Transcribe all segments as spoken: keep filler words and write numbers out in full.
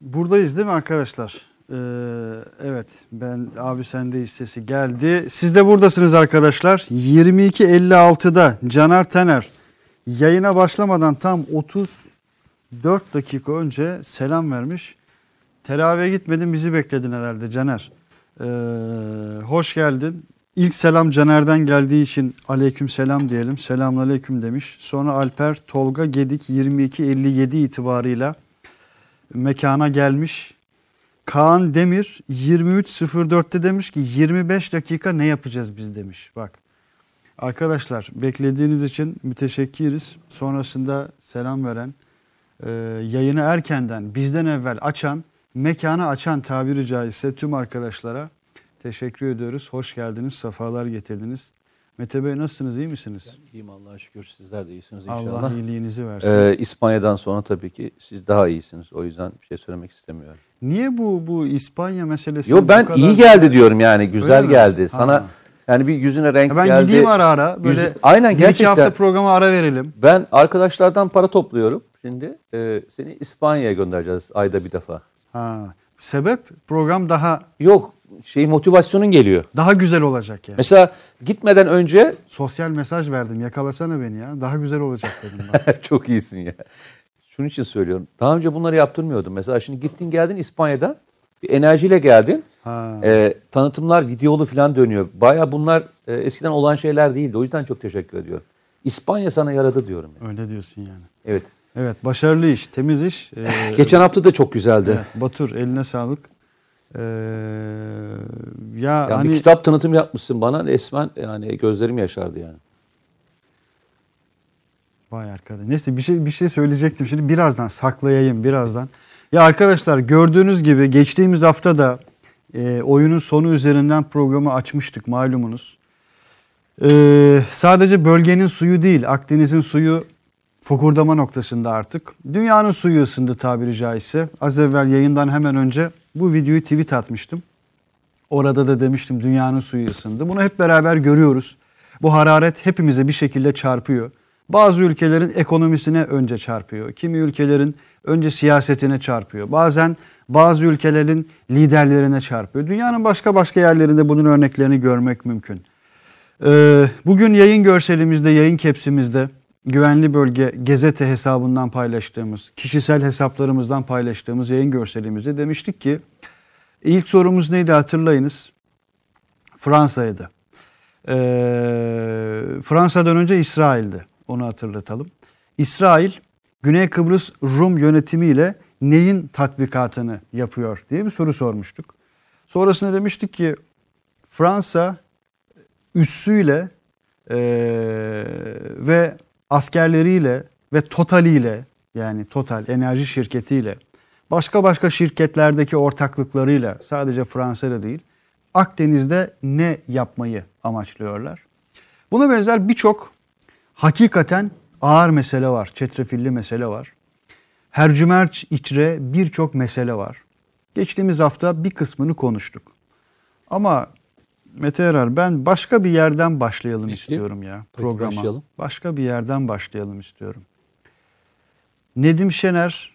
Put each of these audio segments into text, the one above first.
Buradayız değil mi arkadaşlar? Ee, evet, ben abi sendeyiz sesi geldi. Siz de buradasınız arkadaşlar. yirmi iki elli altıda Caner Tener yayına başlamadan tam otuz dört dakika önce selam vermiş. Teravihe gitmedin, bizi bekledin herhalde Caner. Ee, hoş geldin. İlk selam Caner'den geldiği için aleyküm selam diyelim. Selamun aleyküm demiş. Sonra Alper, Tolga, Gedik yirmi iki elli yedi itibarıyla mekana gelmiş. Kaan Demir yirmi üç sıfır dörtte demiş ki yirmi beş dakika ne yapacağız biz demiş. Bak arkadaşlar, beklediğiniz için müteşekkiriz. Sonrasında selam veren, e, yayını erkenden bizden evvel açan, mekanı açan tabiri caizse tüm arkadaşlara teşekkür ediyoruz. Hoş geldiniz, sefalar getirdiniz. Mete Bey, nasılsınız, iyi misiniz? İyiyim, Allah'a şükür. Sizler de iyisiniz inşallah. Allah iyiliğinizi versin. Ee, İspanya'dan sonra tabii ki siz daha iyisiniz. O yüzden bir şey söylemek istemiyorum. Niye bu bu İspanya meselesi? Yok, ben kadar iyi geldi yani diyorum yani. Güzel geldi. Sana ha. Yani bir yüzüne renk ben geldi. Ben gideyim ara ara. Böyle Yüz... Aynen, gerçekten. Bir iki hafta programa ara verelim. Ben arkadaşlardan para topluyorum. Şimdi e, seni İspanya'ya göndereceğiz ayda bir defa. Ha. Sebep? Program daha... Yok. Şey, motivasyonun geliyor. Daha güzel olacak yani. Mesela gitmeden önce... Sosyal mesaj verdim. Yakalasana beni ya. Daha güzel olacak dedim. Çok iyisin ya. Şunun için söylüyorum. Daha önce bunları yaptırmıyordum. Mesela şimdi gittin geldin İspanya'dan. Bir enerjiyle geldin. E, tanıtımlar videolu falan dönüyor. Baya bunlar e, eskiden olan şeyler değildi. O yüzden çok teşekkür ediyorum. İspanya sana yaradı diyorum. Yani. Öyle diyorsun yani. Evet. Evet, başarılı iş. Temiz iş. Ee, Geçen hafta da çok güzeldi. Evet, Batur, eline sağlık. Ee, ya yani hani, bir kitap tanıtım yapmışsın bana, resmen yani gözlerim yaşardı yani. Vay arkadaş. Neyse, bir şey bir şey söyleyecektim şimdi, birazdan saklayayım birazdan. Ya arkadaşlar, gördüğünüz gibi geçtiğimiz hafta da e, oyunun sonu üzerinden programı açmıştık malumunuz. E, sadece bölgenin suyu değil, Akdeniz'in suyu fokurdama noktasında artık. Dünyanın suyu ısındı tabiri caizse. Az evvel yayından hemen önce bu videoyu tweet atmıştım. Orada da demiştim dünyanın suyu ısındı. Bunu hep beraber görüyoruz. Bu hararet hepimize bir şekilde çarpıyor. Bazı ülkelerin ekonomisine önce çarpıyor. Kimi ülkelerin önce siyasetine çarpıyor. Bazen bazı ülkelerin liderlerine çarpıyor. Dünyanın başka başka yerlerinde bunun örneklerini görmek mümkün. Ee, bugün yayın görselimizde, yayın kepsimizde Güvenli Bölge Gazete hesabından paylaştığımız, kişisel hesaplarımızdan paylaştığımız yayın görselimizde demiştik ki, ilk sorumuz neydi hatırlayınız? Fransa'ydı. Ee, Fransa'dan önce İsrail'di. Onu hatırlatalım. İsrail, Güney Kıbrıs Rum yönetimiyle neyin tatbikatını yapıyor diye bir soru sormuştuk. Sonrasında demiştik ki, Fransa üssüyle ee, ve askerleriyle ve Total'iyle, yani Total enerji şirketiyle, başka başka şirketlerdeki ortaklıklarıyla, sadece Fransa'da değil, Akdeniz'de ne yapmayı amaçlıyorlar? Buna benzer birçok hakikaten ağır mesele var, çetrefilli mesele var. Hercümerç içre birçok mesele var. Geçtiğimiz hafta bir kısmını konuştuk. Ama Mete Erar, ben başka bir yerden başlayalım Peki. istiyorum ya programa. Başlayalım. Başka bir yerden başlayalım istiyorum. Nedim Şener,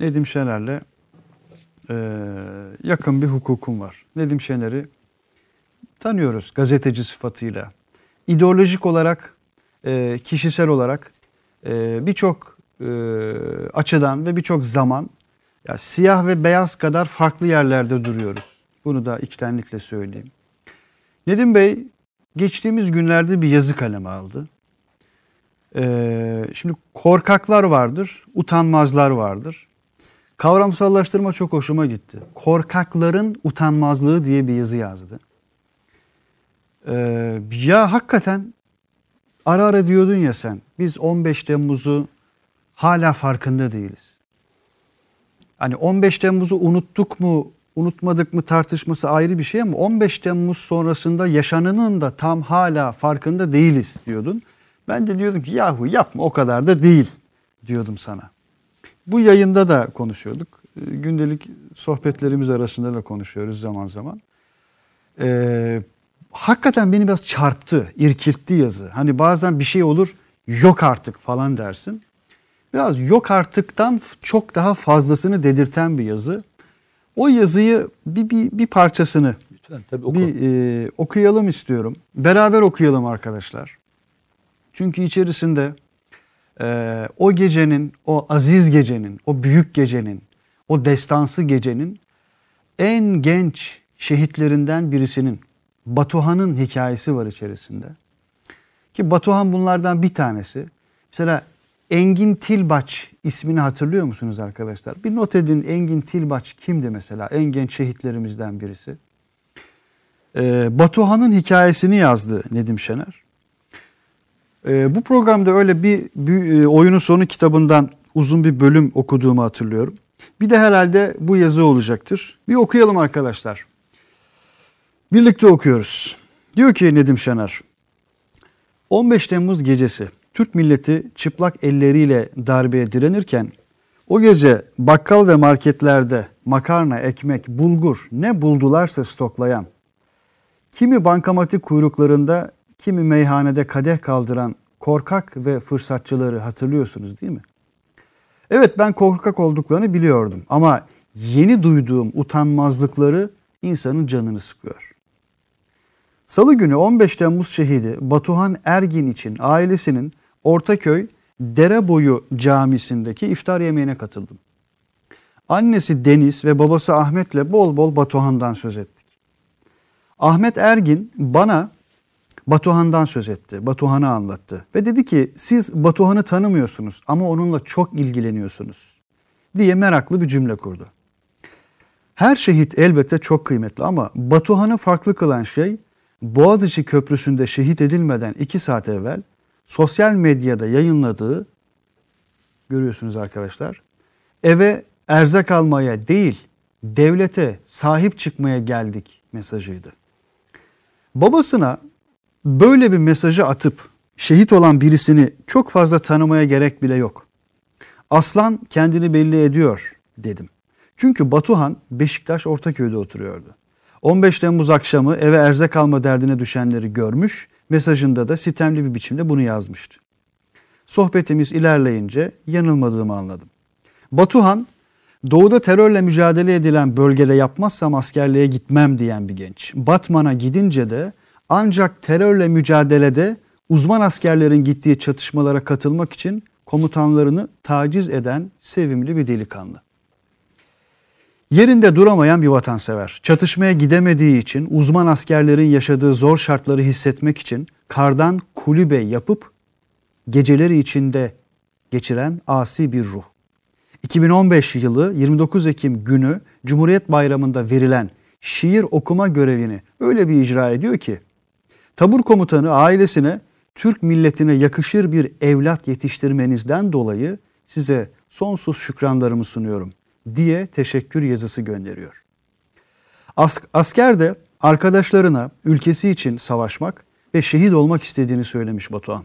Nedim Şener'le e, yakın bir hukukum var. Nedim Şener'i tanıyoruz gazeteci sıfatıyla. İdeolojik olarak, e, kişisel olarak e, birçok e, açıdan ve birçok zaman ya, siyah ve beyaz kadar farklı yerlerde duruyoruz. Bunu da içtenlikle söyleyeyim. Nedim Bey geçtiğimiz günlerde bir yazı kaleme aldı. Ee, şimdi korkaklar vardır, utanmazlar vardır. Kavramsallaştırma çok hoşuma gitti. Korkakların utanmazlığı diye bir yazı yazdı. Ee, ya hakikaten ara ara diyordun ya sen, biz on beş Temmuz'u hala farkında değiliz. Hani on beş Temmuz'u unuttuk mu, unutmadık mı tartışması ayrı bir şey ama on beş Temmuz sonrasında yaşananın da tam hala farkında değiliz diyordun. Ben de diyordum ki yahu yapma, o kadar da değil diyordum sana. Bu yayında da konuşuyorduk. Gündelik sohbetlerimiz arasında da konuşuyoruz zaman zaman. Ee, hakikaten beni biraz çarptı, irkiltti yazı. Hani bazen bir şey olur, yok artık falan dersin. biraz yok artıktan çok daha fazlasını dedirten bir yazı. O yazıyı bir, bir, bir parçasını lütfen, tabii oku. bir, e, okuyalım istiyorum. Beraber okuyalım arkadaşlar. Çünkü içerisinde e, o gecenin, o aziz gecenin, o büyük gecenin, o destansı gecenin en genç şehitlerinden birisinin, Batuhan'ın hikayesi var içerisinde. Ki Batuhan bunlardan bir tanesi. Mesela Engin Tilbaç ismini hatırlıyor musunuz arkadaşlar? Bir not edin, Engin Tilbaç kimdi mesela? En genç şehitlerimizden birisi. Ee, Batuhan'ın hikayesini yazdı Nedim Şener. Ee, bu programda öyle bir, bir oyunun sonu kitabından uzun bir bölüm okuduğumu hatırlıyorum. Bir de herhalde bu yazı olacaktır. Bir okuyalım arkadaşlar. Birlikte okuyoruz. Diyor ki Nedim Şener, on beş Temmuz gecesi Türk milleti çıplak elleriyle darbeye direnirken o gece bakkal ve marketlerde makarna, ekmek, bulgur ne buldularsa stoklayan, kimi bankamatik kuyruklarında, kimi meyhanede kadeh kaldıran korkak ve fırsatçıları hatırlıyorsunuz değil mi? Evet, ben korkak olduklarını biliyordum ama yeni duyduğum utanmazlıkları insanın canını sıkıyor. Salı günü on beş Temmuz şehidi Batuhan Ergin için ailesinin Ortaköy Dereboyu Camisi'ndeki iftar yemeğine katıldım. Annesi Deniz ve babası Ahmet'le bol bol Batuhan'dan söz ettik. Ahmet Ergin bana Batuhan'dan söz etti, Batuhan'ı anlattı ve dedi ki siz Batuhan'ı tanımıyorsunuz ama onunla çok ilgileniyorsunuz diye meraklı bir cümle kurdu. Her şehit elbette çok kıymetli ama Batuhan'ı farklı kılan şey, Boğaziçi Köprüsü'nde şehit edilmeden iki saat evvel sosyal medyada yayınladığı, görüyorsunuz arkadaşlar, eve erzak almaya değil devlete sahip çıkmaya geldik mesajıydı. Babasına böyle bir mesajı atıp şehit olan birisini çok fazla tanımaya gerek bile yok. Aslan kendini belli ediyor dedim. Çünkü Batuhan Beşiktaş Ortaköy'de oturuyordu. on beş Temmuz akşamı eve erzak alma derdine düşenleri görmüş, mesajında da sitemli bir biçimde bunu yazmıştı. Sohbetimiz ilerleyince yanılmadığımı anladım. Batuhan, doğuda terörle mücadele edilen bölgede yapmazsam askerliğe gitmem diyen bir genç. Batman'a gidince de ancak terörle mücadelede uzman askerlerin gittiği çatışmalara katılmak için komutanlarını taciz eden sevimli bir delikanlı. Yerinde duramayan bir vatansever, çatışmaya gidemediği için uzman askerlerin yaşadığı zor şartları hissetmek için kardan kulübe yapıp geceleri içinde geçiren asi bir ruh. iki bin on beş yılı yirmi dokuz Ekim günü Cumhuriyet Bayramı'nda verilen şiir okuma görevini öyle bir icra ediyor ki, tabur komutanı ailesine Türk milletine yakışır bir evlat yetiştirmenizden dolayı size sonsuz şükranlarımı sunuyorum diye teşekkür yazısı gönderiyor. As- asker de arkadaşlarına ülkesi için savaşmak ve şehit olmak istediğini söylemiş Batuhan.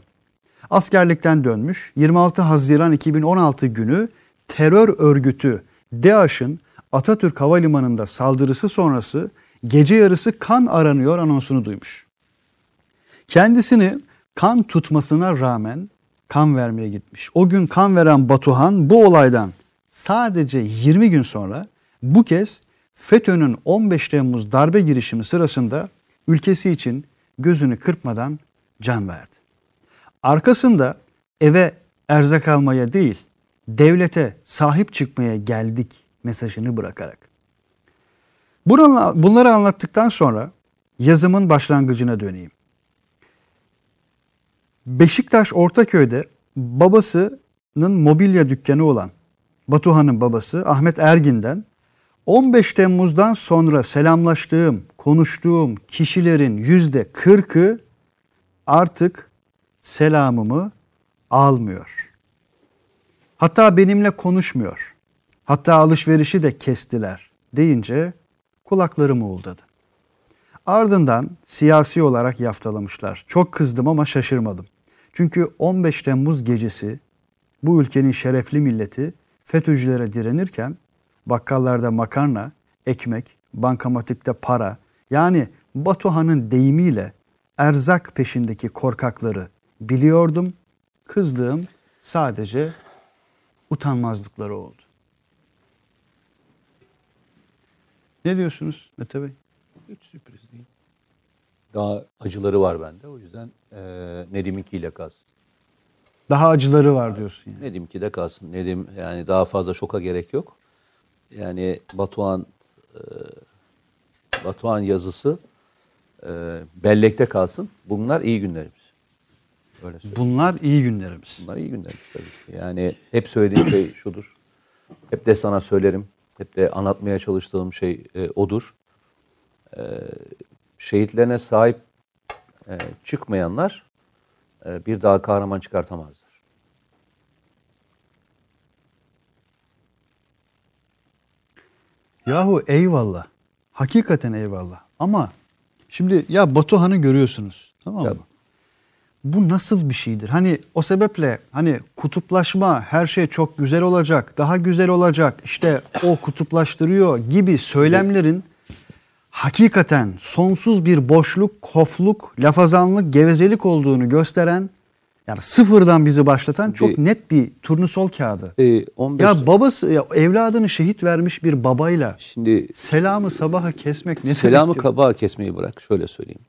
Askerlikten dönmüş, yirmi altı Haziran iki bin on altı günü terör örgütü DAEŞ'in Atatürk Havalimanı'nda saldırısı sonrası gece yarısı kan aranıyor anonsunu duymuş. Kendisini kan tutmasına rağmen kan vermeye gitmiş. O gün kan veren Batuhan bu olaydan sadece yirmi gün sonra bu kez FETÖ'nün on beş Temmuz darbe girişimi sırasında ülkesi için gözünü kırpmadan can verdi. Arkasında eve erzak almaya değil, devlete sahip çıkmaya geldik mesajını bırakarak. Bunları anlattıktan sonra yazımın başlangıcına döneyim. Beşiktaş Ortaköy'de babasının mobilya dükkanı olan Batuhan'ın babası Ahmet Ergin'den on beş Temmuz'dan sonra selamlaştığım, konuştuğum kişilerin yüzde kırkı artık selamımı almıyor. Hatta benimle konuşmuyor. Hatta alışverişi de kestiler deyince kulaklarım uğuldadı. Ardından siyasi olarak yaftalamışlar. Çok kızdım ama şaşırmadım. Çünkü on beş Temmuz gecesi bu ülkenin şerefli milleti FETÖ'cülere direnirken bakkallarda makarna, ekmek, bankamatikte para, yani Batuhan'ın deyimiyle erzak peşindeki korkakları biliyordum. Kızdığım sadece utanmazlıkları oldu. Ne diyorsunuz Mete Bey? Hiç sürpriz değil. Daha acıları var bende. O yüzden e, Nedim'inkiyle kalsın. Daha acıları var diyorsun yani. Nedim'inki de kalsın. Nedim, yani daha fazla şoka gerek yok. Yani Batuhan e, Batuhan yazısı e, bellekte kalsın. Bunlar iyi günlerimiz. Öyle Bunlar iyi günlerimiz. Bunlar iyi günlerimiz tabii ki. Yani hep söylediğim şey şudur. Hep de sana söylerim. Hep de anlatmaya çalıştığım şey e, odur. E, şehitlerine sahip e, çıkmayanlar e, bir daha kahraman çıkartamazlar. Yahu eyvallah. Hakikaten eyvallah. Ama şimdi ya Batuhan'ı görüyorsunuz. Tamam mı? Tabii. Bu nasıl bir şeydir? Hani o sebeple hani kutuplaşma, her şey çok güzel olacak, daha güzel olacak, işte o kutuplaştırıyor gibi söylemlerin hakikaten sonsuz bir boşluk, kofluk, lafazanlık, gevezelik olduğunu gösteren, yani sıfırdan bizi başlatan çok net bir turnusol kağıdı. E, on beş ya babası, ya evladını şehit vermiş bir babayla şimdi selamı sabaha kesmek ne demektir? Selamı sabaha kesmeyi bırak, şöyle söyleyeyim.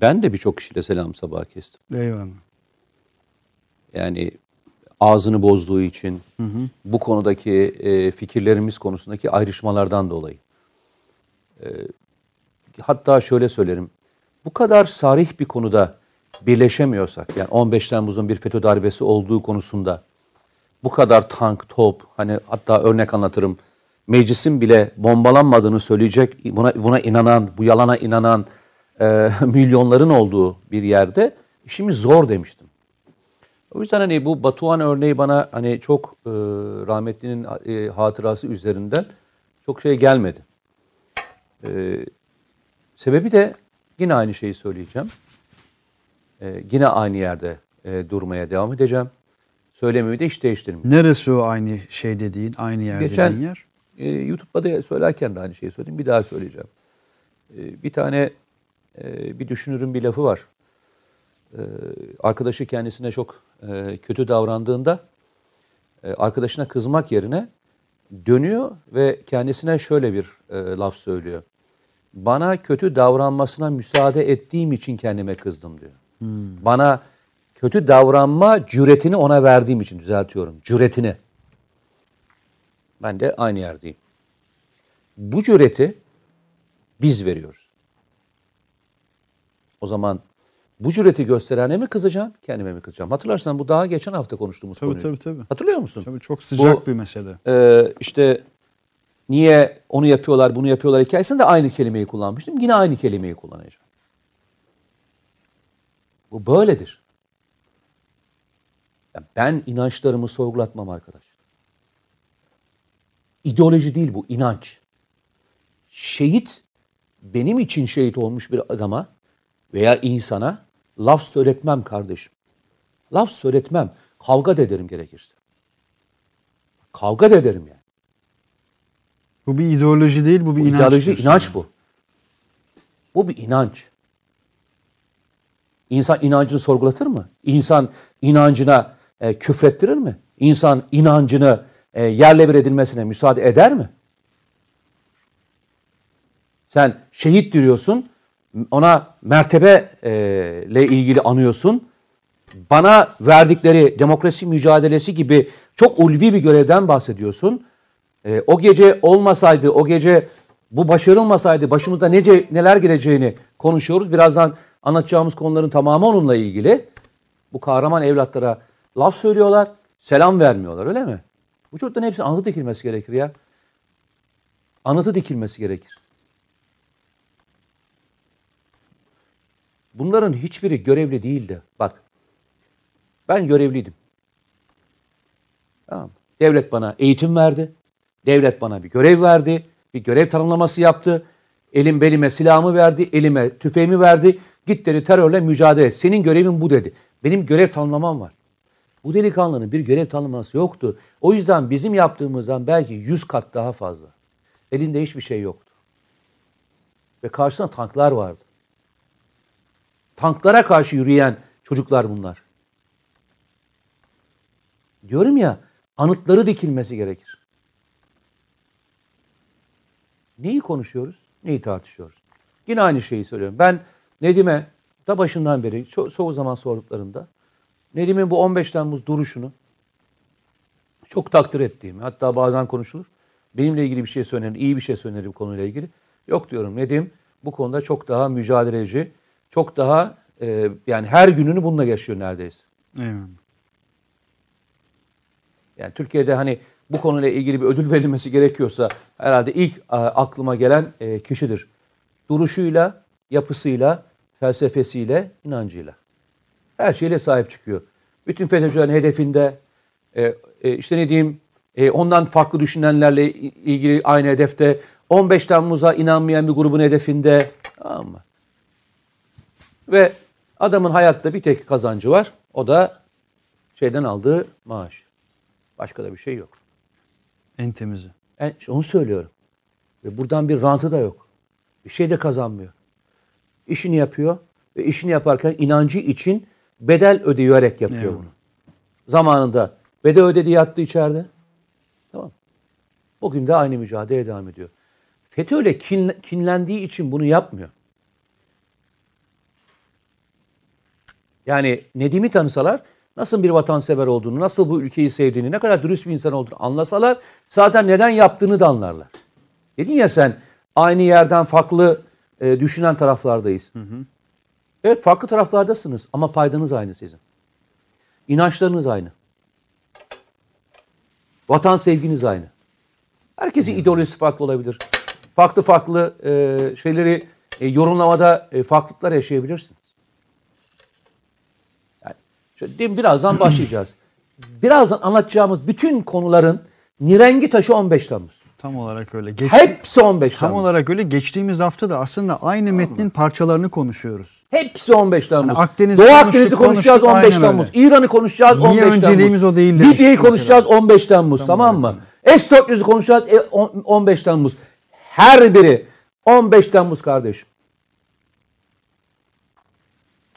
Ben de birçok kişiyle selam sabah kestim. Eyvallah. Yani ağzını bozduğu için, hı hı. bu konudaki fikirlerimiz konusundaki ayrışmalardan dolayı. Hatta şöyle söylerim, bu kadar sarih bir konuda birleşemiyorsak, yani on beş Temmuz'un bir FETÖ darbesi olduğu konusunda bu kadar tank, top, hani hatta örnek anlatırım, meclisin bile bombalanmadığını söyleyecek, buna, buna inanan, bu yalana inanan, E, milyonların olduğu bir yerde işimiz zor demiştim. O yüzden hani bu Batuhan örneği bana hani çok e, rahmetlinin e, hatırası üzerinden çok şey gelmedi. E, sebebi de yine aynı şeyi söyleyeceğim. E, yine aynı yerde e, durmaya devam edeceğim. Söylememi de hiç değiştirmeyeceğim. Neresi o aynı şey dediğin, aynı yer Geçen, dediğin yer? E, YouTube'da da söylerken de aynı şeyi söyledim. Bir daha söyleyeceğim. E, bir tane bir düşünürün bir lafı var. Ee, arkadaşı kendisine çok e, kötü davrandığında e, arkadaşına kızmak yerine dönüyor ve kendisine şöyle bir e, laf söylüyor. Bana kötü davranmasına müsaade ettiğim için kendime kızdım diyor. Hmm. Bana kötü davranma cüretini ona verdiğim için, düzeltiyorum. Cüretini. Ben de aynı yerdeyim. Bu cüreti biz veriyoruz. O zaman bu cüreti gösterene mi kızacağım, kendime mi kızacağım? Hatırlarsan bu daha geçen hafta konuştuğumuz tabii, konuyu. Tabii tabii. Hatırlıyor musun? Tabii, çok sıcak bu, bir mesele. E, işte niye onu yapıyorlar, bunu yapıyorlar hikayesinde aynı kelimeyi kullanmıştım. Yine aynı kelimeyi kullanacağım. Bu böyledir. Ya ben inançlarımı sorgulatmam arkadaş. İdeoloji değil bu, inanç. Şehit, benim için şehit olmuş bir adama veya insana laf söyletmem kardeşim. Laf söyletmem. Kavga da ederim gerekirse. Kavga da ederim yani. Bu bir ideoloji değil, bu bir bu inanç. İdeoloji, inanç bu. Bu bir inanç. İnsan inancını sorgulatır mı? İnsan inancına e, küfrettirir mi? İnsan inancını e, yerle bir edilmesine müsaade eder mi? Sen şehit diyorsun, ona mertebeyle ilgili anıyorsun. Bana verdikleri demokrasi mücadelesi gibi çok ulvi bir görevden bahsediyorsun. E, o gece olmasaydı, o gece bu başarılmasaydı başımıza nece, neler geleceğini konuşuyoruz. Birazdan anlatacağımız konuların tamamı onunla ilgili. Bu kahraman evlatlara laf söylüyorlar, selam vermiyorlar, öyle mi? Bu çocukların hepsi anıtı dikilmesi gerekir ya. Anıtı dikilmesi gerekir. Bunların hiçbiri görevli değildi. Bak, ben görevliydim. Tamam. Devlet bana eğitim verdi. Devlet bana bir görev verdi. Bir görev tanımlaması yaptı. Elim belime silahımı verdi. Elime tüfeğimi verdi. Git dedi terörle mücadele et. Senin görevin bu dedi. Benim görev tanımlamam var. Bu delikanlının bir görev tanımlaması yoktu. O yüzden bizim yaptığımızdan belki yüz kat daha fazla. Elinde hiçbir şey yoktu. Ve karşısında tanklar vardı. Tanklara karşı yürüyen çocuklar bunlar. Diyorum ya, anıtları dikilmesi gerekir. Neyi konuşuyoruz? Neyi tartışıyoruz? Yine aynı şeyi söylüyorum. Ben Nedim'e da başından beri ço- çoğu zaman sorduklarımda Nedim'in bu on beş Temmuz duruşunu çok takdir ettiğimi, hatta bazen konuşulur. Benimle ilgili bir şey söylenir, iyi bir şey söylenir bu konuyla ilgili. Yok diyorum, Nedim bu konuda çok daha mücadeleci, çok daha e, yani her gününü bununla yaşıyor neredeyse. Evet. Yani Türkiye'de hani bu konuyla ilgili bir ödül verilmesi gerekiyorsa herhalde ilk a, aklıma gelen e, kişidir. Duruşuyla, yapısıyla, felsefesiyle, inancıyla. Her şeyle sahip çıkıyor. Bütün FETÖ'cülerin hedefinde, e, e, işte ne diyeyim, e, ondan farklı düşünenlerle ilgili aynı hedefte, on beş Temmuz'a inanmayan bir grubun hedefinde. Ama. Ve adamın hayatta bir tek kazancı var. O da şeyden aldığı maaş. Başka da bir şey yok. En temizi. En, onu söylüyorum. Ve buradan bir rantı da yok. Bir şey de kazanmıyor. İşini yapıyor ve işini yaparken inancı için bedel ödeyerek yapıyor, evet, bunu. Zamanında bedel ödedi, yattı içeride. Tamam. Bugün de aynı mücadeleye devam ediyor. FETÖ'yle kin, kinlendiği için bunu yapmıyor. Yani Nedim'i tanısalar, nasıl bir vatansever olduğunu, nasıl bu ülkeyi sevdiğini, ne kadar dürüst bir insan olduğunu anlasalar, zaten neden yaptığını da anlarlar. Dedin ya sen, aynı yerden farklı e, düşünen taraflardayız. Hı hı. Evet, farklı taraflardasınız ama paydanız aynı sizin. İnançlarınız aynı. Vatan sevginiz aynı. Herkesin hı. ideolojisi farklı olabilir. Farklı farklı e, şeyleri e, yorumlamada e, farklılıklar yaşayabilirsiniz. Şimdi birazdan başlayacağız. Birazdan anlatacağımız bütün konuların nirengi taşı on beş Temmuz. Tam olarak öyle. Geç... Hepsi on beş Temmuz. Tam olarak öyle. Geçtiğimiz hafta da aslında aynı tamam metnin mı? Parçalarını konuşuyoruz. Hepsi on beş Temmuz. Yani Akdeniz Doğu Akdeniz'i konuşacağız on beş Temmuz. Öyle. İran'ı konuşacağız on beş Niye Temmuz. Niye önceliğimiz o değil demiştim. Libya'yı konuşacağız on beş Temmuz, tamam, tamam mı? S dört yüz'ü konuşacağız on beş Temmuz. Her biri on beş Temmuz kardeşim.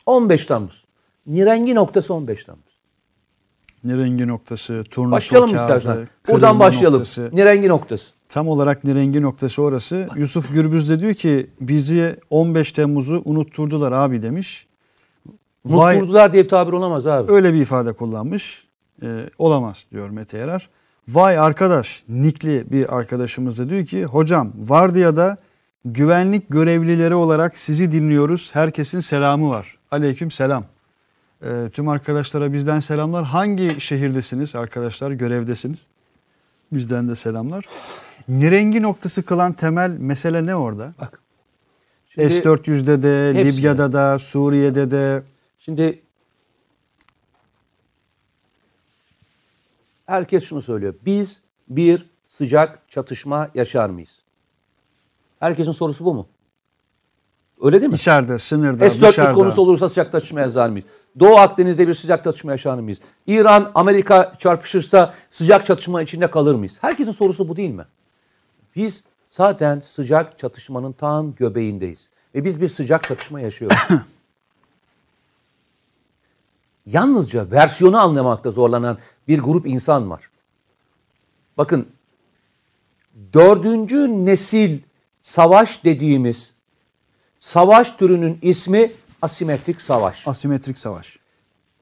on beş Temmuz. Nirengi noktası on beş Temmuz. Nirengi noktası, turnuva başlayalım istersen. Buradan başlayalım. Noktası. Nirengi noktası. Tam olarak nirengi noktası orası. Bak. Yusuf Gürbüz de diyor ki bizi on beş Temmuz'u unutturdular abi demiş. Unutturdular vay, diye bir tabir olamaz abi. Öyle bir ifade kullanmış. Ee, olamaz diyor Mete Yarar. Vay arkadaş, nikli bir arkadaşımız da diyor ki hocam vardiyada güvenlik görevlileri olarak sizi dinliyoruz. Herkesin selamı var. Aleyküm selam. E, tüm arkadaşlara bizden selamlar. Hangi şehirdesiniz arkadaşlar? Görevdesiniz. Bizden de selamlar. Nirengi noktası kılan temel mesele ne orada? Bak. S dört yüz'de de, hepsine. Libya'da da, Suriye'de de. Şimdi herkes şunu söylüyor. Biz bir sıcak çatışma yaşar mıyız? Herkesin sorusu bu mu? Öyle değil mi? İçeride, sınırda, S dört yüz dışarıda. S dört yüz konusu olursa sıcak çatışma yaşar mıyız? Doğu Akdeniz'de bir sıcak çatışma yaşar mıyız? İran, Amerika çarpışırsa sıcak çatışma içinde kalır mıyız? Herkesin sorusu bu değil mi? Biz zaten sıcak çatışmanın tam göbeğindeyiz. Ve biz bir sıcak çatışma yaşıyoruz. Yalnızca versiyonu anlamakta zorlanan bir grup insan var. Bakın, dördüncü nesil savaş dediğimiz savaş türünün ismi asimetrik savaş. Asimetrik savaş.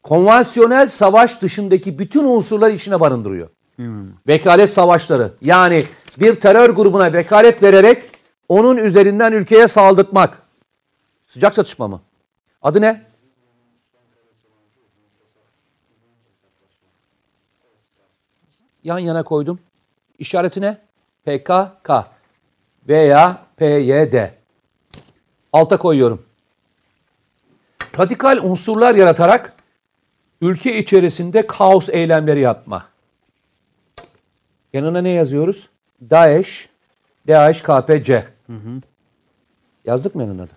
Konvansiyonel savaş dışındaki bütün unsurları içine barındırıyor. Hmm. Vekalet savaşları. Yani bir terör grubuna vekalet vererek onun üzerinden ülkeye saldırtmak. Sıcak çatışma mı? Adı ne? Yan yana koydum. İşareti ne? P K K veya P Y D. Alta koyuyorum. Radikal unsurlar yaratarak ülke içerisinde kaos eylemleri yapma. Yanına ne yazıyoruz? DAEŞ, DAEŞ K P C. Hı hı. Yazdık mı yanına da?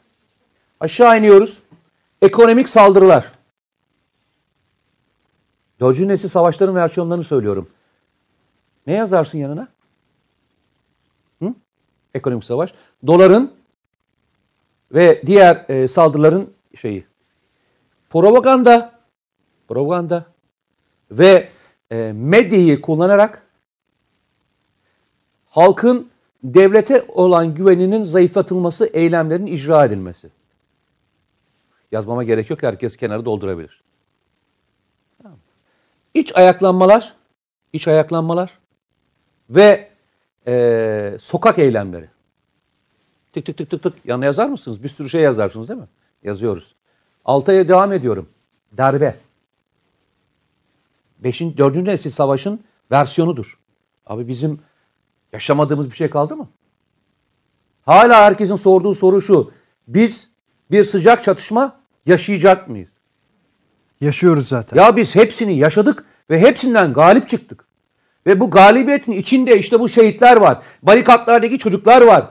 Aşağı iniyoruz. Ekonomik saldırılar. Dördüncü nesil savaşların versiyonlarını söylüyorum. Ne yazarsın yanına? Hı? Ekonomik savaş. Doların ve diğer e, saldırıların şeyi. Propaganda, propaganda ve e, medyayı kullanarak halkın devlete olan güveninin zayıflatılması, eylemlerin icra edilmesi. Yazmama gerek yok, herkes kenarı doldurabilir. Tamam. İç ayaklanmalar, iç ayaklanmalar ve e, sokak eylemleri. Tık tık tık tık tık yanına yazar mısınız? Bir sürü şey yazarsınız değil mi? Yazıyoruz. Altaya devam ediyorum. Darbe. Beşinci, dördüncü nesil savaşın versiyonudur. Abi bizim yaşamadığımız bir şey kaldı mı? Hala herkesin sorduğu soru şu. Biz bir sıcak çatışma yaşayacak mıyız? Yaşıyoruz zaten. Ya biz hepsini yaşadık ve hepsinden galip çıktık. Ve bu galibiyetin içinde işte bu şehitler var. Barikatlardaki çocuklar var.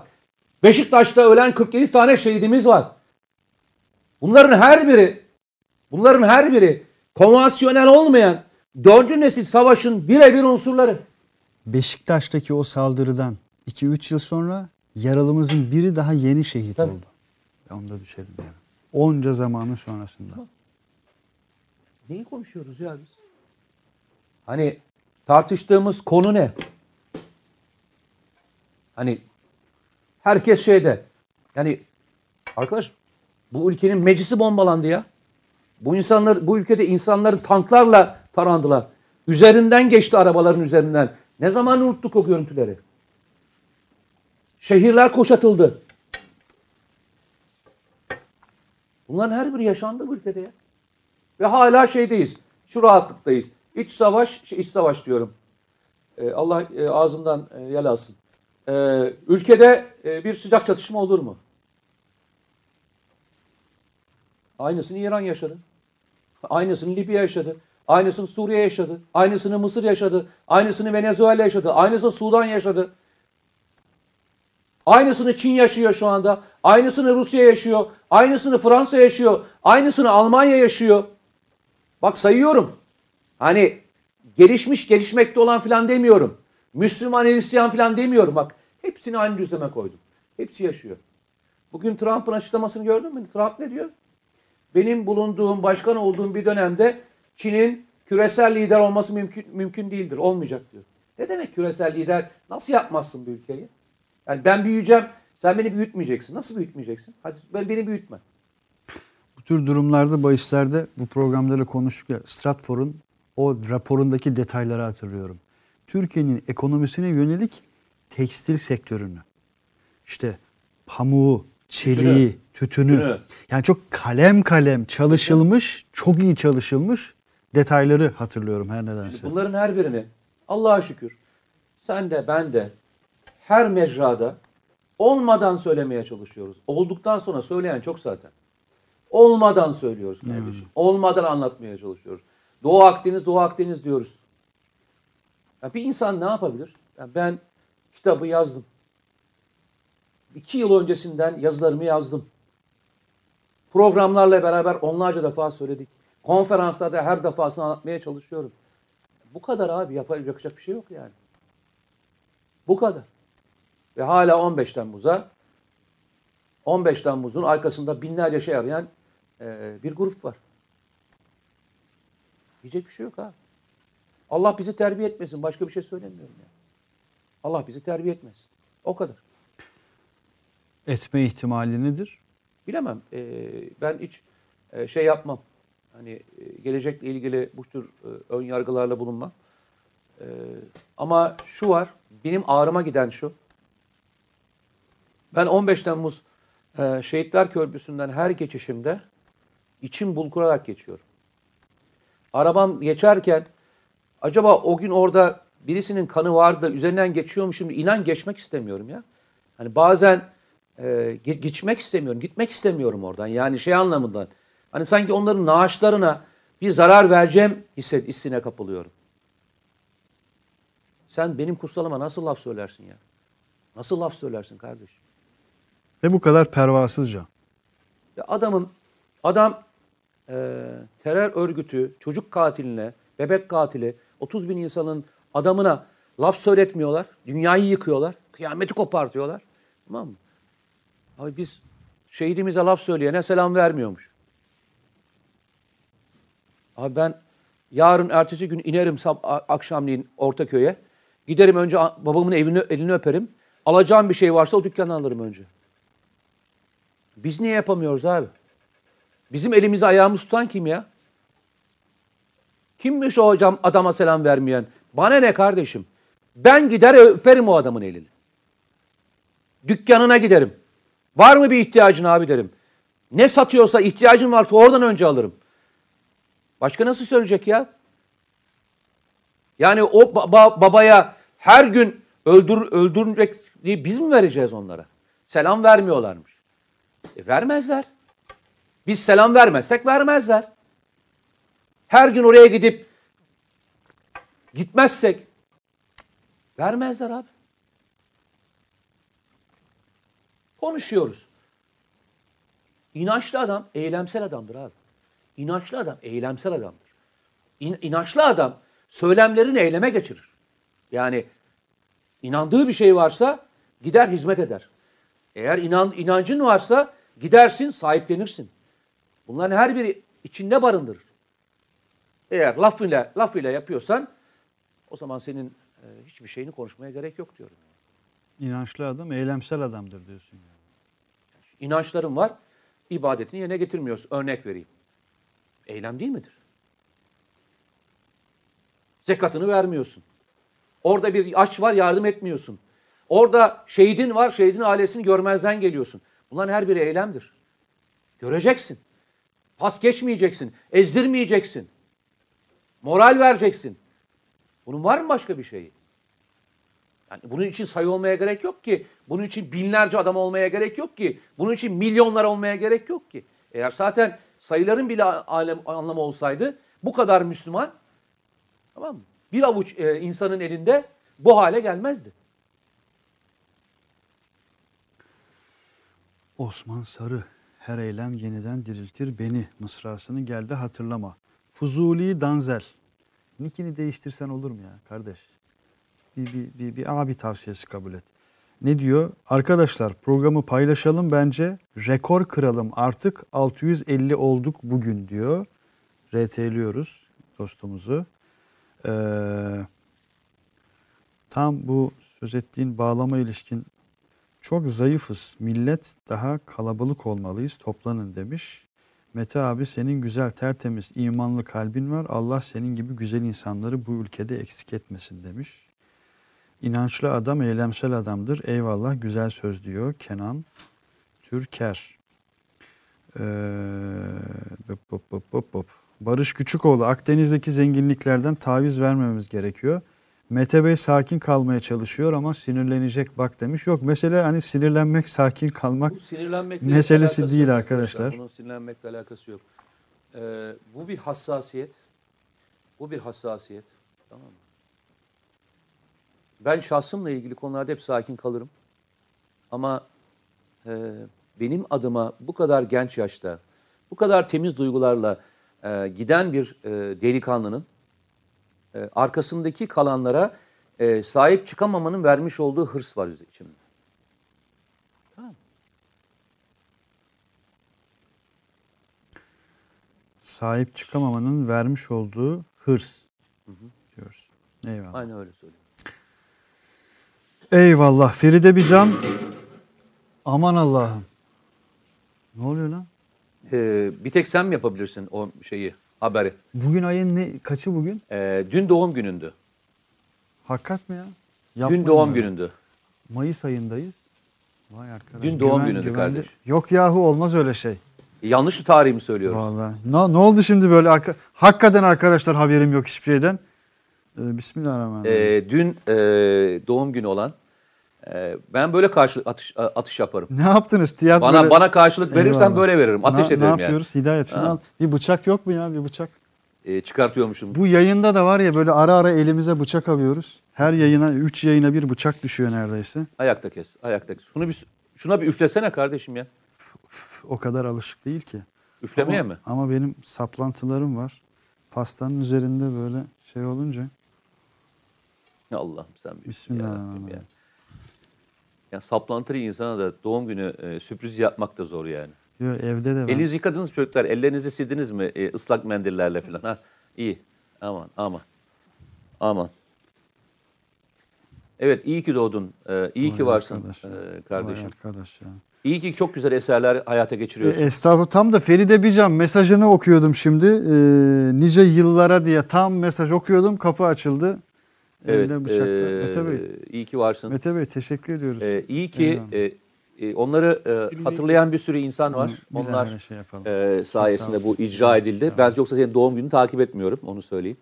Beşiktaş'ta ölen kırk yedi tane şehidimiz var. Bunların her biri, bunların her biri konvansiyonel olmayan dördüncü nesil savaşın birebir unsurları. Beşiktaş'taki o saldırıdan iki üç yıl sonra yaralımızın biri daha yeni şehit Tabii. oldu. Onda düşelim yani. Onca zamanın sonrasında. Neyi konuşuyoruz ya biz? Hani tartıştığımız konu ne? Hani herkes şeyde. Yani arkadaş bu ülkenin meclisi bombalandı ya. Bu insanlar, bu ülkede insanların tanklarla tarandılar. Üzerinden geçti arabaların üzerinden. Ne zaman unuttuk o görüntüleri? Şehirler kuşatıldı. Bunların her biri yaşandı bu ülkede ya. Ve hala şeydeyiz. Şu rahatlıktayız. İç savaş, şey, iç savaş diyorum. Ee, Allah e, ağzımdan e, yel alsın. Ee, ülkede e, bir sıcak çatışma olur mu? Aynısını İran yaşadı. Aynısını Libya yaşadı. Aynısını Suriye yaşadı. Aynısını Mısır yaşadı. Aynısını Venezuela yaşadı. Aynısını Sudan yaşadı. Aynısını Çin yaşıyor şu anda. Aynısını Rusya yaşıyor. Aynısını Fransa yaşıyor. Aynısını Almanya yaşıyor. Bak sayıyorum. Hani gelişmiş, gelişmekte olan filan demiyorum. Müslüman, Hristiyan filan demiyorum. Bak hepsini aynı düzleme koydum. Hepsi yaşıyor. Bugün Trump'ın açıklamasını gördün mü? Trump ne diyor? Benim bulunduğum, başkan olduğum bir dönemde Çin'in küresel lider olması mümkün, mümkün değildir. Olmayacak diyor. Ne demek küresel lider? Nasıl yapmazsın bu ülkeyi? Yani ben büyüyeceğim, sen beni büyütmeyeceksin. Nasıl büyütmeyeceksin? Hadi beni büyütme. Bu tür durumlarda, bahislerde, bu programda konuştuk ya, Stratfor'un o raporundaki detayları hatırlıyorum. Türkiye'nin ekonomisine yönelik tekstil sektörünü, işte pamuğu, çeliği, tütünü, tütünü. Yani çok kalem kalem çalışılmış, çok iyi çalışılmış detayları hatırlıyorum her nedense. Bunların her birini Allah'a şükür sen de ben de her mecrada olmadan söylemeye çalışıyoruz. Olduktan sonra söyleyen çok zaten. Olmadan söylüyoruz kardeşim. Hmm. Olmadan anlatmaya çalışıyoruz. Doğu Akdeniz, Doğu Akdeniz diyoruz. Ya bir insan ne yapabilir? Ya ben kitabı yazdım. İki yıl öncesinden yazılarımı yazdım. Programlarla beraber onlarca defa söyledik. Konferanslarda her defasını anlatmaya çalışıyorum. Bu kadar abi, yapacak bir şey yok yani. Bu kadar. Ve hala on beş Temmuz'a, on beş Temmuz'un arkasında binlerce şey arayan e, bir grup var. Diyecek bir şey yok ha. Allah bizi terbiye etmesin. Başka bir şey söylemiyorum yani. Allah bizi terbiye etmesin. O kadar. Etme ihtimali nedir? Bilemem. E, ben hiç e, şey yapmam. Hani gelecekle ilgili bu tür e, ön yargılarla bulunmam. E, ama şu var. Benim ağrıma giden şu. Ben on beş Temmuz e, Şehitler Köprüsü'nden her geçişimde içim bulkurarak geçiyorum. Arabam geçerken acaba o gün orada birisinin kanı vardı da üzerinden geçiyormuşum. İnan geçmek istemiyorum ya. Hani bazen e, geçmek istemiyorum, gitmek istemiyorum oradan. Yani şey anlamından. Hani sanki onların naaşlarına bir zarar vereceğim hissine kapılıyorum. Sen benim kutsalıma nasıl laf söylersin ya? Nasıl laf söylersin kardeşim? Ve bu kadar pervasızca. Ya adamın, adam e, terör örgütü, çocuk katiline, bebek katili, otuz bin insanın adamına laf söyletmiyorlar. Dünyayı yıkıyorlar. Kıyameti kopartıyorlar. Tamam mı? Abi biz şehidimize laf söyleyene selam vermiyormuş. Abi ben Yarın ertesi gün inerim akşamleyin Ortaköy'e. Giderim önce babamın evini, elini öperim. Alacağım bir şey varsa o dükkandan alırım önce. Biz niye yapamıyoruz abi? Bizim elimizi ayağımızı tutan kim ya? Kimmiş o hocam adama selam vermeyen? Bana ne kardeşim? Ben gider öperim o adamın elini. Dükkanına giderim. Var mı bir ihtiyacın abi derim. Ne satıyorsa ihtiyacın varsa oradan önce alırım. Başka nasıl söyleyecek ya? Yani o baba, babaya her gün öldür, öldürmek diye biz mi vereceğiz onlara? Selam vermiyorlarmış. E vermezler. Biz selam vermezsek vermezler. Her gün oraya gidip gitmezsek vermezler abi. Konuşuyoruz. İnançlı adam eylemsel adamdır abi. İnançlı adam eylemsel adamdır. İn, inançlı adam söylemlerini eyleme geçirir. Yani inandığı bir şey varsa gider hizmet eder. Eğer inan, inancın varsa gidersin sahiplenirsin. Bunların her biri içinde barındırır. Eğer lafıyla, lafıyla yapıyorsan o zaman senin e, hiçbir şeyini konuşmaya gerek yok diyorum. İnançlı adam eylemsel adamdır diyorsun. Yani. İnançların var, ibadetini yerine getirmiyoruz. Örnek vereyim. Eylem değil midir? Zekatını vermiyorsun. Orada bir aç var, yardım etmiyorsun. Orada şehidin var, şehidin ailesini görmezden geliyorsun. Bunların her biri eylemdir. Göreceksin. Pas geçmeyeceksin, ezdirmeyeceksin. Moral vereceksin. Bunun var mı başka bir şeyi? Yani bunun için sayı olmaya gerek yok ki. Bunun için binlerce adam olmaya gerek yok ki. Bunun için milyonlar olmaya gerek yok ki. Eğer zaten sayıların bile alem, anlamı olsaydı bu kadar Müslüman, tamam mı? Bir avuç e, insanın elinde bu hale gelmezdi. Osman Sarı, her eylem yeniden diriltir beni mısrasını geldi hatırlama. Fuzuli Danzel. Nickini değiştirsen olur mu ya kardeş? Bir, bir, bir, bir abi tavsiyesi kabul et. Ne diyor? Arkadaşlar programı paylaşalım bence. Rekor kıralım artık. altı yüz elli olduk bugün diyor. R T'liyoruz dostumuzu. Ee, tam bu söz ettiğin bağlama ilişkin çok zayıfız. Millet daha kalabalık olmalıyız. Toplanın demiş. Mete abi senin güzel, tertemiz, imanlı kalbin var. Allah senin gibi güzel insanları bu ülkede eksik etmesin demiş. İnançlı adam eylemsel adamdır. Eyvallah güzel söz diyor Kenan Türker. Ee, bop, bop, bop, bop, bop. Barış Küçükoğlu, Akdeniz'deki zenginliklerden taviz vermemiz gerekiyor. Mete Bey sakin kalmaya çalışıyor ama sinirlenecek bak demiş. Yok mesele hani sinirlenmek, sakin kalmak meselesi değil arkadaşlar. arkadaşlar. Bunun sinirlenmekle alakası yok. Ee, bu bir hassasiyet. Bu bir hassasiyet. Tamam mı? Ben şahsımla ilgili konularda hep sakin kalırım. Ama e, benim adıma bu kadar genç yaşta, bu kadar temiz duygularla e, giden bir e, delikanlının e, arkasındaki kalanlara e, sahip çıkamamanın vermiş olduğu hırs var içimde. Tamam. Sahip çıkamamanın vermiş olduğu hırs, hı hı, diyoruz. Eyvallah. Aynen öyle söylüyorum. Eyvallah. Feride Bican. Aman Allah'ım. Ne oluyor lan? Ee, bir tek sen mi yapabilirsin o şeyi, haberi? Bugün ayın ne, kaçı bugün? Ee, dün doğum günündü. Hakikat mi ya? Yapma dün doğum ya. günündü. Mayıs ayındayız. Vay arkadaş. Dün doğum güven, günündü kardeş. Yok yahu olmaz öyle şey. E, yanlış bir tarihi mi söylüyorum? Vallahi. Ne, ne oldu şimdi böyle? Arka... Hakikaten arkadaşlar haberim yok hiçbir şeyden. Bismillahirrahmanirrahim. Ee, dün e, doğum günü olan, e, ben böyle karşılık atış, atış yaparım. Ne yaptınız? Tiyat bana böyle... bana karşılık verirsen eyvallah, böyle veririm. Ateş ne, ederim ne yani. Ne yapıyoruz? Hidayet şunu al. Bir bıçak yok mu ya? Bir bıçak. E, çıkartıyormuşum. Bu yayında da var ya böyle ara ara elimize bıçak alıyoruz. Her yayına, üç yayına bir bıçak düşüyor neredeyse. Ayakta kes. Ayakta kes. Şunu bir, şuna bir üflesene kardeşim ya. O kadar alışık değil ki. Üflemeye ama, mi? Ama benim saplantılarım var. Pastanın üzerinde böyle şey olunca. Ya Allah'ım sen bir Bismillahirrahmanirrahim. Ya, ya. Ya saplantılı insana da doğum günü e, sürpriz yapmak da zor yani. Yok evde de var. Elinizi yıkadınız çocuklar, ellerinizi sildiniz mi e, ıslak mendillerle falan? Ha, iyi. Aman aman. Aman. Evet, iyi ki doğdun. Ee, iyi Vay ki varsın arkadaş. E, kardeşim. Arkadaş ya. İyi ki çok güzel eserler hayata geçiriyorsun. E, estağfurullah. Tam da Feride Bican mesajını okuyordum şimdi. E, nice yıllara diye tam mesaj okuyordum. Kapı açıldı. Evet. E, Mete Bey. İyi ki varsın. Mete Bey, teşekkür ediyoruz. E, iyi ki e, e, onları e, hatırlayan bir sürü insan var. Bilmiyorum. Onlar şey e, sayesinde bu icra edildi. Tamam. Ben yoksa senin doğum gününü takip etmiyorum. Onu söyleyeyim.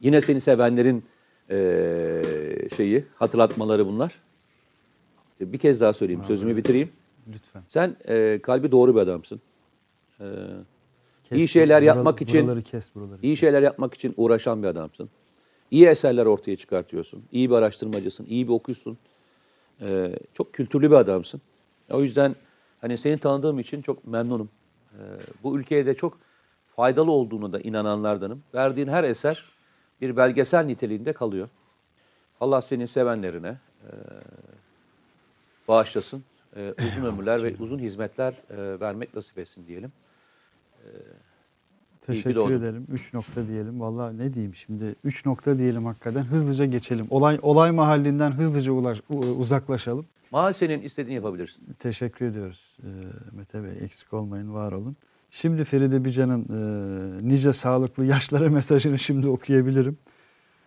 Yine seni sevenlerin Ee, şeyi hatırlatmaları bunlar. Bir kez daha söyleyeyim. Abi, sözümü bitireyim. Lütfen. Sen e, kalbi doğru bir adamsın. Ee, kes, iyi şeyler buraları, yapmak için buraları kes, buraları iyi kes. şeyler yapmak için uğraşan bir adamsın. İyi eserler ortaya çıkartıyorsun. İyi bir araştırmacısın. İyi bir okuyucusun. Ee, çok kültürlü bir adamsın. O yüzden hani seni tanıdığım için çok memnunum. Ee, bu ülkeye de çok faydalı olduğunu da inananlardanım. Verdiğin her eser bir belgesel niteliğinde kalıyor. Allah senin sevenlerine e, bağışlasın. E, uzun ömürler ve uzun hizmetler e, vermek nasip etsin diyelim. E, Teşekkür ederim. Üç nokta diyelim. Vallahi ne diyeyim şimdi. Üç nokta diyelim hakikaten. Hızlıca geçelim. Olay olay mahallinden hızlıca ulaş, uzaklaşalım. Mahal senin, istediğini yapabilirsin. Teşekkür ediyoruz e, Mete Bey. Eksik olmayın, var olun. Şimdi Feride Bican'ın e, nice sağlıklı yaşlara mesajını şimdi okuyabilirim.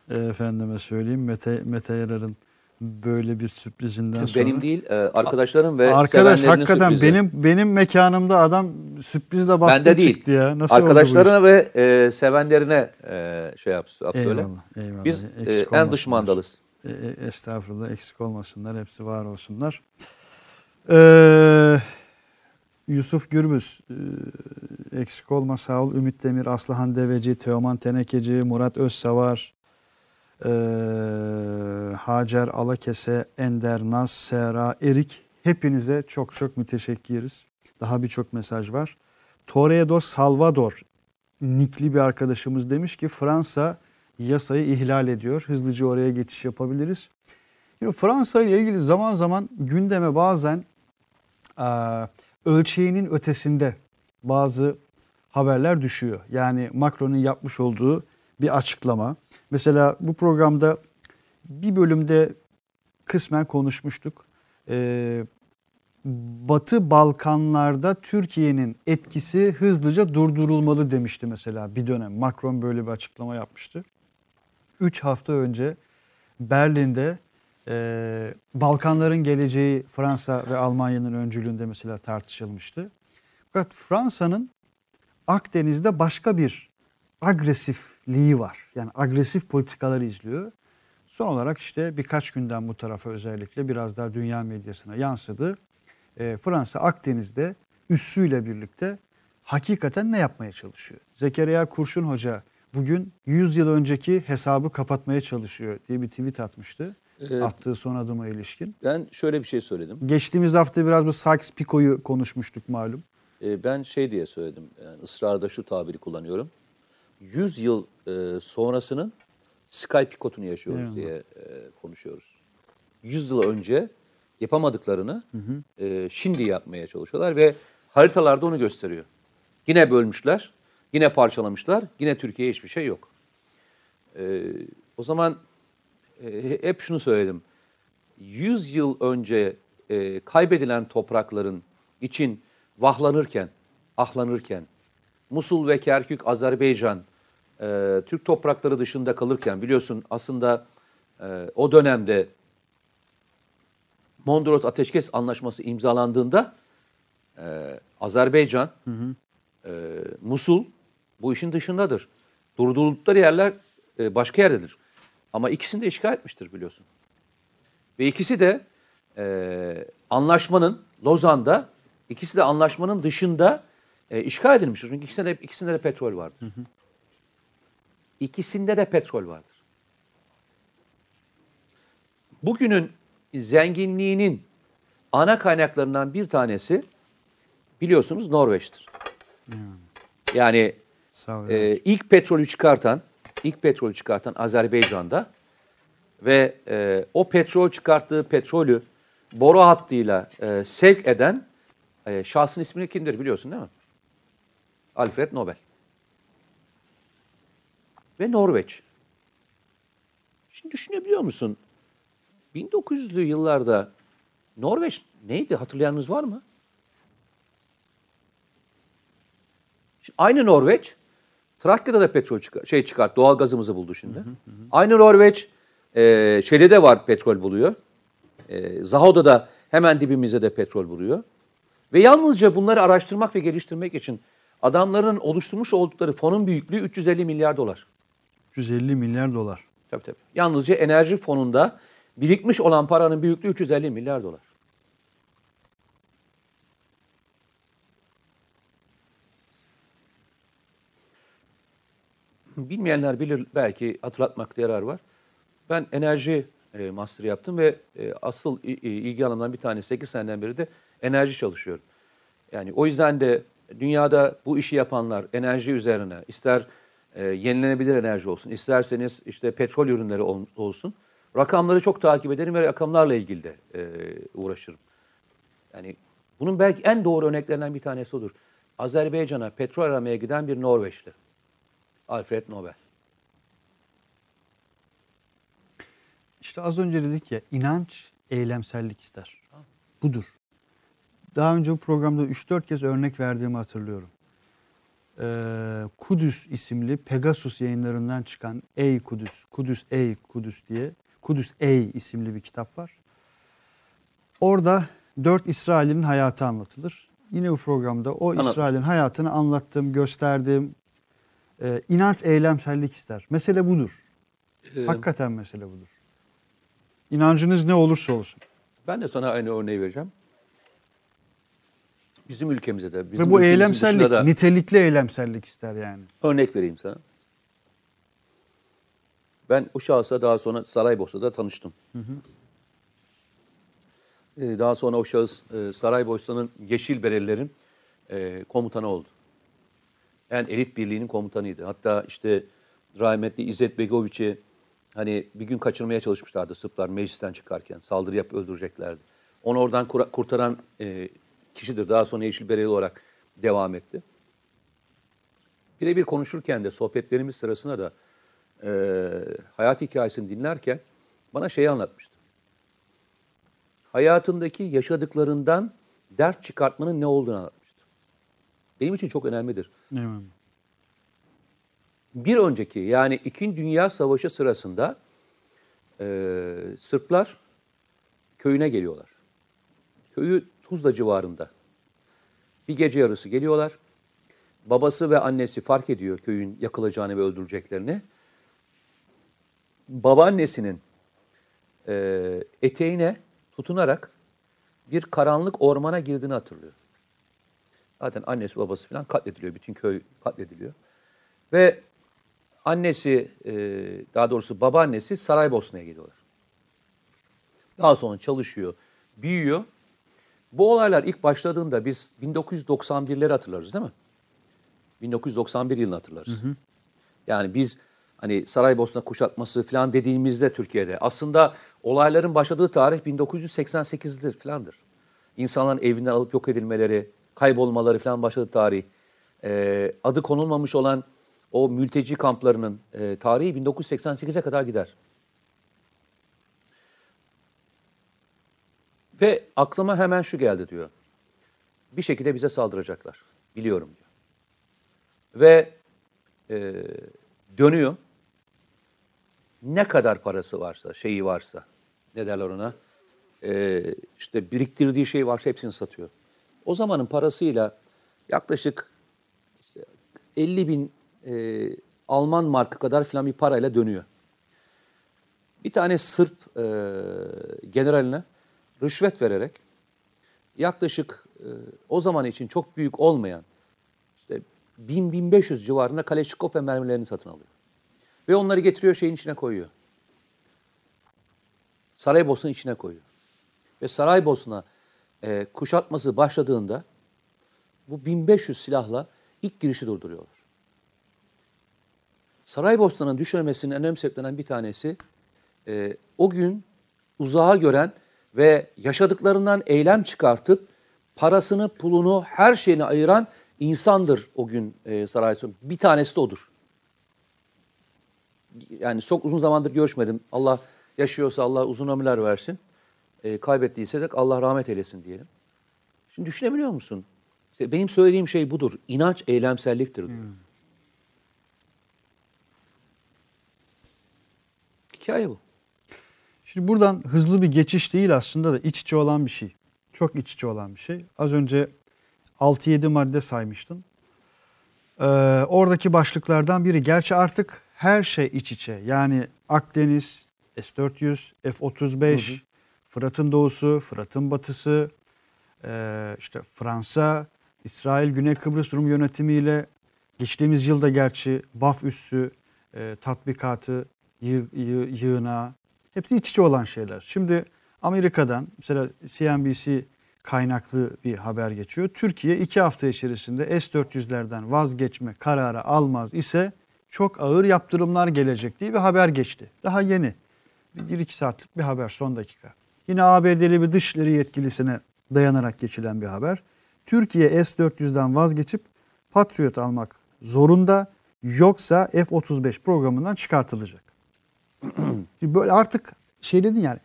E, efendime söyleyeyim. Mete, Mete Yarar'ın böyle bir sürprizinden sonra. Benim değil, e, arkadaşlarım ve arkadaş, sevenlerinin hakikaten sürprizi. Benim, benim mekanımda adam sürprizle baskın çıktı ya. Nasıl arkadaşlarına ve e, sevenlerine e, şey yap, yap söyle. Eyvallah, eyvallah. Biz e, en dış mandalız. E, e, estağfurullah, eksik olmasınlar. Hepsi var olsunlar. Eee... Yusuf Gürbüz, eksik olma, sağ ol. Ümit Demir, Aslıhan Deveci, Teoman Tenekeci, Murat Özsavar, e, Hacer Alakese, Ender Nas, Sera Erik. Hepinize çok çok müteşekkiriz. Daha birçok mesaj var. Toredo Salvador nikli bir arkadaşımız demiş ki Fransa yasayı ihlal ediyor. Hızlıca oraya geçiş yapabiliriz. Şimdi Fransa ile ilgili zaman zaman gündeme bazen E, ölçeğinin ötesinde bazı haberler düşüyor. Yani Macron'un yapmış olduğu bir açıklama. Mesela bu programda bir bölümde kısmen konuşmuştuk. Ee, Batı Balkanlar'da Türkiye'nin etkisi hızlıca durdurulmalı demişti mesela bir dönem. Macron böyle bir açıklama yapmıştı. Üç hafta önce Berlin'de Ee, Balkanların geleceği Fransa ve Almanya'nın öncülüğünde mesela tartışılmıştı. Fakat Fransa'nın Akdeniz'de başka bir agresifliği var. Yani agresif politikaları izliyor. Son olarak işte birkaç günden bu tarafa özellikle biraz daha dünya medyasına yansıdı. Ee, Fransa Akdeniz'de üssüyle birlikte hakikaten ne yapmaya çalışıyor? Zekeriya Kurşun Hoca bugün yüz yıl önceki hesabı kapatmaya çalışıyor diye bir tweet atmıştı. Attığı son adıma ilişkin. Ben şöyle bir şey söyledim. Geçtiğimiz hafta biraz bu Sykes-Picot'u konuşmuştuk malum. Ben şey diye söyledim. Yani ısrarda şu tabiri kullanıyorum. yüz yıl sonrasının Sykes-Picot'unu yaşıyoruz yani diye konuşuyoruz. yüz yıl önce yapamadıklarını hı hı. şimdi yapmaya çalışıyorlar ve haritalarda onu gösteriyor. Yine bölmüşler, yine parçalamışlar, yine Türkiye'ye hiçbir şey yok. O zaman hep şunu söyledim. yüz yıl önce e, kaybedilen toprakların için vahlanırken, ahlanırken, Musul ve Kerkük, Azerbaycan, e, Türk toprakları dışında kalırken, biliyorsun aslında e, o dönemde Mondros Ateşkes Anlaşması imzalandığında e, Azerbaycan, hı hı. E, Musul bu işin dışındadır. Durdurdukları yerler e, başka yerdedir. Ama ikisini de işgal etmiştir biliyorsun. Ve ikisi de e, anlaşmanın, Lozan'da, ikisi de anlaşmanın dışında e, işgal edilmiştir. Çünkü ikisinde de, ikisinde de petrol vardır. Hı hı. İkisinde de petrol vardır. Bugünün zenginliğinin ana kaynaklarından bir tanesi biliyorsunuz Norveç'tir. Hı. Yani e, ilk petrolü çıkartan, İlk petrolü çıkartan Azerbaycan'da ve e, o petrol çıkarttığı petrolü boru hattıyla e, sevk eden e, şahsın ismini kimdir biliyorsun değil mi? Alfred Nobel. ve Norveç. Şimdi düşünebiliyor musun? bin dokuz yüzlü yıllarda Norveç neydi? Hatırlayanınız var mı? Şimdi aynı Norveç, Trakya'da da petrol çıkar, şey çıkart, doğal gazımızı buldu şimdi. Hı hı hı. Aynı Norveç, e, şeyde de var petrol buluyor. E, Zaho'da da hemen dibimizde de petrol buluyor. Ve yalnızca bunları araştırmak ve geliştirmek için adamların oluşturmuş oldukları fonun büyüklüğü üç yüz elli milyar dolar. üç yüz elli milyar dolar. Tabii tabii. Yalnızca enerji fonunda birikmiş olan paranın büyüklüğü üç yüz elli milyar dolar. Bilmeyenler bilir, belki hatırlatmakta yarar var. Ben enerji e, master yaptım ve e, asıl e, ilgi alanımdan bir tanesi sekiz seneden beri de enerji çalışıyorum. Yani o yüzden de dünyada bu işi yapanlar enerji üzerine, ister e, yenilenebilir enerji olsun, isterseniz işte petrol ürünleri ol, olsun, rakamları çok takip ederim ve rakamlarla ilgili de e, uğraşırım. Yani bunun belki en doğru örneklerinden bir tanesi odur. Azerbaycan'a petrol aramaya giden bir Norveçli. Alfred Nobel. İşte az önce dedik ya, inanç eylemsellik ister. Budur. Daha önce bu programda üç dört kez örnek verdiğimi hatırlıyorum. Ee, Kudüs isimli Pegasus yayınlarından çıkan Ey Kudüs, Kudüs Ey Kudüs diye, Kudüs Ey isimli bir kitap var. Orada dört İsrail'in hayatı anlatılır. Yine bu programda o Anladım. İsrail'in hayatını anlattım, gösterdim. Ee, inanç eylemsellik ister. Mesele budur. Ee, Hakikaten mesele budur. İnancınız ne olursa olsun. Ben de sana aynı örneği vereceğim. Bizim ülkemize de. Bizim Ve bu eylemsellik, da nitelikli eylemsellik ister yani. Örnek vereyim sana. Ben o şahısla daha sonra Saraybosna'da tanıştım. Hı hı. Ee, daha sonra o şahıs e, Saraybosna'nın Yeşil Berelilerin e, komutanı oldu. Yani elit birliğinin komutanıydı. Hatta işte rahmetli İzzet Begoviç'i hani bir gün kaçırmaya çalışmışlardı Sırplar meclisten çıkarken. Saldırı yapıp öldüreceklerdi. Onu oradan kura, kurtaran e, kişidir. Daha sonra Yeşil Bereli olarak devam etti. Birebir konuşurken de sohbetlerimiz sırasında da e, hayat hikayesini dinlerken bana şeyi anlatmıştı. Hayatındaki yaşadıklarından dert çıkartmanın ne olduğunu anlatmıştı. Benim için çok önemlidir. Evet. Bir önceki, yani İkinci Dünya Savaşı sırasında e, Sırplar köyüne geliyorlar. Köyü Tuzla civarında. Bir gece yarısı geliyorlar. Babası ve annesi fark ediyor köyün yakılacağını ve öldüreceklerini. Babaannesinin e, eteğine tutunarak bir karanlık ormana girdiğini hatırlıyor. Zaten annesi babası falan katlediliyor. Bütün köy katlediliyor. Ve annesi, daha doğrusu babaannesi Saraybosna'ya geliyorlar. Daha sonra çalışıyor, büyüyor. Bu olaylar ilk başladığında biz bin dokuz yüz doksan birleri hatırlarız değil mi? bin dokuz yüz doksan bir yılını hatırlarız. Hı hı. Yani biz hani Saraybosna kuşatması falan dediğimizde Türkiye'de aslında olayların başladığı tarih bin dokuz yüz seksen sekizdir falandır. İnsanların evinden alıp yok edilmeleri, kaybolmaları falan başladı tarih. E, adı konulmamış olan o mülteci kamplarının e, tarihi bin dokuz yüz seksen sekize kadar gider. Ve aklıma hemen şu geldi diyor. Bir şekilde bize saldıracaklar. Biliyorum diyor. Ve e, dönüyor. Ne kadar parası varsa, şeyi varsa, ne derler ona, e, işte biriktirdiği şey varsa hepsini satıyor. O zamanın parasıyla yaklaşık işte elli bin e, Alman markı kadar filan bir parayla dönüyor. Bir tane Sırp e, generaline rüşvet vererek yaklaşık e, o zaman için çok büyük olmayan işte bin - bin beş yüz civarında Kaleşnikov ve mermilerini satın alıyor. Ve onları getiriyor, şeyin içine koyuyor. Saraybosna'nın içine koyuyor. Ve Saraybosna E, kuşatması başladığında bu bin beş yüz silahla ilk girişi durduruyorlar. Saraybosna'nın düşürmesinin en önemli sebeplerinden bir tanesi e, o gün uzağa gören ve yaşadıklarından eylem çıkartıp parasını, pulunu, her şeyini ayıran insandır o gün e, Saraybosna. Bir tanesi de odur. yani çok uzun zamandır görüşmedim. Allah yaşıyorsa Allah uzun ömürler versin. E, kaybettiyse de Allah rahmet eylesin diyelim. Şimdi düşünebiliyor musun? İşte benim söylediğim şey budur. İnanç eylemselliktir diyor. Hmm. Hikaye bu. Şimdi buradan hızlı bir geçiş değil aslında da iç içe olan bir şey. Çok iç içe olan bir şey. Az önce altı yedi madde saymıştım. Ee, oradaki başlıklardan biri. Gerçi artık her şey iç içe. Yani Akdeniz, S dört yüz, F otuz beş, hı hı. Fırat'ın doğusu, Fırat'ın batısı, e, işte Fransa, İsrail, Güney Kıbrıs Rum yönetimiyle geçtiğimiz yılda gerçi B A F üssü e, tatbikatı yığ, yığ, yığına hepsi iç içe olan şeyler. Şimdi Amerika'dan mesela C N B C kaynaklı bir haber geçiyor. Türkiye iki hafta içerisinde S dört yüzlerden vazgeçme kararı almaz ise çok ağır yaptırımlar gelecek diye bir haber geçti. Daha yeni. Bir iki saatlik bir haber son dakika. Yine A B D'li bir dışişleri yetkilisine dayanarak geçilen bir haber. Türkiye S dört yüzden vazgeçip Patriot almak zorunda, yoksa F otuz beş programından çıkartılacak. Böyle artık şey dedin yani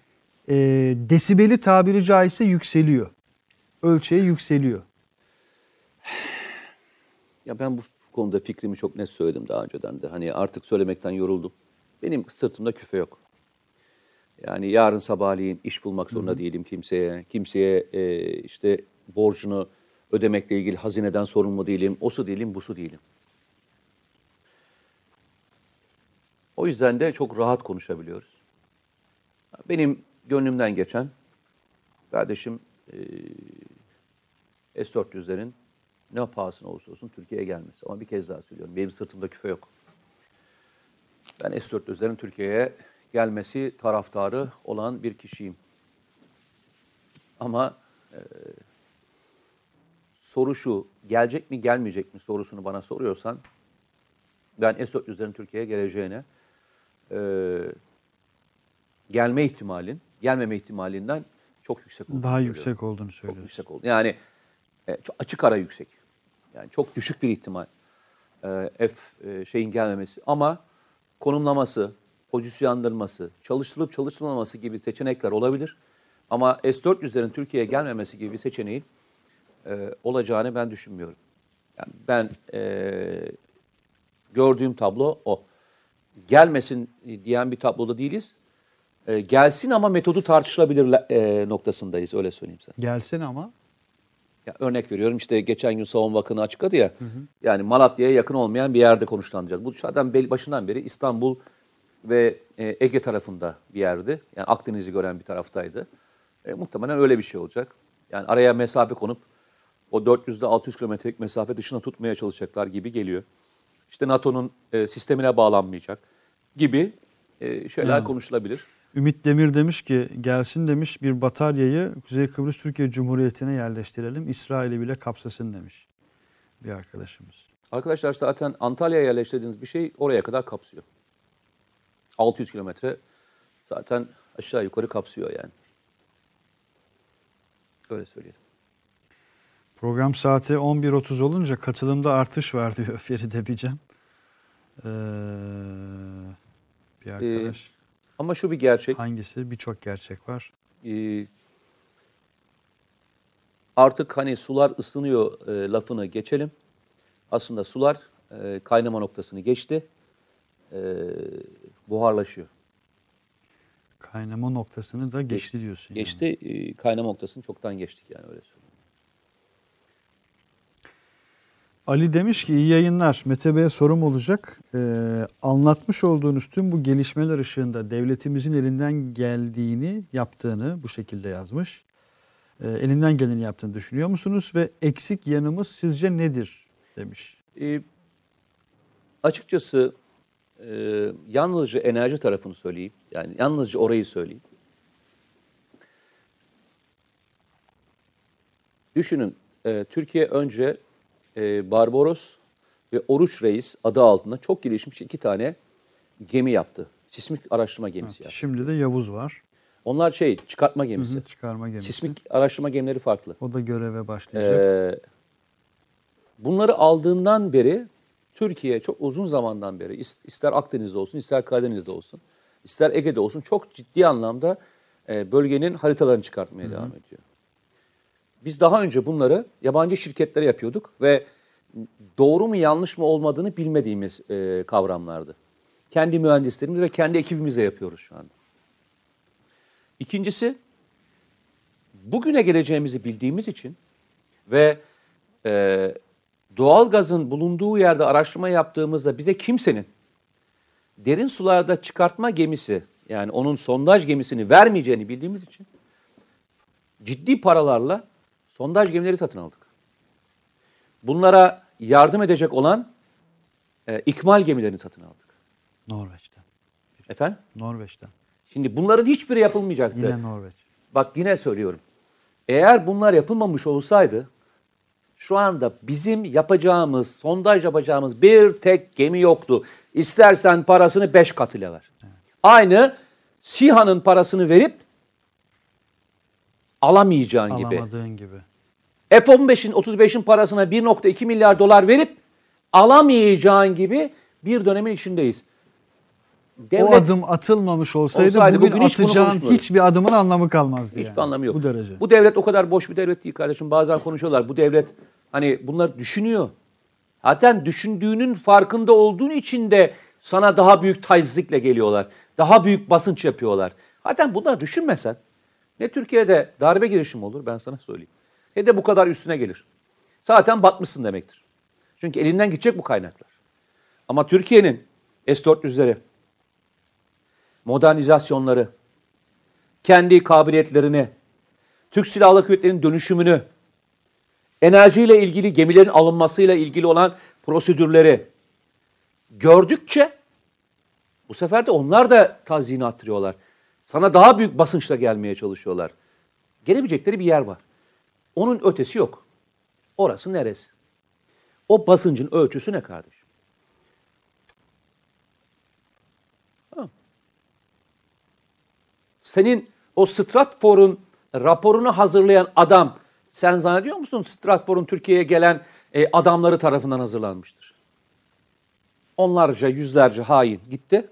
e, desibeli tabiri caizse yükseliyor. Ölçeği yükseliyor. Ya ben bu konuda fikrimi çok net söyledim daha önceden de. Hani artık söylemekten yoruldum. Benim sırtımda küfe yok. Yani yarın sabahleyin iş bulmak zorunda Hı-hı. değilim kimseye. Kimseye e, işte borcunu ödemekle ilgili hazineden sorumlu değilim. Osu değilim, busu değilim. O yüzden de çok rahat konuşabiliyoruz. Benim gönlümden geçen kardeşim e, S dört yüzlerin ne pahasına olursa olsun Türkiye'ye gelmesi. Ama bir kez daha söylüyorum. Benim sırtımda küfe yok. Ben S dört yüzlerin Türkiye'ye gelmesi taraftarı olan bir kişiyim. Ama e, soru şu, gelecek mi gelmeyecek mi sorusunu bana soruyorsan, ben S dört yüzlerin Türkiye'ye geleceğine, e, gelme ihtimalin, gelmeme ihtimalinden çok yüksek olduğunu Daha söylüyorum. yüksek olduğunu söylüyorsun. Çok yüksek olduğunu. Yani e, çok açık ara yüksek. Yani çok düşük bir ihtimal. E, F e, şeyin gelmemesi. Ama konumlaması, pozisyonlandırması, çalıştırılıp çalıştırılmaması gibi seçenekler olabilir. Ama S dört yüzlerin Türkiye'ye gelmemesi gibi bir seçeneğin e, olacağını ben düşünmüyorum. Yani ben e, gördüğüm tablo o. Gelmesin diyen bir tabloda değiliz. E, gelsin ama metodu tartışılabilir e, noktasındayız, öyle söyleyeyim sana. Gelsin ama? Ya, örnek veriyorum, işte geçen gün Savunma Bakanı açıkladı ya, hı hı. yani Malatya'ya yakın olmayan bir yerde konuşlandıracağız. Bu zaten başından beri İstanbul ve Ege tarafında bir yerdi. Yani Akdeniz'i gören bir taraftaydı. E, muhtemelen öyle bir şey olacak. Yani araya mesafe konup o dört yüzde altı yüz kilometrelik mesafe dışına tutmaya çalışacaklar gibi geliyor. İşte NATO'nun e, sistemine bağlanmayacak gibi e, şeyler hmm. konuşulabilir. Ümit Demir demiş ki, gelsin demiş, bir bataryayı Kuzey Kıbrıs Türkiye Cumhuriyeti'ne yerleştirelim. İsrail'i bile kapsasın demiş bir arkadaşımız. Arkadaşlar zaten Antalya'ya yerleştirdiğiniz bir şey oraya kadar kapsıyor. altı yüz kilometre zaten aşağı yukarı kapsıyor yani. Öyle söyleyelim. Program saati on bir otuz olunca katılımda artış var diyor Feride Bican. Ee, bir arkadaş. Ee, ama şu bir gerçek. Hangisi? Birçok gerçek var. Ee, artık hani sular ısınıyor e, lafını geçelim. Aslında sular e, kaynama noktasını geçti. E, buharlaşıyor. Kaynama noktasını da geçti diyorsun. Geçti. Yani. E, kaynama noktasını çoktan geçtik yani, öyle söyleyeyim. Ali demiş ki, iyi yayınlar. Mete Bey'e sorum olacak. Ee, anlatmış olduğunuz tüm bu gelişmeler ışığında devletimizin elinden geldiğini yaptığını bu şekilde yazmış. Ee, elinden geleni yaptığını düşünüyor musunuz ve eksik yanımız sizce nedir demiş. E, açıkçası Ee, yalnızca enerji tarafını söyleyeyim. Yani yalnızca orayı söyleyeyim. Düşünün, e, Türkiye önce e, Barbaros ve Oruç Reis adı altında çok gelişmiş iki tane gemi yaptı. Sismik araştırma gemisi evet, yaptı. Şimdi de Yavuz var. Onlar şey, çıkartma gemisi. Hı hı, çıkarma gemisi. Sismik araştırma gemileri farklı. O da göreve başlayacak. Ee, bunları aldığından beri Türkiye çok uzun zamandan beri ister Akdeniz'de olsun, ister Karadeniz'de olsun, ister Ege'de olsun çok ciddi anlamda e, bölgenin haritalarını çıkartmaya Hı-hı. devam ediyor. Biz daha önce bunları yabancı şirketlere yapıyorduk ve doğru mu yanlış mı olmadığını bilmediğimiz e, kavramlardı. Kendi mühendislerimiz ve kendi ekibimizle yapıyoruz şu anda. İkincisi, bugüne geleceğimizi bildiğimiz için ve e, doğalgazın bulunduğu yerde araştırma yaptığımızda bize kimsenin derin sularda çıkartma gemisi, yani onun sondaj gemisini vermeyeceğini bildiğimiz için ciddi paralarla sondaj gemileri satın aldık. Bunlara yardım edecek olan e, ikmal gemilerini satın aldık. Norveç'ten. Efendim? Norveç'ten. Şimdi bunların hiçbiri yapılmayacaktı. Yine Norveç. Bak yine söylüyorum. Eğer bunlar yapılmamış olsaydı şu anda bizim yapacağımız, sondaj yapacağımız bir tek gemi yoktu. İstersen parasını beş katıyla ver. Evet. Aynı SİHA'nın parasını verip alamayacağın Alamadığın gibi. Alamadığın gibi. F on beşin, otuz beşin parasına bir nokta iki milyar dolar verip alamayacağın gibi bir dönemin içindeyiz. Devlet, o adım atılmamış olsaydı, olsaydı bugün, bugün atacağın hiç hiçbir adımın anlamı kalmazdı. Hiçbir yani. anlamı yok. Bu derece. Bu devlet o kadar boş bir devlet değil kardeşim. Bazen konuşuyorlar. Bu devlet hani bunları düşünüyor. Zaten düşündüğünün farkında olduğun için de sana daha büyük tazikle geliyorlar. Daha büyük basınç yapıyorlar. Zaten bunları düşünmesen ne Türkiye'de darbe girişimi olur ben sana söyleyeyim. Ne de bu kadar üstüne gelir. Zaten batmışsın demektir. Çünkü elinden gidecek bu kaynaklar. Ama Türkiye'nin S dört yüzleri, modernizasyonları, kendi kabiliyetlerini, Türk Silahlı Kuvvetleri'nin dönüşümünü, enerjiyle ilgili gemilerin alınmasıyla ilgili olan prosedürleri gördükçe bu sefer de onlar da tazyiğini arttırıyorlar. Sana daha büyük basınçla gelmeye çalışıyorlar. Gelebilecekleri bir yer var. Onun ötesi yok. Orası neresi? O basıncın ölçüsü ne kardeşim? Tamam. Senin o Stratfor'un raporunu hazırlayan adam, sen zannediyor musun Stratfor'un Türkiye'ye gelen e, adamları tarafından hazırlanmıştır? Onlarca, yüzlerce hain gitti.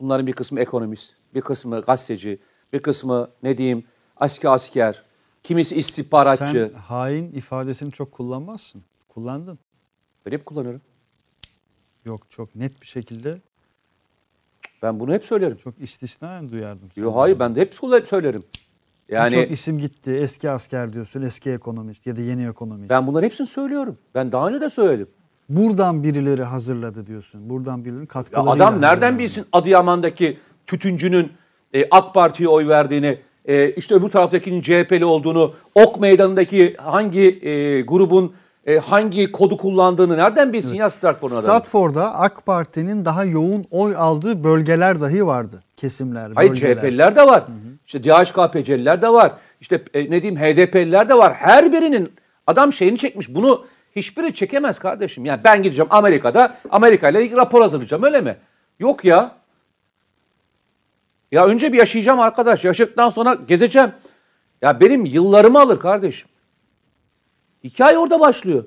Bunların bir kısmı ekonomist, bir kısmı gazeteci, bir kısmı ne diyeyim asker asker, kimisi istihbaratçı. Sen hain ifadesini çok kullanmazsın. Kullandın. Ben hep kullanıyorum. Yok, çok net bir şekilde. Ben bunu hep söylerim. Çok istisnaen duyardım. Yok hayır, ben de hep söylerim. Yani çok isim gitti. Eski asker diyorsun, eski ekonomist ya da yeni ekonomist. Ben bunların hepsini söylüyorum. Ben daha önce de söyledim. Buradan birileri hazırladı diyorsun. Buradan birilerinin katkılarıyla. Adam nereden bilsin Adıyaman'daki tütüncünün e, AK Parti'ye oy verdiğini, e, işte öbür taraftakinin C H P'li olduğunu, Ok Meydanı'ndaki hangi e, grubun e, hangi kodu kullandığını nereden bilsin evet. ya Stratford'un adamı? Stratford'da AK Parti'nin daha yoğun oy aldığı bölgeler dahi vardı. Kesimler, Hayır, bölgeler. Hayır, C H P'liler de var. Hı hı. İşte D H K P C'liler de var. İşte e, ne diyeyim H D P'liler de var. Her birinin adam şeyini çekmiş. Bunu hiçbiri çekemez kardeşim. Yani ben gideceğim Amerika'da, Amerika ile ilgili rapor hazırlayacağım, öyle mi? Yok ya. Ya önce bir yaşayacağım arkadaş. Yaşadıktan sonra gezeceğim. Ya benim yıllarımı alır kardeşim. Hikaye orada başlıyor.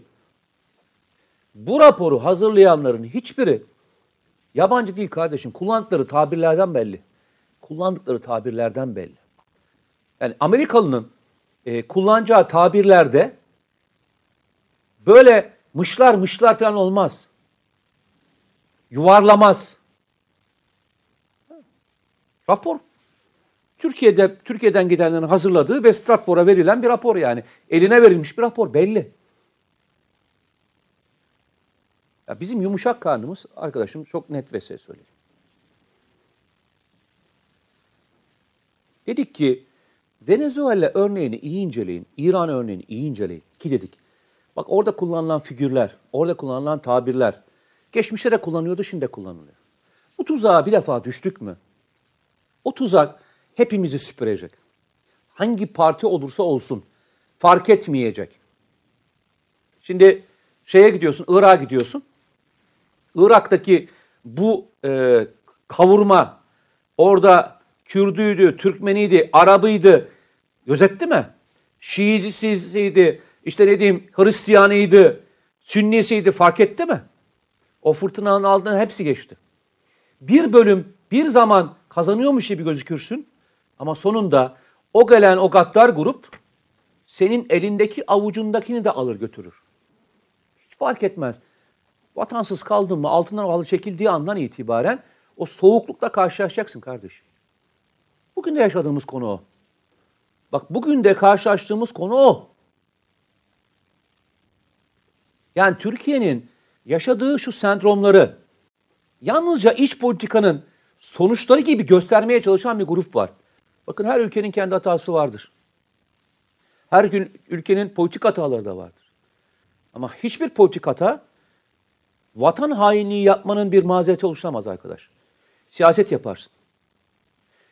Bu raporu hazırlayanların hiçbiri yabancı değil kardeşim. Kullandıkları tabirlerden belli. Kullandıkları tabirlerden belli. Yani Amerikalının e, kullanacağı tabirlerde böyle mışlar mışlar falan olmaz. Yuvarlamaz. Rapor. Türkiye'de Türkiye'den gidenlerin hazırladığı ve Stratfor'a verilen bir rapor yani. Eline verilmiş bir rapor belli. Ya bizim yumuşak karnımız arkadaşım çok net ve ses söylüyor. Dedik ki Venezuela örneğini iyi inceleyin. İran örneğini iyi inceleyin. Ki dedik. Bak orada kullanılan figürler, orada kullanılan tabirler. Geçmişte de kullanıyordu, şimdi de kullanılıyor. Bu tuzağa bir defa düştük mü? O tuzak hepimizi süpürecek. Hangi parti olursa olsun fark etmeyecek. Şimdi şeye gidiyorsun, Irak'a gidiyorsun. Irak'taki bu e, kavurma orada Kürdüydü, Türkmeniydi, Arabıydı. Gözetti mi? Şiisiydi, işte ne diyeyim Hristiyanıydı. Sünnisiydi fark etti mi? O fırtınanın altından hepsi geçti. Bir bölüm bir zaman kazanıyormuş gibi gözükürsün ama sonunda o gelen o gaddar grup senin elindeki avucundakini de alır götürür. Hiç fark etmez. Vatansız kaldın mı altından o halı çekildiği andan itibaren o soğuklukla karşılaşacaksın kardeşim. Bugün de yaşadığımız konu o. Bak bugün de karşılaştığımız konu o. Yani Türkiye'nin yaşadığı şu sendromları yalnızca iç politikanın sonuçları gibi göstermeye çalışan bir grup var. Bakın her ülkenin kendi hatası vardır. Her gün ülkenin politik hataları da vardır. Ama hiçbir politik hata vatan hainliği yapmanın bir mazereti oluşamaz arkadaş. Siyaset yaparsın.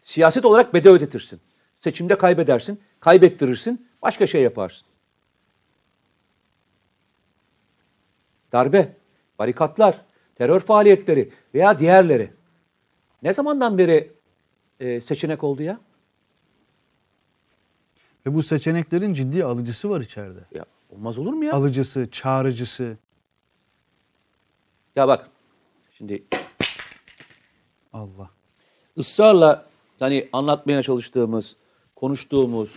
Siyaset olarak bedel ödetirsin. Seçimde kaybedersin, kaybettirirsin, başka şey yaparsın. Darbe, barikatlar, terör faaliyetleri veya diğerleri. Ne zamandan beri e, seçenek oldu ya? Ve bu seçeneklerin ciddi alıcısı var içeride. Ya olmaz olur mu ya? Alıcısı, çağrıcısı. Ya bak, şimdi Allah ısrarla hani anlatmaya çalıştığımız, konuştuğumuz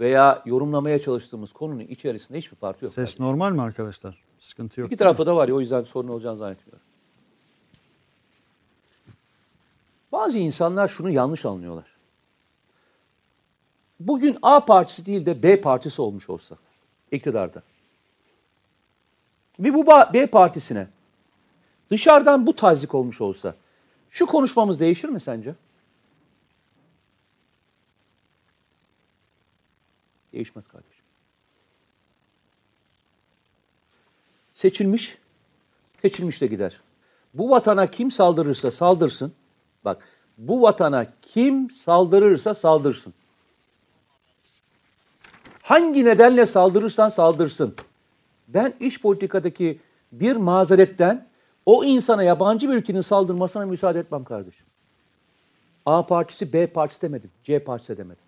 veya yorumlamaya çalıştığımız konunun içerisinde hiçbir parti yok. Ses kardeşim. Normal mi arkadaşlar? Sıkıntı yok. İki tarafta da var ya, o yüzden sorun olacağını zannetmiyorum. Bazı insanlar şunu yanlış anlıyorlar. Bugün A partisi değil de B partisi olmuş olsa iktidarda. Bir bu B partisine dışarıdan bu tazik olmuş olsa şu konuşmamız değişir mi sence? Değişmez kardeşim. Seçilmiş, seçilmiş de gider. Bu vatana kim saldırırsa saldırsın, bak bu vatana kim saldırırsa saldırsın. Hangi nedenle saldırırsan saldırsın. Ben iç politikadaki bir mazeretten o insana yabancı bir ülkenin saldırmasına müsaade etmem kardeşim. A partisi, B partisi demedim, C partisi demedim.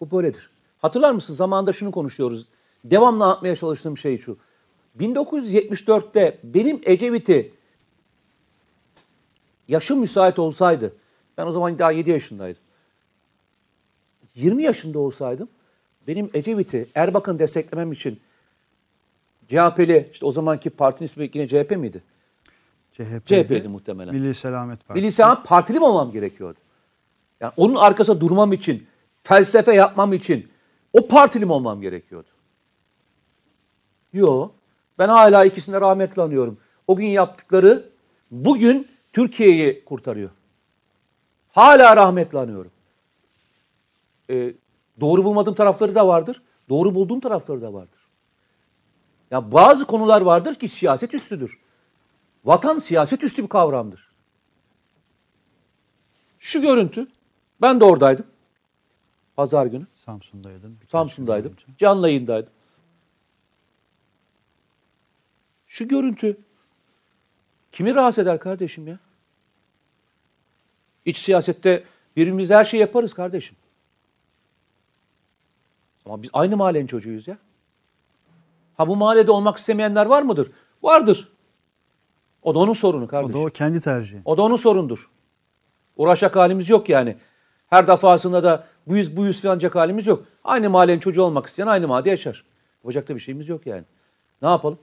Bu böyledir. Hatırlar mısın? Zamanında şunu konuşuyoruz. Devamlı anlatmaya çalıştığım şey şu. bin dokuz yüz yetmiş dörtte benim Ecevit'i yaşım müsait olsaydı, ben o zaman daha yedi yaşındaydım. yirmi yaşında olsaydım benim Ecevit'i Erbakan'ı desteklemem için C H P'li, işte o zamanki partinin ismi yine C H P miydi? C H P'ydi muhtemelen. Milli Selamet Partisi. Milli Selamet Partili mi olmam gerekiyordu? Yani onun arkasında durmam için, felsefe yapmam için o partili mi olmam gerekiyordu? Yo. Ben hala ikisine rahmetle anıyorum. O gün yaptıkları bugün Türkiye'yi kurtarıyor. Hala rahmetle anıyorum. Ee, doğru bulmadığım tarafları da vardır. Doğru bulduğum tarafları da vardır. Ya bazı konular vardır ki siyaset üstüdür. Vatan siyaset üstü bir kavramdır. Şu görüntü. Ben de oradaydım. Pazar günü. Samsun'daydım. Samsun'daydım. Canlı yayındaydım. Şu görüntü kimi rahatsız eder kardeşim ya? İç siyasette birbirimizle her şeyi yaparız kardeşim. Ama biz aynı mahallenin çocuğuyuz ya. Ha bu mahallede olmak istemeyenler var mıdır? Vardır. O da onun sorunu kardeşim. O da o kendi tercihi. O da onun sorundur. Uğraşacak halimiz yok yani. Her defasında da bu yüz bu yüz filancak halimiz yok. Aynı mahallenin çocuğu olmak isteyen aynı mahallede yaşar. Yapacak da bir şeyimiz yok yani. Ne yapalım?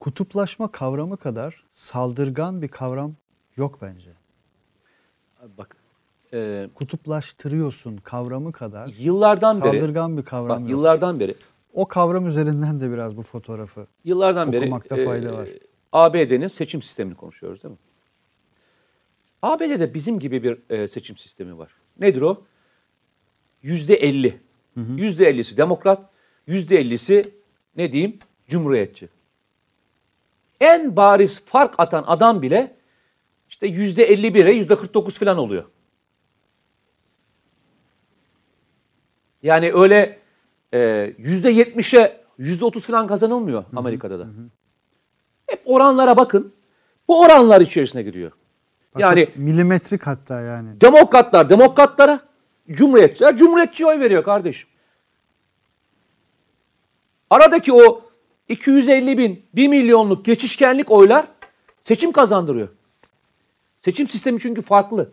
Kutuplaşma kavramı kadar saldırgan bir kavram yok bence. Bak, e, kutuplaştırıyorsun kavramı kadar yıllardan saldırgan beri, bir kavram bak, yok. Yıllardan beri. O kavram üzerinden de biraz bu fotoğrafı yıllardan okumakta beri, fayda var. E, A B D'nin seçim sistemini konuşuyoruz değil mi? A B D'de bizim gibi bir e, seçim sistemi var. Nedir o? yüzde elli. Hı hı. yüzde ellisi demokrat, yüzde ellisi ne diyeyim? Cumhuriyetçi. En bariz fark atan adam bile işte yüzde elli bire yüzde kırk dokuz falan oluyor. Yani öyle e, yüzde yetmişe yüzde otuz falan kazanılmıyor Amerika'da da. Hı hı. Hep oranlara bakın. Bu oranlar içerisine giriyor. Yani milimetrik hatta yani. Demokratlar demokratlara, cumhuriyetçiler cumhuriyetçiye oy veriyor kardeşim. Aradaki o iki yüz elli bin, bir milyonluk geçişkenlik oylar seçim kazandırıyor. Seçim sistemi çünkü farklı.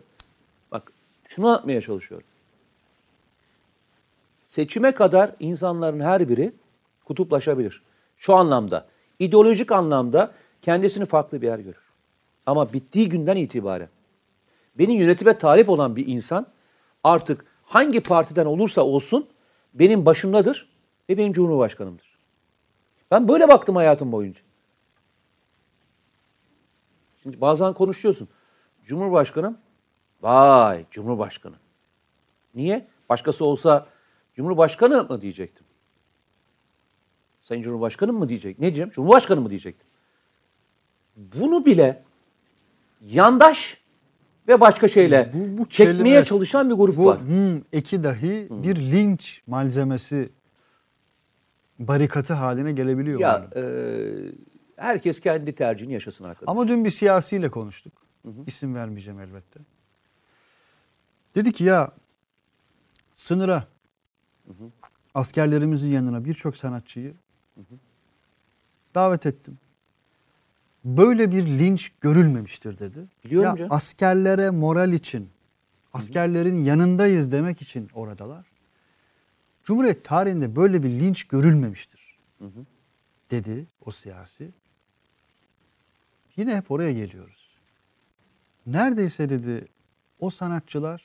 Bak şunu anlatmaya çalışıyorum. Seçime kadar insanların her biri kutuplaşabilir. Şu anlamda, ideolojik anlamda kendisini farklı bir yer görür. Ama bittiği günden itibaren benim yönetime talip olan bir insan artık hangi partiden olursa olsun benim başımdadır ve benim cumhurbaşkanımdır. Ben böyle baktım hayatım boyunca. Şimdi bazen konuşuyorsun. Cumhurbaşkanım, vay cumhurbaşkanı. Niye? Başkası olsa cumhurbaşkanı mı diyecektim? Sayın Cumhurbaşkanım mı diyecek? Ne diyeceğim? Cumhurbaşkanı mı diyecektim? Bunu bile yandaş ve başka şeyle bu, bu çekmeye kelime, çalışan bir grup bu, var. Hmm, eki dahi hmm. bir linç malzemesi barikatı haline gelebiliyor. Ya, e, herkes kendi tercihini yaşasın arkadaşlar. Ama dün bir siyasiyle konuştuk. Hı hı. İsim vermeyeceğim elbette. Dedi ki ya sınıra hı hı. askerlerimizin yanına birçok sanatçıyı hı hı. davet ettim. Böyle bir linç görülmemiştir dedi. Biliyorum ya canım. Askerlere moral için, askerlerin hı hı. yanındayız demek için oradalar. Cumhuriyet tarihinde böyle bir linç görülmemiştir hı hı. dedi o siyasi. Yine hep oraya geliyoruz. Neredeyse dedi o sanatçılar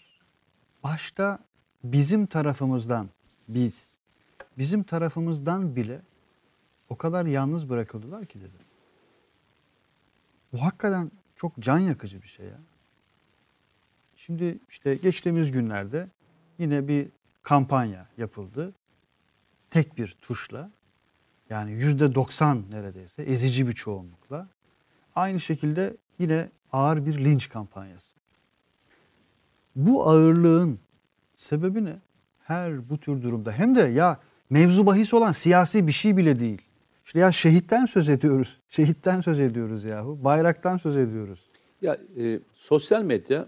başta bizim tarafımızdan, biz, bizim tarafımızdan bile o kadar yalnız bırakıldılar ki dedi. Bu hakikaten çok can yakıcı bir şey ya. Şimdi işte geçtiğimiz günlerde yine bir kampanya yapıldı. Tek bir tuşla yani yüzde doksan neredeyse ezici bir çoğunlukla. Aynı şekilde yine ağır bir linç kampanyası. Bu ağırlığın sebebi ne? Her bu tür durumda hem de ya mevzu bahis olan siyasi bir şey bile değil. İşte ya şehitten söz ediyoruz. Şehitten söz ediyoruz yahu. Bayraktan söz ediyoruz. Ya e, sosyal medya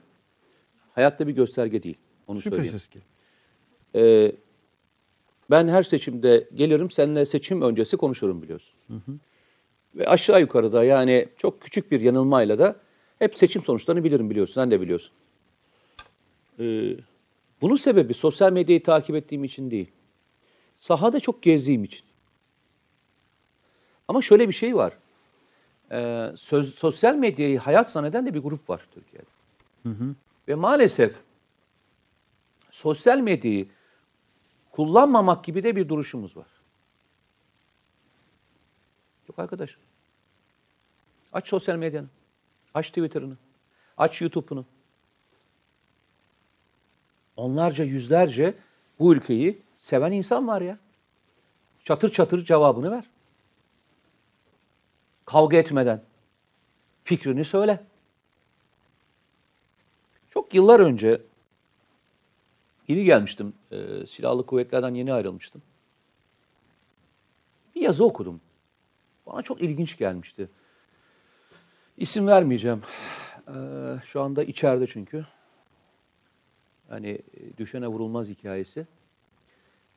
hayatta bir gösterge değil. Onu söyleyeyim. Şüphesiz ki. E, ben her seçimde gelirim. Seninle seçim öncesi konuşurum biliyorsun. Hı hı. Ve aşağı yukarıda yani çok küçük bir yanılmayla da hep seçim sonuçlarını bilirim biliyorsun. Sen de biliyorsun. E, bunun sebebi sosyal medyayı takip ettiğim için değil. Sahada çok gezdiğim için. Ama şöyle bir şey var. Ee, söz, sosyal medyayı hayat zanneden de bir grup var Türkiye'de. Hı hı. Ve maalesef sosyal medyayı kullanmamak gibi de bir duruşumuz var. Yok arkadaş. Aç sosyal medyanı. Aç Twitter'ını. Aç YouTube'unu. Onlarca, yüzlerce bu ülkeyi seven insan var ya. Çatır çatır cevabını ver. Kavga etmeden fikrini söyle. Çok yıllar önce yeni gelmiştim. E, silahlı kuvvetlerden yeni ayrılmıştım. Bir yazı okudum. Bana çok ilginç gelmişti. İsim vermeyeceğim. E, şu anda içeride çünkü. Hani düşene vurulmaz hikayesi.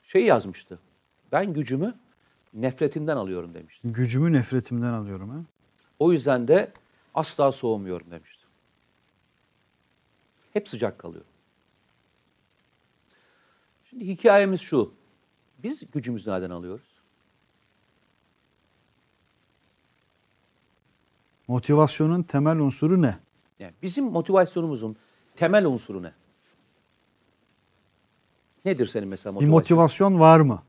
Şey yazmıştı. Ben gücümü nefretimden alıyorum demiştim. Gücümü nefretimden alıyorum. He? O yüzden de asla soğumuyorum demiştim. Hep sıcak kalıyorum. Şimdi hikayemiz şu. Biz gücümüzü nereden alıyoruz? Motivasyonun temel unsuru ne? Yani bizim motivasyonumuzun temel unsuru ne? Nedir senin mesela motivasyon? Bir motivasyon var mı?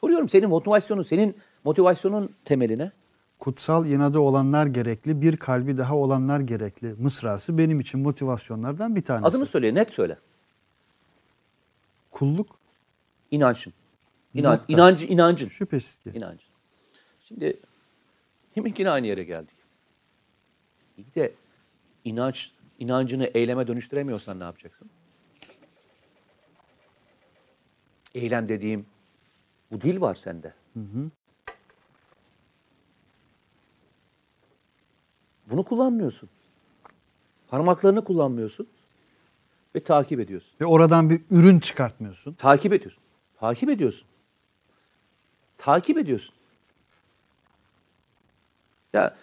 Soruyorum senin motivasyonun, senin motivasyonun temeline. Kutsal inadı olanlar gerekli, bir kalbi daha olanlar gerekli mısrası benim için motivasyonlardan bir tanesi. Adını söyle, net söyle. Kulluk. İnançın. İnan, inancı, inancın. Şüphesiz ki. İnancın. Şimdi heminkine aynı yere geldik. İyi de inanç, inancını eyleme dönüştüremiyorsan ne yapacaksın? Eylem dediğim bu dil var sende. Hı hı. Bunu kullanmıyorsun. Parmaklarını kullanmıyorsun ve takip ediyorsun. Ve oradan bir ürün çıkartmıyorsun. Takip ediyorsun. Takip ediyorsun. Takip ediyorsun. Ya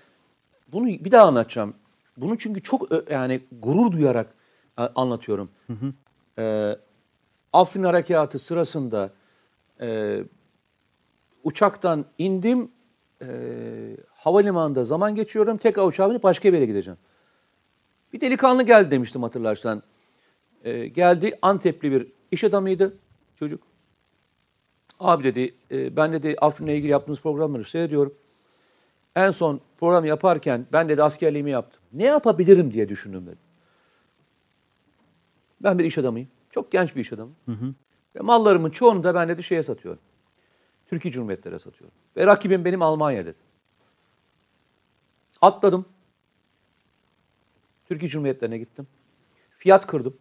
bunu bir daha anlatacağım. Bunu çünkü çok yani gurur duyarak anlatıyorum. Hı hı. E, Afrin harekatı sırasında e, uçaktan indim, e, havalimanında zaman geçiyorum, tekrar uçağa binip başka bir yere gideceğim. Bir delikanlı geldi demiştim hatırlarsan. E, geldi, Antepli bir iş adamıydı çocuk. Abi dedi, e, ben dedi Afrin'le ilgili yaptığınız programları seyrediyorum. En son program yaparken ben dedi askerliğimi yaptım. Ne yapabilirim diye düşündüm dedi. Ben bir iş adamıyım. Çok genç bir iş adamım. Hı hı. Ve mallarımın çoğunu da ben dedi şeye satıyorum. Türkiye Cumhuriyetleri'ne satıyorum. Ve rakibim benim Almanya dedi. Atladım. Türkiye Cumhuriyetleri'ne gittim. Fiyat kırdım.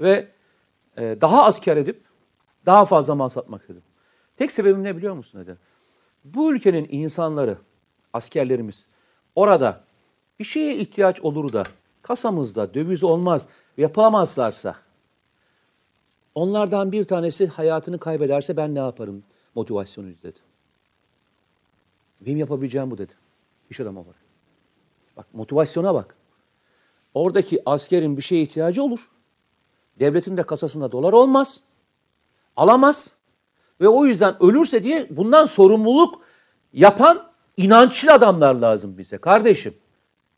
Ve e, daha az kar edip daha fazla mal satmak dedim. Tek sebebim ne biliyor musun dedi? Bu ülkenin insanları, askerlerimiz orada bir şeye ihtiyaç olur da kasamızda döviz olmaz, yapamazlarsa onlardan bir tanesi hayatını kaybederse ben ne yaparım motivasyonu dedi. Benim yapabileceğim bu dedi. İş adamı olarak. Bak motivasyona bak. Oradaki askerin bir şeye ihtiyacı olur. Devletin de kasasında dolar olmaz. Alamaz. Ve o yüzden ölürse diye bundan sorumluluk yapan inançlı adamlar lazım bize kardeşim.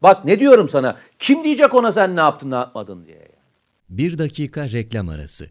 Bak ne diyorum sana. Kim diyecek ona sen ne yaptın ne yapmadın diye. Bir dakika reklam arası.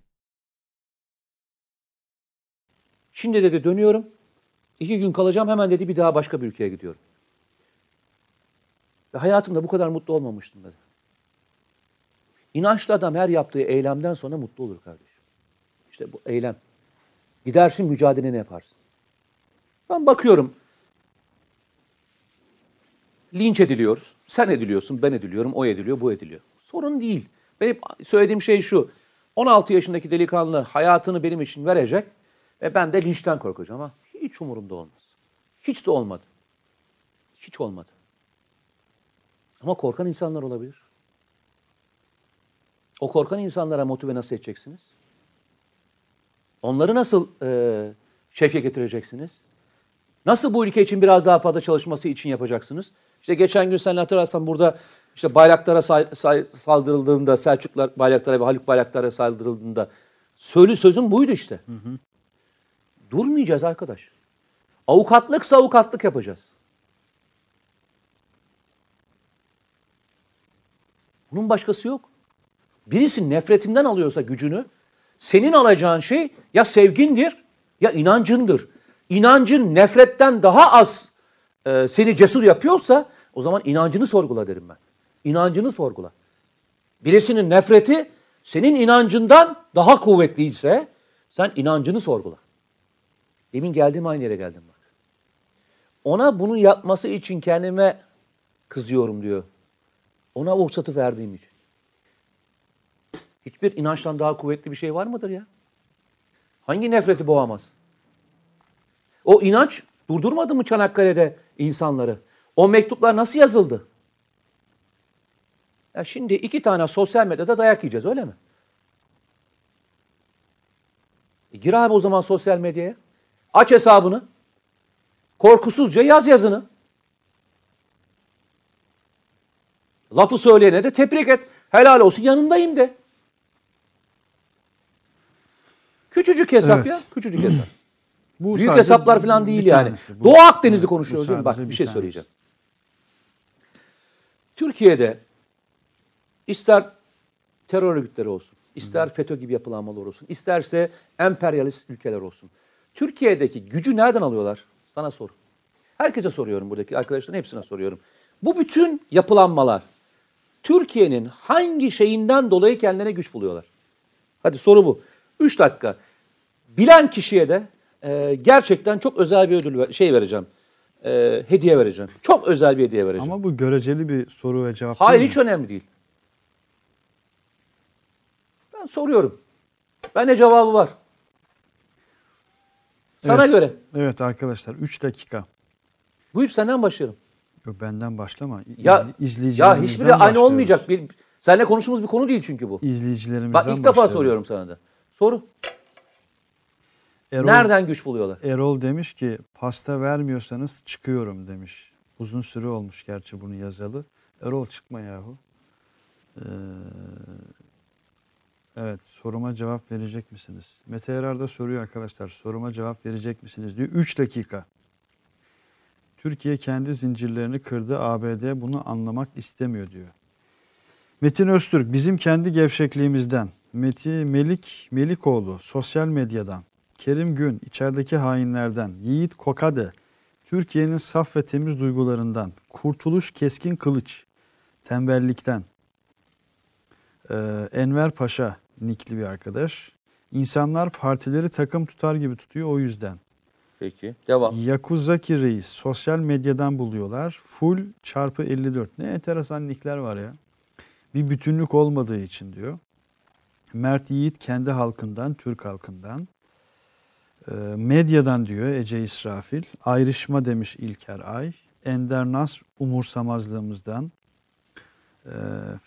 Şimdi dedi dönüyorum, iki gün kalacağım hemen dedi bir daha başka bir ülkeye gidiyorum. Ve hayatımda bu kadar mutlu olmamıştım dedi. İnançlı adam her yaptığı eylemden sonra mutlu olur kardeşim. İşte bu eylem. Gidersin mücadeleni yaparsın. Ben bakıyorum, linç ediliyoruz, sen ediliyorsun, ben ediliyorum, o ediliyor, bu ediliyor. Sorun değil. Benim söylediğim şey şu, on altı yaşındaki delikanlı hayatını benim için verecek ve ben de linçten korkacağım. Ha. Hiç umurumda olmaz. Hiç de olmadı. Hiç olmadı. Ama korkan insanlar olabilir. O korkan insanlara motive nasıl edeceksiniz? Onları nasıl e, şevke getireceksiniz? Nasıl bu ülke için biraz daha fazla çalışması için yapacaksınız? İşte geçen gün sen hatırlarsan burada... İşte bayraklara say, say, saldırıldığında, Selçuklar bayraklara ve Haluk bayraklara saldırıldığında söylü sözüm buydu işte. Hı hı. Durmayacağız arkadaş. Avukatlıksa avukatlık yapacağız. Bunun başkası yok. Birisi nefretinden alıyorsa gücünü, senin alacağın şey ya sevgindir ya inancındır. İnancın nefretten daha az e, seni cesur yapıyorsa o zaman inancını sorgula derim ben. İnancını sorgula. Birisinin nefreti senin inancından daha kuvvetliyse sen inancını sorgula. Demin geldim aynı yere geldim bak. Ona bunu yapması için kendime kızıyorum diyor. Ona o fırsatı verdiğim için. Hiçbir inançtan daha kuvvetli bir şey var mıdır ya? Hangi nefreti boğamaz? O inanç durdurmadı mı Çanakkale'de insanları? O mektuplar nasıl yazıldı? Ya şimdi iki tane sosyal medyada dayak yiyeceğiz öyle mi? E gir abi o zaman sosyal medyaya. Aç hesabını. Korkusuzca yaz yazını. Lafı söyleyene de tebrik et. Helal olsun yanındayım de. Küçücük hesap evet. ya. Küçücük hesap. Bu büyük hesaplar falan değil yani. Tanesi, Doğu Akdeniz'i evet, konuşuyoruz değil mi? Bak bir, bir şey tanesi. söyleyeceğim. Türkiye'de ister terör örgütleri olsun, ister Hı. FETÖ gibi yapılanmalar olsun, isterse emperyalist ülkeler olsun. Türkiye'deki gücü nereden alıyorlar? Sana sor. Herkese soruyorum, buradaki arkadaşların hepsine soruyorum. Bu bütün yapılanmalar Türkiye'nin hangi şeyinden dolayı kendine güç buluyorlar? Hadi soru bu. Üç dakika. Bilen kişiye de e, gerçekten çok özel bir ödül ver, şey vereceğim. E, hediye vereceğim. Çok özel bir hediye vereceğim. Ama bu göreceli bir soru ve cevap. Hayır, hiç önemli değil. Ben soruyorum. Bende cevabı var. Sana evet, göre. Evet arkadaşlar, üç dakika. Buyur, senden başlayalım. Yok, benden başlama. İz, ya, izleyicilerimizden ya hiçbiri aynı olmayacak. Bir, seninle konuştuğumuz bir konu değil çünkü bu. İzleyicilerimizden Bak ilk başlayalım. defa soruyorum sana da. Soru. Erol, nereden güç buluyorlar? Erol demiş ki pasta vermiyorsanız çıkıyorum demiş. Uzun süre olmuş gerçi bunu yazalı. Erol çıkma yahu. Ee, evet, soruma cevap verecek misiniz? Mete Erar da soruyor arkadaşlar. Soruma cevap verecek misiniz diyor. üç dakika. Türkiye kendi zincirlerini kırdı. A B D bunu anlamak istemiyor diyor. Metin Öztürk, bizim kendi gevşekliğimizden. Meti Melik Melikoğlu, sosyal medyadan. Kerim Gün, içerideki hainlerden. Yiğit Kokade, Türkiye'nin saf ve temiz duygularından. Kurtuluş Keskin Kılıç, tembellikten. Ee, Enver Paşa, nikli bir arkadaş. İnsanlar partileri takım tutar gibi tutuyor o yüzden. Peki, devam. Yakuzaki Reis, sosyal medyadan buluyorlar. Full çarpı elli dört. Ne enteresan nickler var ya. Bir bütünlük olmadığı için diyor. Mert Yiğit kendi halkından, Türk halkından. E, medyadan diyor Ece İsrafil. Ayrışma demiş İlker Ay. Ender Nas umursamazlığımızdan. E,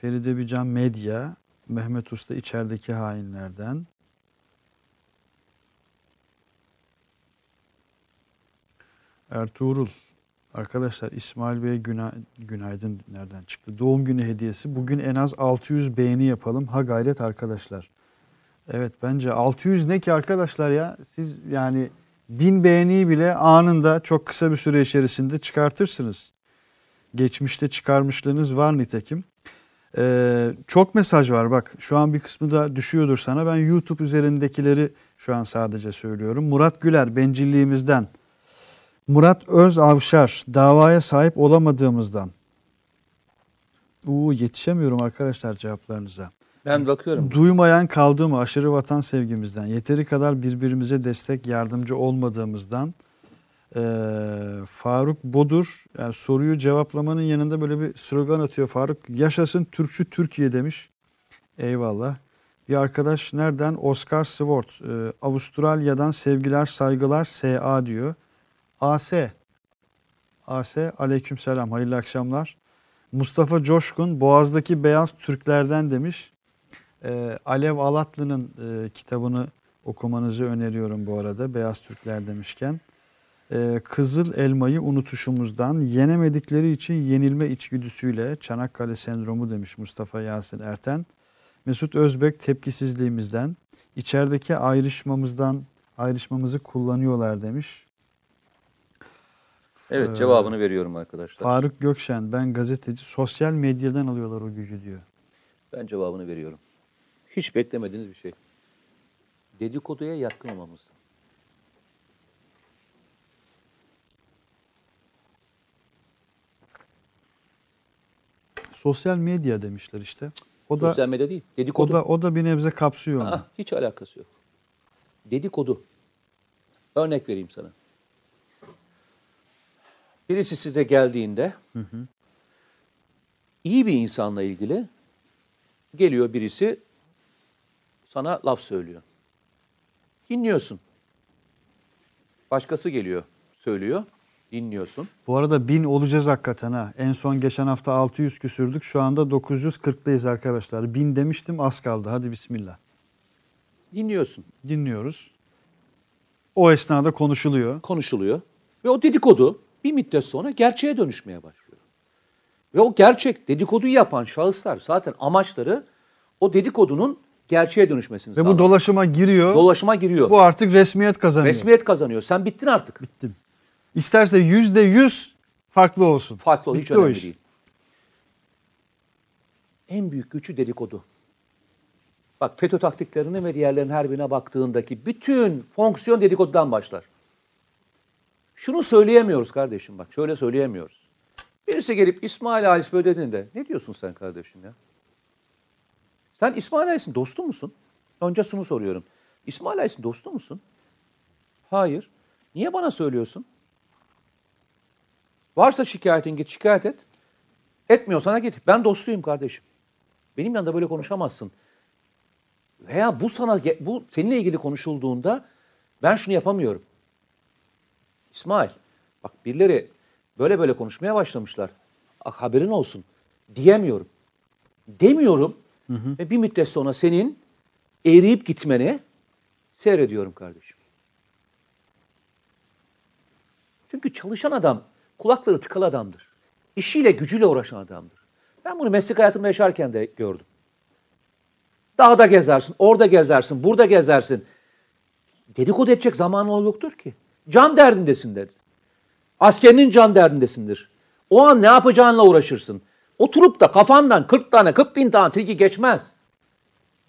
Feride Bican medya. Mehmet Usta içerideki hainlerden. Ertuğrul, arkadaşlar İsmail Bey günay günaydın nereden çıktı? Doğum günü hediyesi. Bugün en az altı yüz beğeni yapalım. Ha gayret arkadaşlar. Evet, bence altı yüz ne ki arkadaşlar ya? Siz yani bin beğeniyi bile anında çok kısa bir süre içerisinde çıkartırsınız. Geçmişte çıkarmışlığınız var nitekim. Ee, çok mesaj var bak. Şu an bir kısmı da düşüyordur sana. Ben YouTube üzerindekileri şu an sadece söylüyorum. Murat Güler, bencilliğimizden. Murat Öz Avşar, davaya sahip olamadığımızdan. Uuu, yetişemiyorum arkadaşlar cevaplarınıza. Ben bakıyorum. Duymayan kaldığımı, aşırı vatan sevgimizden. Yeteri kadar birbirimize destek, yardımcı olmadığımızdan. Ee, Faruk Bodur, yani soruyu cevaplamanın yanında böyle bir slogan atıyor Faruk. Yaşasın Türkçü Türkiye demiş. Eyvallah. Bir arkadaş nereden? Oscar Swart, ee, Avustralya'dan sevgiler, saygılar, S A diyor. A S A S aleykümselam, hayırlı akşamlar. Mustafa Coşkun, Boğaz'daki beyaz Türklerden demiş. E, Alev Alatlı'nın e, kitabını okumanızı öneriyorum bu arada, beyaz Türkler demişken. E, Kızıl elmayı unutuşumuzdan, yenemedikleri için yenilme içgüdüsüyle Çanakkale sendromu demiş Mustafa Yasin Erten. Mesut Özbek, tepkisizliğimizden, içerideki ayrışmamızdan, ayrışmamızı kullanıyorlar demiş. Evet, cevabını ee, veriyorum arkadaşlar. Faruk Gökşen, ben gazeteci, sosyal medyadan alıyorlar o gücü diyor. Ben cevabını veriyorum. Hiç beklemediğiniz bir şey. Dedikoduya yatkın olmamızdan. Sosyal medya demişler işte. O da, sosyal medya değil, dedikodu. O da, o da bir nebze kapsıyor onu. Aa, hiç alakası yok. Dedikodu. Örnek vereyim sana. Birisi size geldiğinde hı hı. iyi bir insanla ilgili geliyor birisi sana laf söylüyor. Dinliyorsun. Başkası geliyor söylüyor. Dinliyorsun. Bu arada bin olacağız hakikaten ha. En son geçen hafta altı yüz küsürdük. Şu anda dokuz yüz kırk'tayız arkadaşlar. bin demiştim, az kaldı. Hadi bismillah. Dinliyorsun. Dinliyoruz. O esnada konuşuluyor. Konuşuluyor. Ve o dedikodu bir müddet sonra gerçeğe dönüşmeye başlıyor. Ve o gerçek dedikoduyu yapan şahıslar zaten amaçları o dedikodunun gerçeğe dönüşmesini sağlıyor. Ve bu dolaşıma giriyor. Dolaşıma giriyor. Bu artık resmiyet kazanıyor. Resmiyet kazanıyor. Sen bittin artık. Bittim. İsterse yüzde yüz farklı olsun. Farklı olsun. Hiç önemli değil. En büyük gücü dedikodu. Bak FETÖ taktiklerinin ve diğerlerinin her birine baktığındaki bütün fonksiyon dedikodudan başlar. Şunu söyleyemiyoruz kardeşim bak. Şöyle söyleyemiyoruz. Birisi gelip İsmail Halis böyle dediğinde ne diyorsun sen kardeşim ya? Sen İsmail Halis'in dostu musun? Önce şunu soruyorum. İsmail Halis'in dostu musun? Hayır. Niye bana söylüyorsun? Varsa şikayetin git şikayet et. Etmiyorsan git. Ben dostuyum kardeşim. Benim yanında böyle konuşamazsın. Veya bu sana bu seninle ilgili konuşulduğunda ben şunu yapamıyorum. İsmail bak birileri böyle böyle konuşmaya başlamışlar. Ak, haberin olsun diyemiyorum. Demiyorum. Hı hı. Ve bir müddet sonra senin eriyip gitmeni seyrediyorum kardeşim. Çünkü çalışan adam kulakları tıkalı adamdır. İşiyle gücüyle uğraşan adamdır. Ben bunu meslek hayatımda yaşarken de gördüm. Dağda gezersin, orada gezersin, burada gezersin. Dedikodu edecek zamanın yoktur ki. Can derdindesindir. Askerinin can derdindesindir. O an ne yapacağınla uğraşırsın. Oturup da kafandan kırk tane, kırk bin tane tilki geçmez.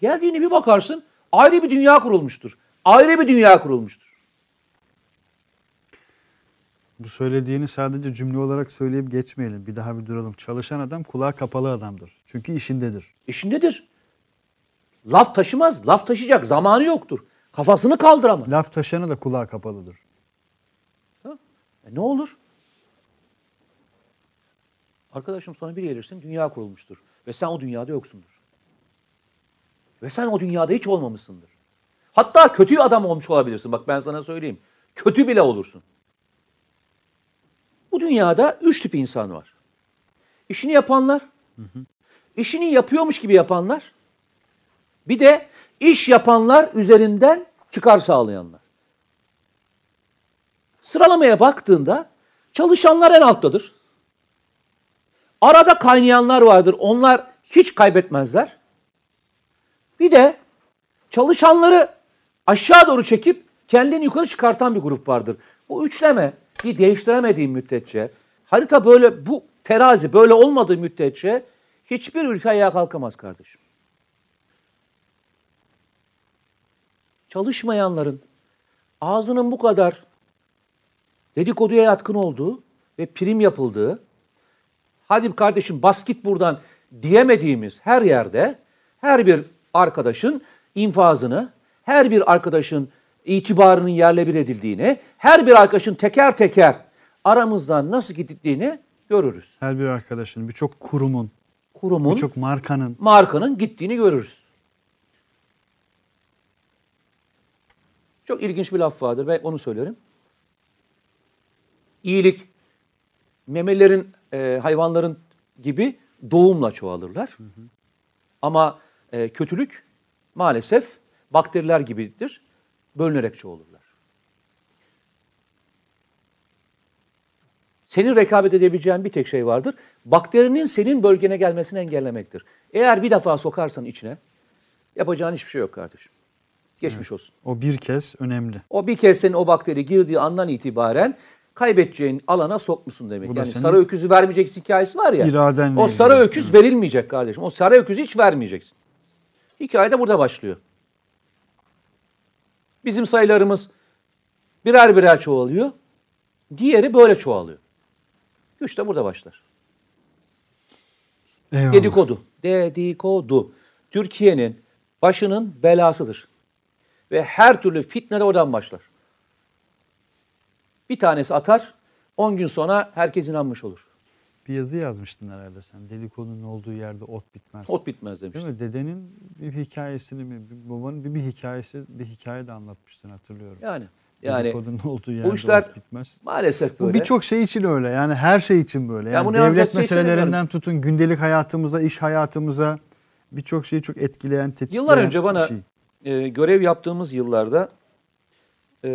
Geldiğini bir bakarsın, ayrı bir dünya kurulmuştur. Ayrı bir dünya kurulmuştur. Bu söylediğini sadece cümle olarak söyleyip geçmeyelim. Bir daha bir duralım. Çalışan adam kulağı kapalı adamdır. Çünkü işindedir. İşindedir. Laf taşımaz. Laf taşıyacak zamanı yoktur. Kafasını kaldıramaz. Laf taşıyanı da kulağı kapalıdır. Ha? E ne olur? Arkadaşım sonra bir gelirsin, dünya kurulmuştur. Ve sen o dünyada yoksundur. Ve sen o dünyada hiç olmamışsındır. Hatta kötü adam olmuş olabilirsin. Bak ben sana söyleyeyim. Kötü bile olursun. Bu dünyada üç tip insan var. İşini yapanlar, hı hı. işini yapıyormuş gibi yapanlar, bir de iş yapanlar üzerinden çıkar sağlayanlar. Sıralamaya baktığında çalışanlar en alttadır. Arada kaynayanlar vardır. Onlar hiç kaybetmezler. Bir de çalışanları aşağı doğru çekip kendini yukarı çıkartan bir grup vardır. Bu üçleme değiştiremediğim müddetçe, harita böyle, bu terazi böyle olmadığı müddetçe hiçbir ülke ayağa kalkamaz kardeşim. Çalışmayanların ağzının bu kadar dedikoduya yatkın olduğu ve prim yapıldığı, hadi kardeşim bas git buradan diyemediğimiz her yerde her bir arkadaşın infazını, her bir arkadaşın itibarının yerle bir edildiğini, her bir arkadaşın teker teker aramızdan nasıl gittiğini görürüz. Her bir arkadaşın, birçok kurumun, kurumun birçok markanın, markanın gittiğini görürüz. Çok ilginç bir laf vardır. Ben onu söylerim. İyilik, memelilerin, e, hayvanların gibi doğumla çoğalırlar. Hı hı. Ama e, kötülük maalesef bakteriler gibidir. Bölünerek çoğalırlar. Senin rekabet edebileceğin bir tek şey vardır. Bakterinin senin bölgene gelmesini engellemektir. Eğer bir defa sokarsan içine, yapacağın hiçbir şey yok kardeşim. Geçmiş olsun. O bir kez önemli. O bir kez senin o bakteri girdiği andan itibaren kaybedeceğin alana sokmuşsun demek. Yani sarı öküzü vermeyeceksin hikayesi var ya. İradenle o sarı ilgili. Öküz verilmeyecek kardeşim. O sarı öküzü hiç vermeyeceksin. Hikaye de burada başlıyor. Bizim sayılarımız birer birer çoğalıyor. Diğeri böyle çoğalıyor. Güç de burada başlar. Eyvallah. Dedikodu. Dedikodu. Türkiye'nin başının belasıdır. Ve her türlü fitne de oradan başlar. Bir tanesi atar, on gün sonra herkes inanmış olur. Bir yazı yazmıştın herhalde sen. Dedikodunun olduğu yerde ot bitmez. Ot bitmez demiştin. Değil mi? Dedenin bir hikayesini mi, babanın bir, bir hikayesi, bir hikaye de anlatmıştın hatırlıyorum. Yani. Yani dedikodunun olduğu yerde bu işler ot bitmez. Maalesef böyle. Bu birçok şey için öyle. Yani her şey için böyle. Yani, yani devlet meselelerinden şey tutun, gündelik hayatımıza, iş hayatımıza birçok şeyi çok etkileyen, tetikleyen yıllar önce bana şey. E, görev yaptığımız yıllarda e,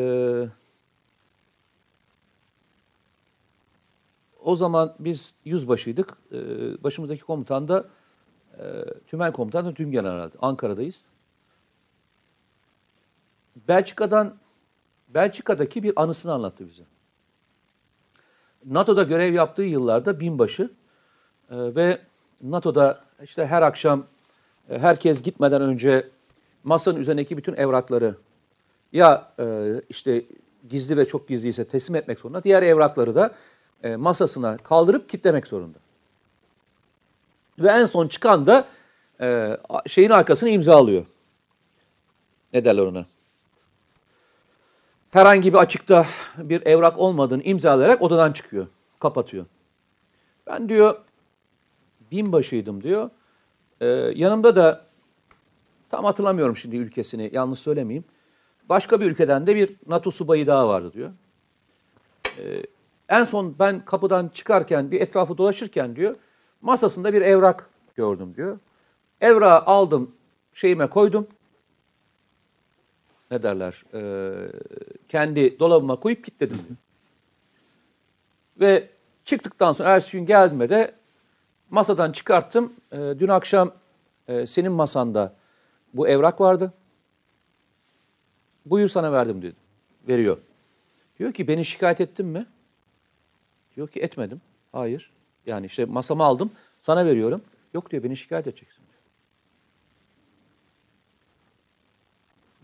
o zaman biz yüzbaşıydık. E, başımızdaki komutan da e, tümen komutan da tümgeneraldi. Ankara'dayız. Belçika'dan Belçika'daki bir anısını anlattı bize. NATO'da görev yaptığı yıllarda binbaşı e, ve NATO'da işte her akşam e, herkes gitmeden önce masanın üzerindeki bütün evrakları ya e, işte gizli ve çok gizliyse teslim etmek zorunda, diğer evrakları da e, masasına kaldırıp kilitlemek zorunda. Ve en son çıkan da e, şeyin arkasını imzalıyor. Ne derler ona? Herhangi bir açıkta bir evrak olmadığını imzalayarak odadan çıkıyor, kapatıyor. Ben diyor binbaşıydım diyor. Ee, yanımda da tam hatırlamıyorum şimdi ülkesini, yanlış söylemeyeyim. Başka bir ülkeden de bir NATO subayı daha vardı diyor. Ee, en son ben kapıdan çıkarken bir etrafı dolaşırken diyor masasında bir evrak gördüm diyor. Evrağı aldım şeyime koydum. Ne derler, ee, kendi dolabıma koyup kilitledim diyor. Ve çıktıktan sonra ertesi gün geldiğimde de masadan çıkarttım. E, dün akşam e, senin masanda bu evrak vardı. Buyur sana verdim diyor. Veriyor. Diyor ki beni şikayet ettin mi? Diyor ki etmedim. Hayır. Yani işte masamı aldım sana veriyorum. Yok diyor beni şikayet edeceksin.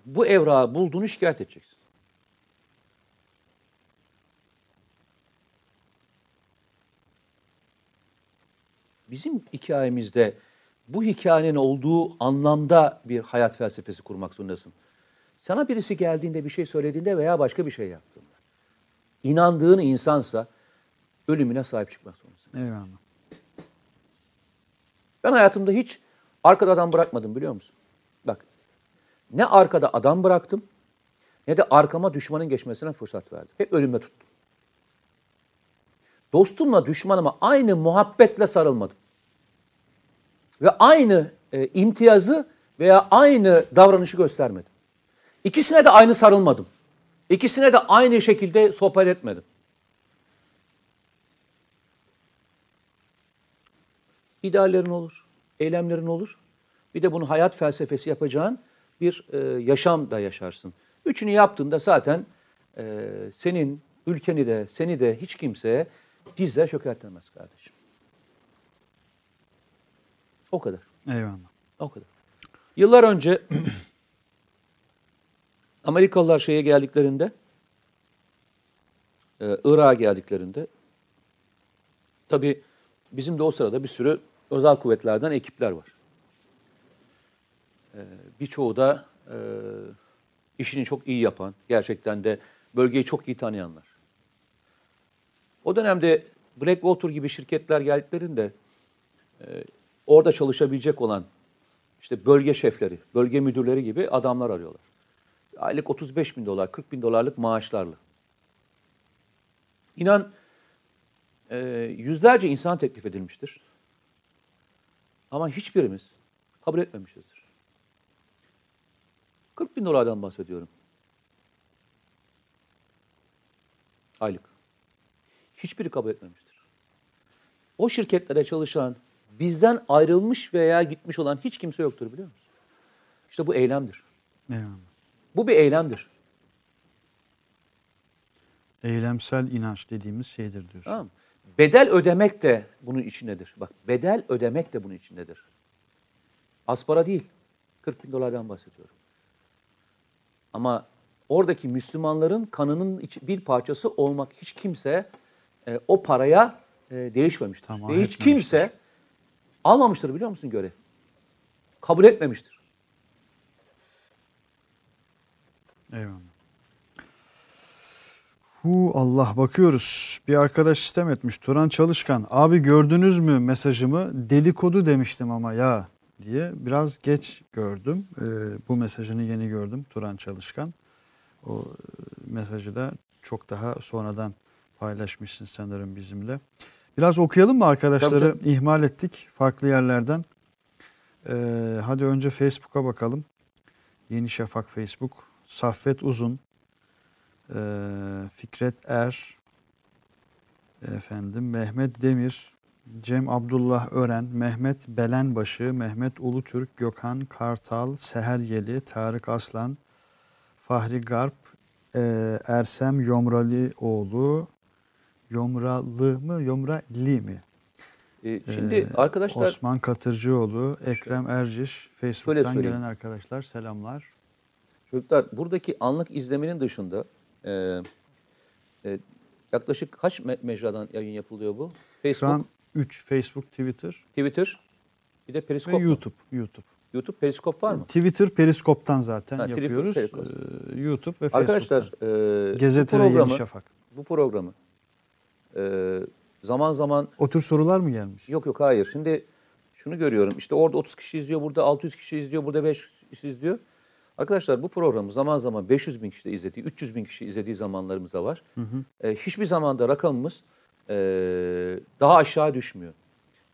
Bu evrağı bulduğunu şikayet edeceksin. Bizim hikayemizde bu hikayenin olduğu anlamda bir hayat felsefesi kurmak zorundasın. Sana birisi geldiğinde bir şey söylediğinde veya başka bir şey yaptığında inandığın insansa ölümüne sahip çıkmak zorundasın. Eyvallah. Ben hayatımda hiç arkada adam bırakmadım biliyor musun? Bak. Ne arkada adam bıraktım ne de arkama düşmanın geçmesine fırsat verdim. Hep ölümle tuttum. Dostumla düşmanıma aynı muhabbetle sarılmadım. Ve aynı e, imtiyazı veya aynı davranışı göstermedim. İkisine de aynı sarılmadım. İkisine de aynı şekilde sohbet etmedim. İdeallerin olur, eylemlerin olur. Bir de bunu hayat felsefesi yapacağın bir e, yaşam da yaşarsın. Üçünü yaptığında zaten e, senin ülkeni de seni de hiç kimseye dizler çökertemez kardeşim. O kadar. Eyvallah. O kadar. Yıllar önce Amerikalılar şeye geldiklerinde e, Irak'a geldiklerinde tabii bizim de o sırada bir sürü özel kuvvetlerden ekipler var. Birçoğu da e, işini çok iyi yapan, gerçekten de bölgeyi çok iyi tanıyanlar. O dönemde Blackwater gibi şirketler geldiklerinde e, orada çalışabilecek olan işte bölge şefleri, bölge müdürleri gibi adamlar arıyorlar. Aylık otuz beş bin dolar, kırk bin dolarlık maaşlarla. İnan e, yüzlerce insan teklif edilmiştir. Ama hiçbirimiz kabul etmemişizdir. kırk bin dolardan bahsediyorum. Aylık. Hiçbiri kabul etmemiştir. O şirketlere çalışan, bizden ayrılmış veya gitmiş olan hiç kimse yoktur biliyor musun? İşte bu eylemdir. Eyvallah. Bu bir eylemdir. Eylemsel inanç dediğimiz şeydir diyorsun. Tamam. Bedel ödemek de bunun içindedir. Bak bedel ödemek de bunun içindedir. Az para değil. kırk bin dolardan bahsediyorum. Ama oradaki Müslümanların kanının bir parçası olmak hiç kimse e, o paraya e, değişmemiştir. Tamam, ve hiç kimse almamıştır biliyor musun görev? Kabul etmemiştir. Eyvallah. Hu Allah bakıyoruz. Bir arkadaş sistem etmiş. Turan Çalışkan. Abi gördünüz mü mesajımı? Delikodu demiştim ama ya. diye biraz geç gördüm. Ee, bu mesajını yeni gördüm Turan Çalışkan. O mesajı da çok daha sonradan paylaşmışsın sanırım bizimle. Biraz okuyalım mı arkadaşları? Tabii. İhmal ettik farklı yerlerden. Ee, hadi önce Facebook'a bakalım. Yeni Şafak Facebook. Saffet Uzun. Ee, Fikret Er. Efendim Mehmet Demir. Cem Abdullah Ören, Mehmet Belenbaşı, Mehmet Ulutürk, Gökhan Kartal, Seher Yeli, Tarık Aslan, Fahri Garp, e, Ersem Yomralioğlu, Yomralı mı, Yomrali mi? E, şimdi e, arkadaşlar... Osman Katırcıoğlu, Ekrem Erciş, Facebook'tan gelen arkadaşlar selamlar. Çocuklar, buradaki anlık izlemenin dışında... E, e, yaklaşık kaç me mecradan yayın yapılıyor bu? Facebook, şu an üç. Facebook, Twitter. Twitter. Bir de Periskop. Ve YouTube. YouTube. YouTube, Periskop var mı? Twitter, Periskop'tan zaten ha, yapıyoruz. Twitter, ee, YouTube ve Facebook'tan. Arkadaşlar, e, Gazete ve Yeni Şafak. Bu programı e, zaman zaman... O tür sorular mı gelmiş? Yok yok, hayır. Şimdi şunu görüyorum. İşte orada otuz kişi izliyor, burada altı yüz kişi izliyor, burada beş kişi izliyor. Arkadaşlar, bu programı zaman zaman beş yüz bin kişi de izlediği, üç yüz bin kişi izlediği zamanlarımız da var. Hı hı. E, hiçbir zamanda rakamımız e, daha aşağı düşmüyor.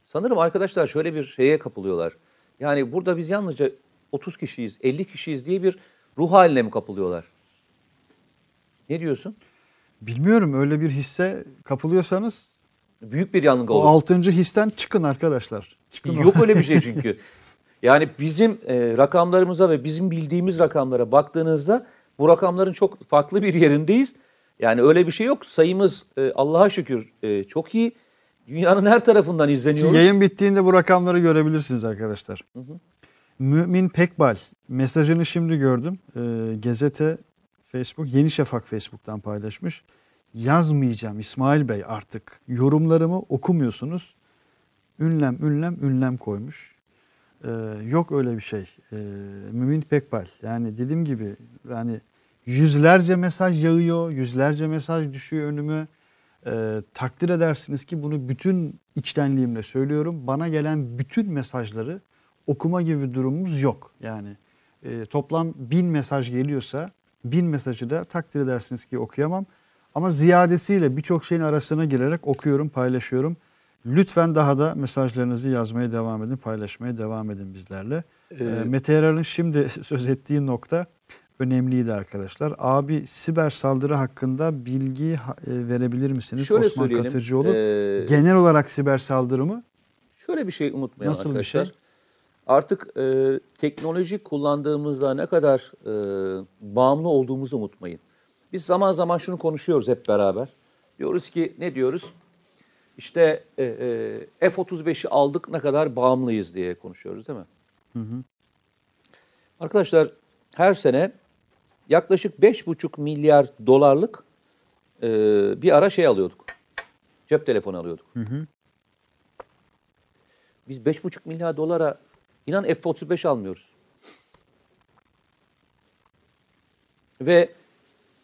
Sanırım arkadaşlar şöyle bir şeye kapılıyorlar. Yani burada biz yalnızca otuz kişiyiz, elli kişiyiz diye bir ruh haline mi kapılıyorlar? Ne diyorsun? Bilmiyorum, öyle bir hisse kapılıyorsanız... Büyük bir yanılgı olur. O altıncı histen çıkın arkadaşlar. Çıkın. Yok öyle bir şey çünkü. Yani bizim e, rakamlarımıza ve bizim bildiğimiz rakamlara baktığınızda bu rakamların çok farklı bir yerindeyiz. Yani öyle bir şey yok. Sayımız e, Allah'a şükür e, çok iyi. Dünyanın her tarafından izleniyoruz. Yayın bittiğinde bu rakamları görebilirsiniz arkadaşlar. Hı hı. Mümin Pekbal mesajını şimdi gördüm. E, Gazete Facebook, Yeni Şafak Facebook'tan paylaşmış. Yazmayacağım İsmail Bey artık. Yorumlarımı okumuyorsunuz. Ünlem ünlem ünlem koymuş. Ee, yok öyle bir şey. Ee, Mümin Pekbal. Yani dediğim gibi, yani yüzlerce mesaj yağıyor, yüzlerce mesaj düşüyor önüme. Ee, takdir edersiniz ki bunu bütün içtenliğimle söylüyorum. Bana gelen bütün mesajları okuma gibi bir durumumuz yok. Yani e, toplam bin mesaj geliyorsa, bin mesajı da takdir edersiniz ki okuyamam. Ama ziyadesiyle birçok şeyin arasına girerek okuyorum, paylaşıyorum. Lütfen daha da mesajlarınızı yazmaya devam edin, paylaşmaya devam edin bizlerle. Ee, Mete Erer'in şimdi söz ettiği nokta önemliydi arkadaşlar. Abi, siber saldırı hakkında bilgi verebilir misiniz? Şöyle Osman Katırcıoğlu, ee, genel olarak siber saldırı mı? Şöyle bir şey unutmayalım arkadaşlar. Nasıl bir şey? Artık e, teknoloji kullandığımızda ne kadar e, bağımlı olduğumuzu unutmayın. Biz zaman zaman şunu konuşuyoruz hep beraber. Diyoruz ki, ne diyoruz? İşte e, e, F otuz beşi aldık, ne kadar bağımlıyız diye konuşuyoruz, değil mi? Hı hı. Arkadaşlar, her sene yaklaşık beş buçuk milyar dolarlık e, bir ara şey alıyorduk. Cep telefonu alıyorduk. Hı hı. Biz beş buçuk milyar dolara inan F otuz beş almıyoruz. Ve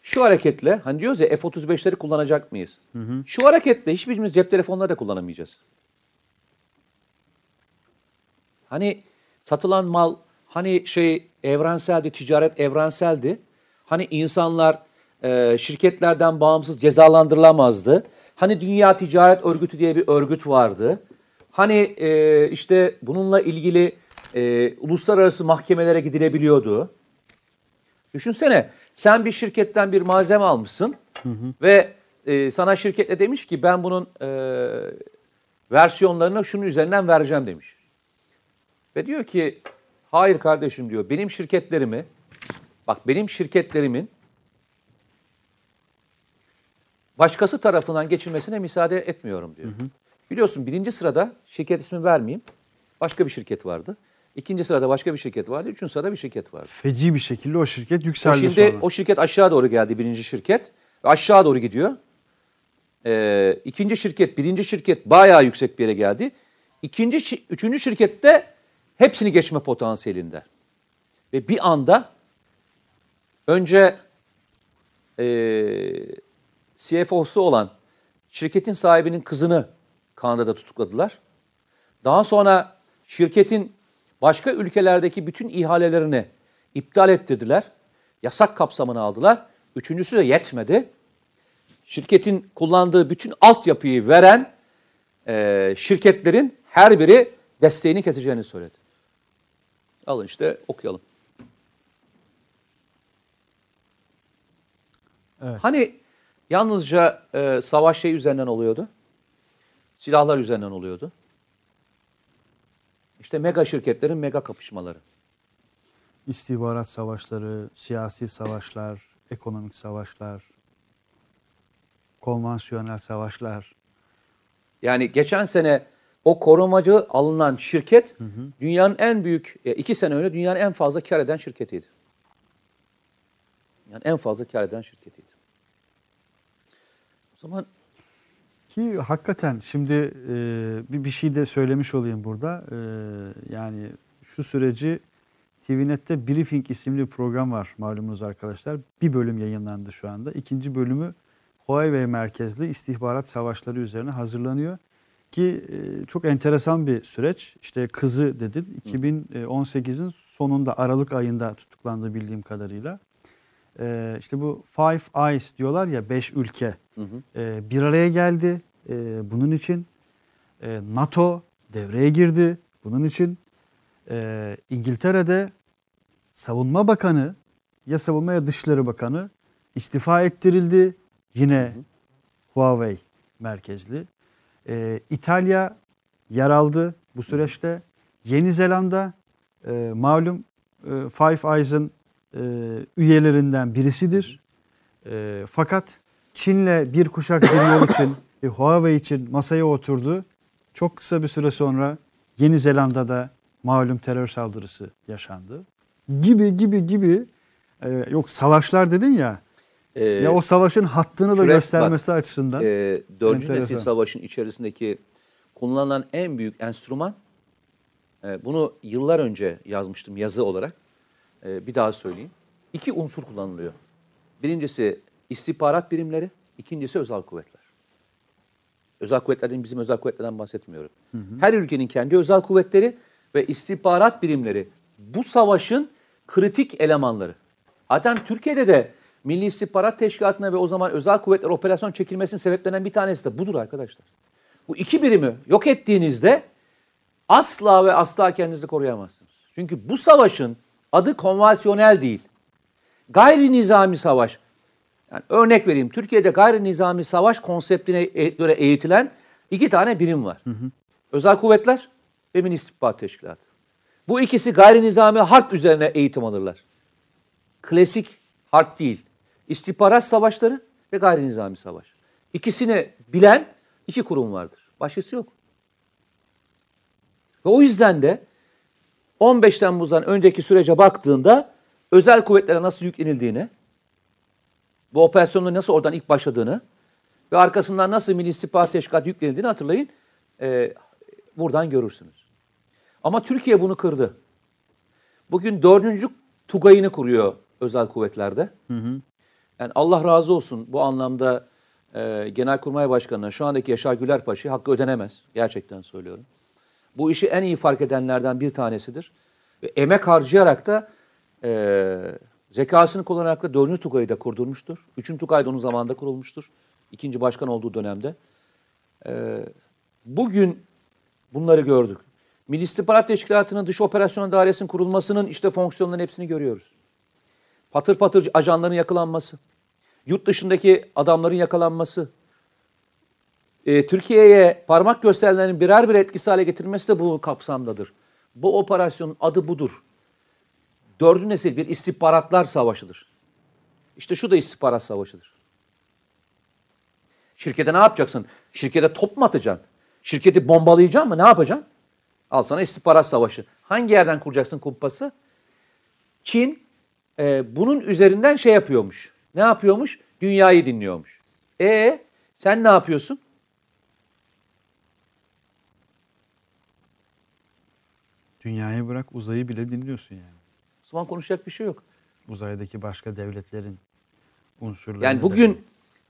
şu hareketle, hani diyoruz ya F otuz beşleri kullanacak mıyız? Hı hı. Şu hareketle hiçbirimiz cep telefonları da kullanamayacağız. Hani satılan mal, hani şey evrenseldi, ticaret evrenseldi. Hani insanlar e, şirketlerden bağımsız cezalandırılamazdı. Hani Dünya Ticaret Örgütü diye bir örgüt vardı. Hani e, işte bununla ilgili e, uluslararası mahkemelere gidilebiliyordu. Düşünsene, sen bir şirketten bir malzeme almışsın, hı hı, ve e, sana şirketle demiş ki ben bunun e, versiyonlarını şunun üzerinden vereceğim demiş. Ve diyor ki hayır kardeşim diyor, benim şirketlerimi, bak benim şirketlerimin başkası tarafından geçilmesine müsaade etmiyorum diyor. Hı hı. Biliyorsun, birinci sırada, şirket ismi vermeyeyim, başka bir şirket vardı. İkinci sırada başka bir şirket vardı. Üçüncü sırada bir şirket vardı. Feci bir şekilde o şirket yükseldi o şimdi, sonra. Şimdi o şirket aşağı doğru geldi, birinci şirket. Aşağı doğru gidiyor. Ee, ikinci şirket, birinci şirket bayağı yüksek bir yere geldi. İkinci, üçüncü şirkette hepsini geçme potansiyelinde. Ve bir anda önce ee, C F O'su olan şirketin sahibinin kızını Kanada'da tutukladılar. Daha sonra şirketin başka ülkelerdeki bütün ihalelerini iptal ettirdiler. Yasak kapsamına aldılar. Üçüncüsü de yetmedi. Şirketin kullandığı bütün altyapıyı veren e, şirketlerin her biri desteğini keseceğini söyledi. Alın işte, okuyalım. Evet. Hani yalnızca e, savaş şey üzerinden oluyordu. Silahlar üzerinden oluyordu. İşte mega şirketlerin mega kapışmaları. istihbarat savaşları, siyasi savaşlar, ekonomik savaşlar, konvansiyonel savaşlar. Yani geçen sene o korumacı alınan şirket, hı hı, dünyanın en büyük, iki sene önce dünyanın en fazla kar eden şirketiydi. Yani en fazla kar eden şirketiydi. O zaman ki hakikaten şimdi e, bir bir şey de söylemiş olayım burada. E, yani şu süreci T V Net'te Briefing isimli bir program var malumunuz arkadaşlar. Bir bölüm yayınlandı şu anda. İkinci bölümü Huawei merkezli istihbarat savaşları üzerine hazırlanıyor. Ki e, çok enteresan bir süreç. İşte kızı dedi iki bin on sekizin sonunda Aralık ayında tutuklandı bildiğim kadarıyla. Ee, işte bu Five Eyes diyorlar ya, beş ülke, hı hı. Ee, bir araya geldi ee, bunun için. Ee, NATO devreye girdi bunun için. Ee, İngiltere'de savunma bakanı, ya savunma ya dışişleri bakanı istifa ettirildi. Yine hı hı. Huawei merkezli. Ee, İtalya yer aldı bu süreçte. Yeni Zelanda e, malum e, Five Eyes'ın E, üyelerinden birisidir. E, fakat Çin'le bir kuşak bir yol için, e, Huawei için masaya oturdu. Çok kısa bir süre sonra Yeni Zelanda'da malum terör saldırısı yaşandı. Gibi gibi gibi. E, yok savaşlar dedin ya. Ee, ya o savaşın hattını da göstermesi bak, açısından. E, dördüncü nesil savaşın içerisindeki kullanılan en büyük enstrüman, e, bunu yıllar önce yazmıştım yazı olarak. Bir daha söyleyeyim. İki unsur kullanılıyor. Birincisi istihbarat birimleri, ikincisi özel kuvvetler. Özel kuvvetlerden, bizim özel kuvvetlerden bahsetmiyorum. Hı hı. Her ülkenin kendi özel kuvvetleri ve istihbarat birimleri bu savaşın kritik elemanları. Zaten Türkiye'de de Milli İstihbarat Teşkilatı'na ve o zaman özel kuvvetler operasyon çekilmesinin sebeplerinden bir tanesi de budur arkadaşlar. Bu iki birimi yok ettiğinizde asla ve asla kendinizi koruyamazsınız. Çünkü bu savaşın adı konvansiyonel değil. Gayri nizami savaş. Yani örnek vereyim. Türkiye'de gayri nizami savaş konseptine göre eğitilen iki tane birim var. Hı hı. Özel kuvvetler ve Milli İstihbarat Teşkilatı. Bu ikisi gayri nizami harp üzerine eğitim alırlar. Klasik harp değil. İstihbarat savaşları ve gayri nizami savaş. İkisini bilen iki kurum vardır. Başkası yok. Ve o yüzden de on beş Temmuz'dan önceki sürece baktığında özel kuvvetlere nasıl yüklenildiğini, bu operasyonun nasıl oradan ilk başladığını ve arkasından nasıl Milli İstihbarat Teşkilatı yüklenildiğini hatırlayın. E, buradan görürsünüz. Ama Türkiye bunu kırdı. Bugün dördüncü tugayını kuruyor özel kuvvetlerde. Hı hı. Yani Allah razı olsun bu anlamda e, Genelkurmay Başkanı'na, şu andaki Yaşar Güler Paşa'ya hakkı ödenemez. Gerçekten söylüyorum. Bu işi en iyi fark edenlerden bir tanesidir. Ve emek harcayarak da e, zekasını kullanarak da dördüncü Tugay'ı da kurdurmuştur. üçüncü Tugay da onun zamanında kurulmuştur. ikinci başkan olduğu dönemde. E, bugün bunları gördük. Milli İstihbarat Teşkilatı'nın dış operasyon dairesinin kurulmasının işte fonksiyonların hepsini görüyoruz. Patır patır ajanların yakalanması, yurt dışındaki adamların yakalanması, Türkiye'ye parmak gösterilerin birer bir etkisi hale getirilmesi de bu kapsamdadır. Bu operasyonun adı budur. Dördüncü nesil bir istihbaratlar savaşıdır. İşte şu da istihbarat savaşıdır. Şirkete ne yapacaksın? Şirkete top mu atacaksın? Şirketi bombalayacaksın mı? Ne yapacaksın? Al sana istihbarat savaşı. Hangi yerden kuracaksın kumpası? Çin e, bunun üzerinden şey yapıyormuş. Ne yapıyormuş? Dünyayı dinliyormuş. E sen ne yapıyorsun? Dünyayı bırak, uzayı bile dinliyorsun yani. O zaman konuşacak bir şey yok. Uzaydaki başka devletlerin unsurları. Yani bugün de...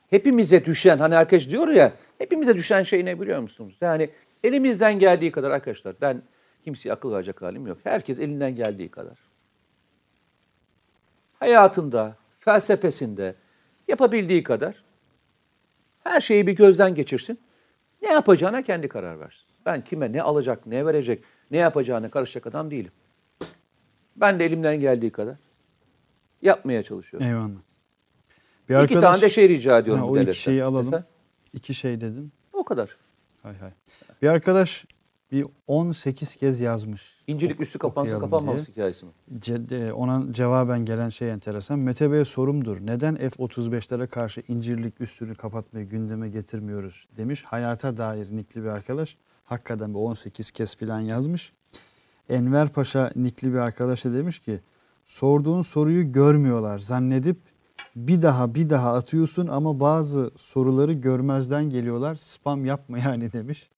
hepimize düşen, hani arkadaş diyor ya, hepimize düşen şey ne biliyor musunuz? Yani elimizden geldiği kadar arkadaşlar, ben kimseye akıl verecek halim yok. Herkes elinden geldiği kadar. Hayatında, felsefesinde yapabildiği kadar her şeyi bir gözden geçirsin. Ne yapacağına kendi karar versin. Ben kime ne alacak, ne verecek, ne yapacağına karışacak adam değilim. Ben de elimden geldiği kadar yapmaya çalışıyorum. Eyvallah. Bir iki arkadaş, tane de şey rica ediyorum. Ha, o iki şeyi alalım. Efendim? İki şey dedim. O kadar. Hay hay. Bir arkadaş bir on sekiz kez yazmış. İncelik üstü kapansın kapanması hikayesi mi? Ce ona cevaben gelen şey enteresan. Mete Bey'e sorumdur. Neden F otuz beşlere karşı incirlik üstünü kapatmayı gündeme getirmiyoruz demiş. Hayata dair nikli bir arkadaş. Hakikaten bir on sekiz kez filan yazmış. Enver Paşa nikli bir arkadaş da demiş ki sorduğun soruyu görmüyorlar zannedip bir daha bir daha atıyorsun ama bazı soruları görmezden geliyorlar. Spam yapma yani demiş.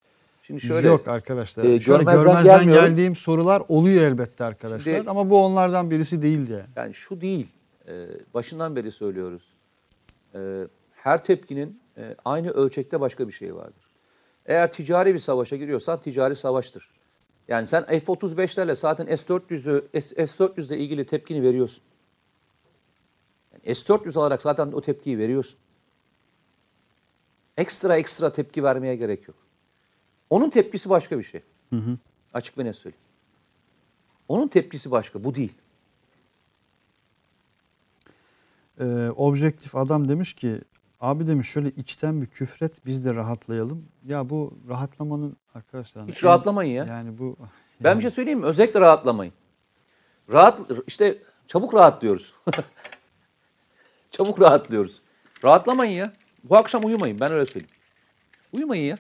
Şimdi şöyle, yok arkadaşlar. E, şöyle görmezden, görmezden geldiğim sorular oluyor elbette arkadaşlar. Şimdi, ama bu onlardan birisi değildi. Yani, yani şu değil. E, başından beri söylüyoruz. E, her tepkinin e, aynı ölçekte başka bir şey vardır. Eğer ticari bir savaşa giriyorsan ticari savaştır. Yani sen F otuz beşlerle zaten S dört yüzü S dört yüz ile ilgili tepkini veriyorsun. Yani S dört yüz alarak zaten o tepkiyi veriyorsun. Ekstra ekstra tepki vermeye gerek yok. Onun tepkisi başka bir şey. Hı hı. Açık ve net söyleyeyim. Onun tepkisi başka. Bu değil. Ee, objektif adam demiş ki abi demiş şöyle içten bir küfret biz de rahatlayalım. Ya bu rahatlamanın arkadaşlar. Hiç en, rahatlamayın ya. Yani bu. Yani. Ben bir şey söyleyeyim mi? Özellikle rahatlamayın. Rahat işte çabuk rahatlıyoruz. Çabuk rahatlıyoruz. Rahatlamayın ya. Bu akşam uyumayın. Ben öyle söyleyeyim. Uyumayın ya.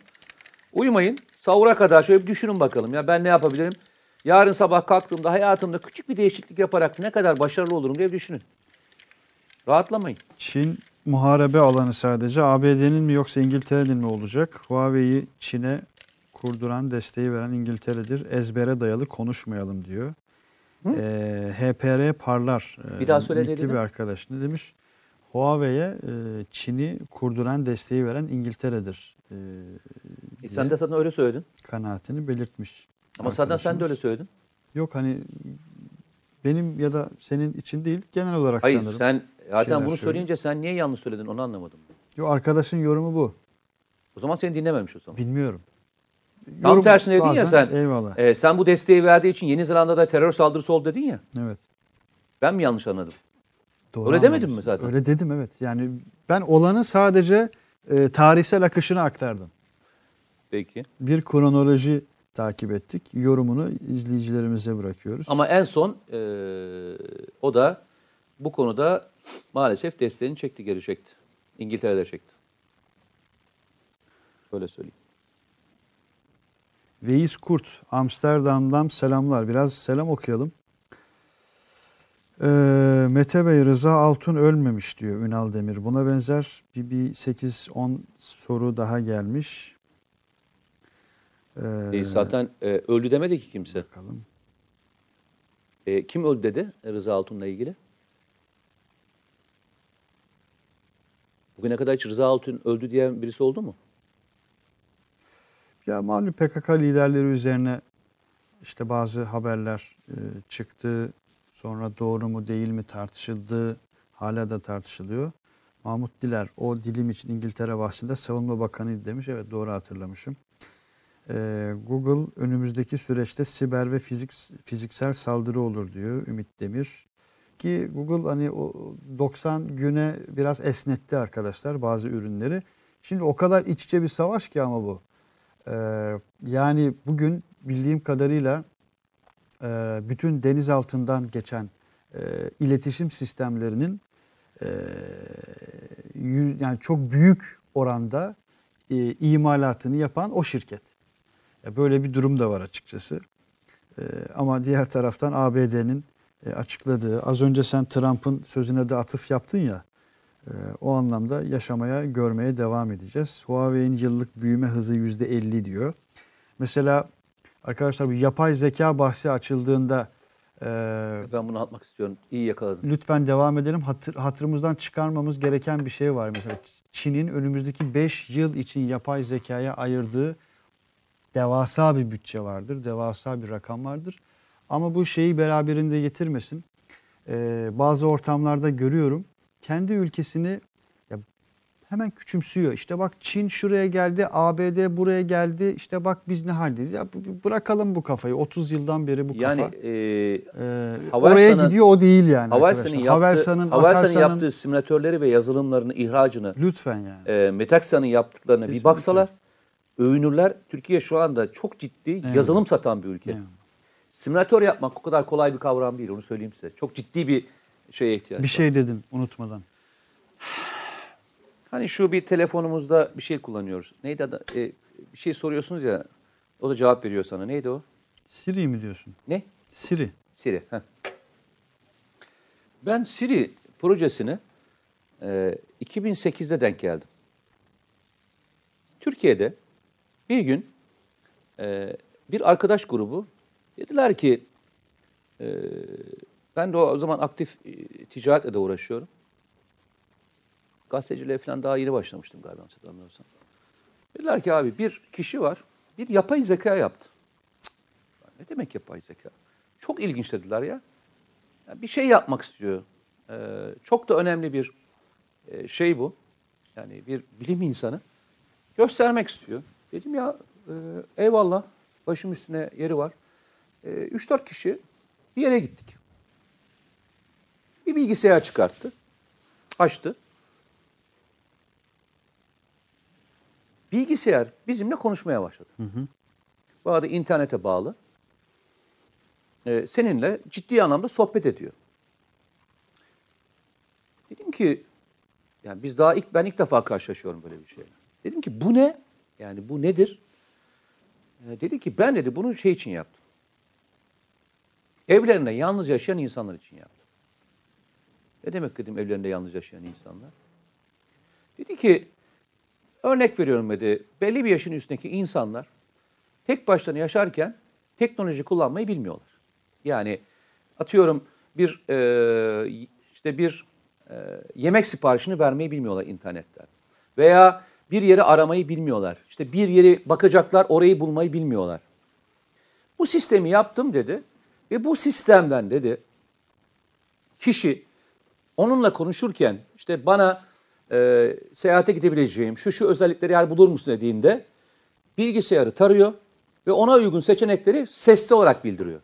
Uyumayın. Sahura kadar şöyle bir düşünün bakalım. Ya ben ne yapabilirim? Yarın sabah kalktığımda hayatımda küçük bir değişiklik yaparak ne kadar başarılı olurum diye düşünün. Rahatlamayın. Çin muharebe alanı sadece A B D'nin mi yoksa İngiltere'nin mi olacak? Huawei'yi Çin'e kurduran, desteği veren İngiltere'dir. Ezbere dayalı konuşmayalım diyor. Ee, H P R parlar. Bir daha söyle dedi. Bir arkadaşını demiş. Huawei'ye e, Çin'i kurduran, desteği veren İngiltere'dir. E, e sen de zaten öyle söyledin. Kanaatini belirtmiş. Ama zaten sen de öyle söyledin. Yok hani benim ya da senin için değil genel olarak hayır, sanırım. Hayır sen zaten bunu söyleyince sen niye yanlış söyledin onu anlamadım. Yok arkadaşın yorumu bu. O zaman seni dinlememiş o zaman. Bilmiyorum. Yorum Tam tersine dedin bazen, ya sen. Eyvallah. E, sen bu desteği verdiği için Yeni Zelanda'da terör saldırısı oldu dedin ya. Evet. Ben mi yanlış anladım? Doğru öyle demedim mi zaten? Öyle dedim evet. Yani ben olanı sadece e, tarihsel akışını aktardım. Peki. Bir kronoloji takip ettik. Yorumunu izleyicilerimize bırakıyoruz. Ama en son e, o da bu konuda maalesef desteğini çekti geri çekti. İngiltere'de çekti. Öyle söyleyeyim. Veys Kurt Amsterdam'dan selamlar. Biraz selam okuyalım. E, Mete Bey Rıza Altun ölmemiş diyor Ünal Demir. Buna benzer bir, bir sekiz on soru daha gelmiş. E, e, zaten e, öldü demedi ki kimse. Bakalım. E, kim öldü dedi Rıza Altun'la ilgili? Bugüne kadar hiç Rıza Altun öldü diyen birisi oldu mu? Ya malum P K K liderleri üzerine işte bazı haberler e, çıktı. Sonra doğru mu değil mi tartışıldı, hala da tartışılıyor. Mahmut Diler, o dilim için İngiltere bahsinde savunma bakanıydı demiş. Evet doğru hatırlamışım. Ee, Google önümüzdeki süreçte siber ve fizik, fiziksel saldırı olur diyor Ümit Demir. Ki Google hani o doksan güne biraz esnetti arkadaşlar bazı ürünleri. Şimdi o kadar iç içe bir savaş ki ama bu. Ee, yani bugün bildiğim kadarıyla bütün deniz altından geçen e, iletişim sistemlerinin e, yüz, yani çok büyük oranda e, imalatını yapan o şirket. Ya böyle bir durum da var açıkçası. E, ama diğer taraftan A B D'nin e, açıkladığı, az önce sen Trump'ın sözüne de atıf yaptın ya, e, o anlamda yaşamaya, görmeye devam edeceğiz. Huawei'nin yıllık büyüme hızı yüzde elli diyor. Mesela arkadaşlar bu yapay zeka bahsi açıldığında e, ben bunu atmak istiyorum. İyi yakaladın. Lütfen devam edelim. Hatır, hatırımızdan çıkarmamız gereken bir şey var. Mesela Çin'in önümüzdeki beş yıl için yapay zekaya ayırdığı devasa bir bütçe vardır. Devasa bir rakam vardır. Ama bu şeyi beraberinde getirmesin. E, bazı ortamlarda görüyorum. Kendi ülkesini ya, hemen küçümsüyor. İşte bak Çin şuraya geldi, A B D buraya geldi. İşte bak biz ne haldeyiz. Ya bırakalım bu kafayı. otuz yıldan beri bu kafa. Yani e, ee, oraya gidiyor o değil yani. Havelsan'ın yaptığı, Havelsan'ın, Havelsan'ın yaptığı simülatörleri ve yazılımlarını, ihracını. Lütfen yani. E, Metaxa'nın yaptıklarına kesinlikle bir baksalar. övünürler. Türkiye şu anda çok ciddi evet. yazılım satan bir ülke. Evet. Simülatör yapmak o kadar kolay bir kavram değil, onu söyleyeyim size. Çok ciddi bir şeye ihtiyaç var. Bir şey var. dedim unutmadan. Hani şu bir telefonumuzda bir şey kullanıyoruz. Neydi adı? Ee, bir şey soruyorsunuz ya, o da cevap veriyor sana. Neydi o? Siri mi diyorsun? Ne? Siri. Siri. Heh. Ben Siri projesini e, iki bin sekizde denk geldim. Türkiye'de bir gün e, bir arkadaş grubu dediler ki, e, ben de o zaman aktif e, ticaretle de uğraşıyorum. Gazeteciliğe falan daha yeni başlamıştım galiba. Dediler ki abi bir kişi var, bir yapay zeka yaptı. Cık, ne demek yapay zeka? Çok ilginç dediler ya. Yani bir şey yapmak istiyor. Ee, çok da önemli bir e, şey bu. Yani bir bilim insanı. Göstermek istiyor. Dedim ya e, eyvallah, başım üstüne yeri var. E, üç dört kişi bir yere gittik. Bir bilgisayar çıkarttı. Açtı. Bilgisayar bizimle konuşmaya başladı. Hı hı. Bu arada internete bağlı. Ee, seninle ciddi anlamda sohbet ediyor. Dedim ki, yani biz daha ilk ben ilk defa karşılaşıyorum böyle bir şeyle. Dedim ki bu ne? Yani bu nedir? Ee, dedi ki ben dedi bunu şey için yaptım. Evlerinde yalnız yaşayan insanlar için yaptım. Ne demek dedim evlerinde yalnız yaşayan insanlar? Dedi ki örnek veriyorum dedi. Belli bir yaşın üstündeki insanlar tek başlarına yaşarken teknoloji kullanmayı bilmiyorlar. Yani atıyorum bir e, işte bir e, yemek siparişini vermeyi bilmiyorlar internetten. Veya bir yeri aramayı bilmiyorlar. İşte bir yeri bakacaklar, orayı bulmayı bilmiyorlar. Bu sistemi yaptım dedi ve bu sistemden dedi kişi onunla konuşurken işte bana E, seyahate gidebileceğim, şu şu özellikleri yer bulur musun dediğinde bilgisayarı tarıyor ve ona uygun seçenekleri sesli olarak bildiriyor.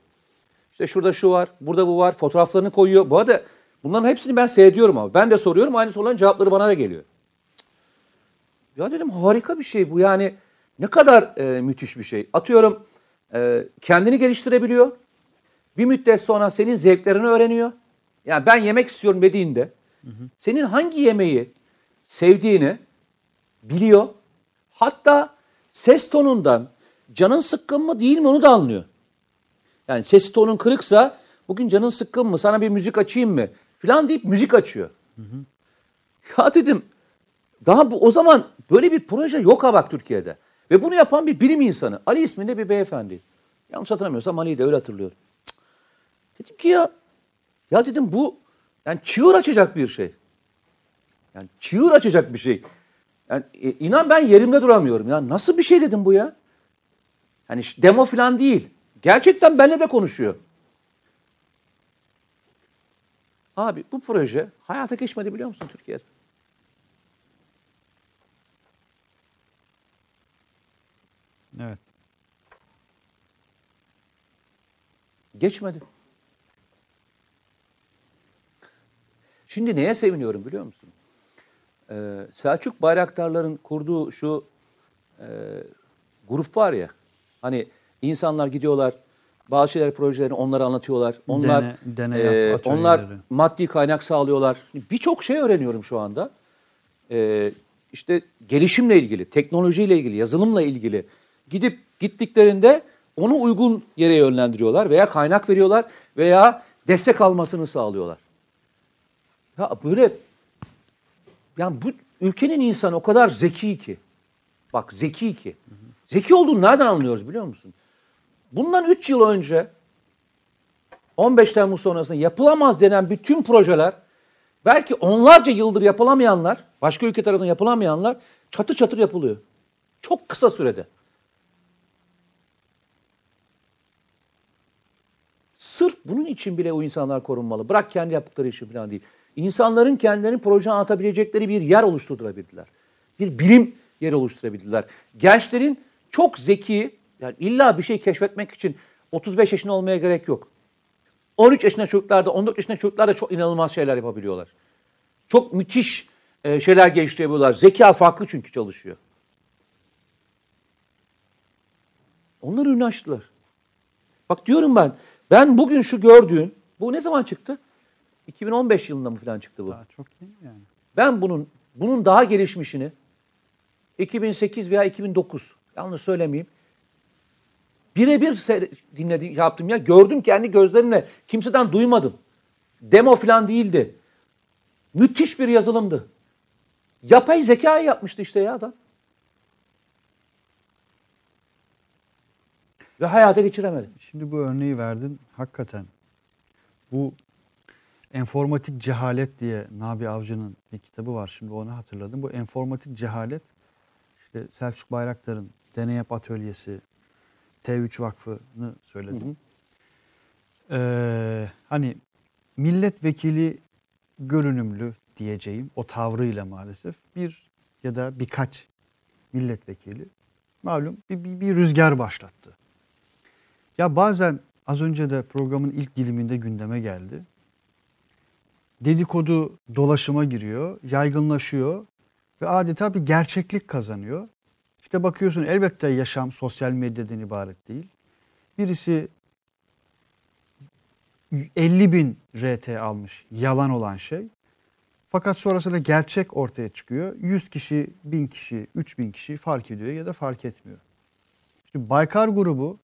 İşte şurada şu var, burada bu var, fotoğraflarını koyuyor. Bu arada bunların hepsini ben seyrediyorum ama. Ben de soruyorum, aynı soruların cevapları bana da geliyor. Ya dedim harika bir şey bu yani. Ne kadar e, müthiş bir şey. Atıyorum e, kendini geliştirebiliyor. Bir müddet sonra senin zevklerini öğreniyor. Yani ben yemek istiyorum dediğinde hı hı. senin hangi yemeği sevdiğini biliyor. Hatta ses tonundan canın sıkkın mı değil mi onu da anlıyor. Yani ses tonun kırıksa bugün canın sıkkın mı, sana bir müzik açayım mı falan deyip müzik açıyor. Hı hı. Ya dedim daha bu, o zaman böyle bir proje yok ha bak Türkiye'de. Ve bunu yapan bir bilim insanı Ali isminde bir beyefendi. Yanlış hatırlamıyorsam Ali'yi de öyle hatırlıyorum. Cık. Dedim ki ya ya dedim bu yani çığır açacak bir şey. Yani çığır açacak bir şey. Yani inan ben yerimde duramıyorum. Ya nasıl bir şey dedim bu ya? Hani demo falan değil. Gerçekten benimle de konuşuyor. Abi bu proje hayata geçmedi biliyor musun Türkiye'de? Evet. Geçmedi. Şimdi neye seviniyorum biliyor musun? Ee, Selçuk Bayraktarların kurduğu şu e, grup var ya, hani insanlar gidiyorlar, bazı şeyler projelerini onlara anlatıyorlar, onlar dene, dene e, onlar maddi kaynak sağlıyorlar. Birçok şey öğreniyorum şu anda. Ee, işte gelişimle ilgili, teknolojiyle ilgili, yazılımla ilgili gidip gittiklerinde onu uygun yere yönlendiriyorlar veya kaynak veriyorlar veya destek almasını sağlıyorlar. Ya böyle. Yani bu ülkenin insanı o kadar zeki ki. Bak zeki ki. Hı hı. Zeki olduğunu nereden anlıyoruz biliyor musun? Bundan üç yıl önce on beş Temmuz sonrasında yapılamaz denen bütün projeler, belki onlarca yıldır yapılamayanlar, başka ülke tarafından yapılamayanlar çatır çatır yapılıyor. Çok kısa sürede. Sırf bunun için bile o insanlar korunmalı. Bırak kendi yaptıkları işi falan değil. İnsanların kendilerini projeye atabilecekleri bir yer oluşturabildiler. Bir bilim yeri oluşturabildiler. Gençlerin çok zeki, yani illa bir şey keşfetmek için otuz beş yaşında olmaya gerek yok. on üç yaşında çocuklar da, on dört yaşında çocuklar da çok inanılmaz şeyler yapabiliyorlar. Çok müthiş şeyler geliştirebiliyorlar. Zeka farklı çünkü çalışıyor. Onlar ünlü açtılar. Bak diyorum ben, ben bugün şu gördüğün, bu ne zaman çıktı? iki bin on beş yılında mı falan çıktı bu? Daha çok yeni yani. Ben bunun bunun daha gelişmişini iki bin sekiz veya iki bin dokuz, yanlış söylemeyeyim, birebir dinledim, yaptım ya, gördüm kendi gözlerimle, kimseden duymadım. Demo falan değildi. Müthiş bir yazılımdı. Yapay zekayı yapmıştı işte ya adam. Ve hayata geçiremedi. Şimdi bu örneği verdin. Hakikaten bu enformatik cehalet diye Nabi Avcı'nın bir kitabı var. Şimdi onu hatırladım. Bu enformatik cehalet işte Selçuk Bayraktar'ın Deneyap Atölyesi, T üç Vakfı'nı söyledim. Hı hı. Ee, hani milletvekili görünümlü diyeceğim o tavrıyla maalesef bir ya da birkaç milletvekili malum bir, bir, bir rüzgar başlattı. Ya bazen az önce de programın ilk diliminde gündeme geldi. Dedikodu dolaşıma giriyor, yaygınlaşıyor ve adeta bir gerçeklik kazanıyor. İşte bakıyorsun elbette yaşam sosyal medyadan ibaret değil. Birisi elli bin R T almış yalan olan şey. Fakat sonrasında gerçek ortaya çıkıyor. yüz kişi, bin kişi, üç bin kişi fark ediyor ya da fark etmiyor. Şimdi Baykar grubu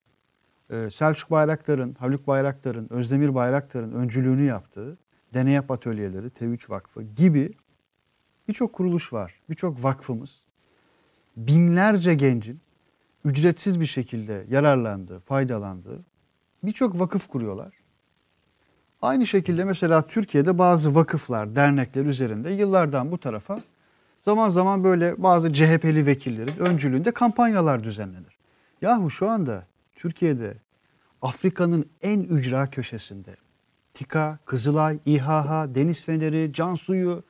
Selçuk Bayraktar'ın, Haluk Bayraktar'ın, Özdemir Bayraktar'ın öncülüğünü yaptığı Deneyap Atölyeleri, T üç Vakfı gibi birçok kuruluş var. Birçok vakfımız binlerce gencin ücretsiz bir şekilde yararlandığı, faydalandığı birçok vakıf kuruyorlar. Aynı şekilde mesela Türkiye'de bazı vakıflar, dernekler üzerinde yıllardan bu tarafa zaman zaman böyle bazı C H P'li vekillerin öncülüğünde kampanyalar düzenlenir. Yahu şu anda Türkiye'de Afrika'nın en ücra köşesinde TİKA, Kızılay, İHH, Deniz Feneri, Can Suyu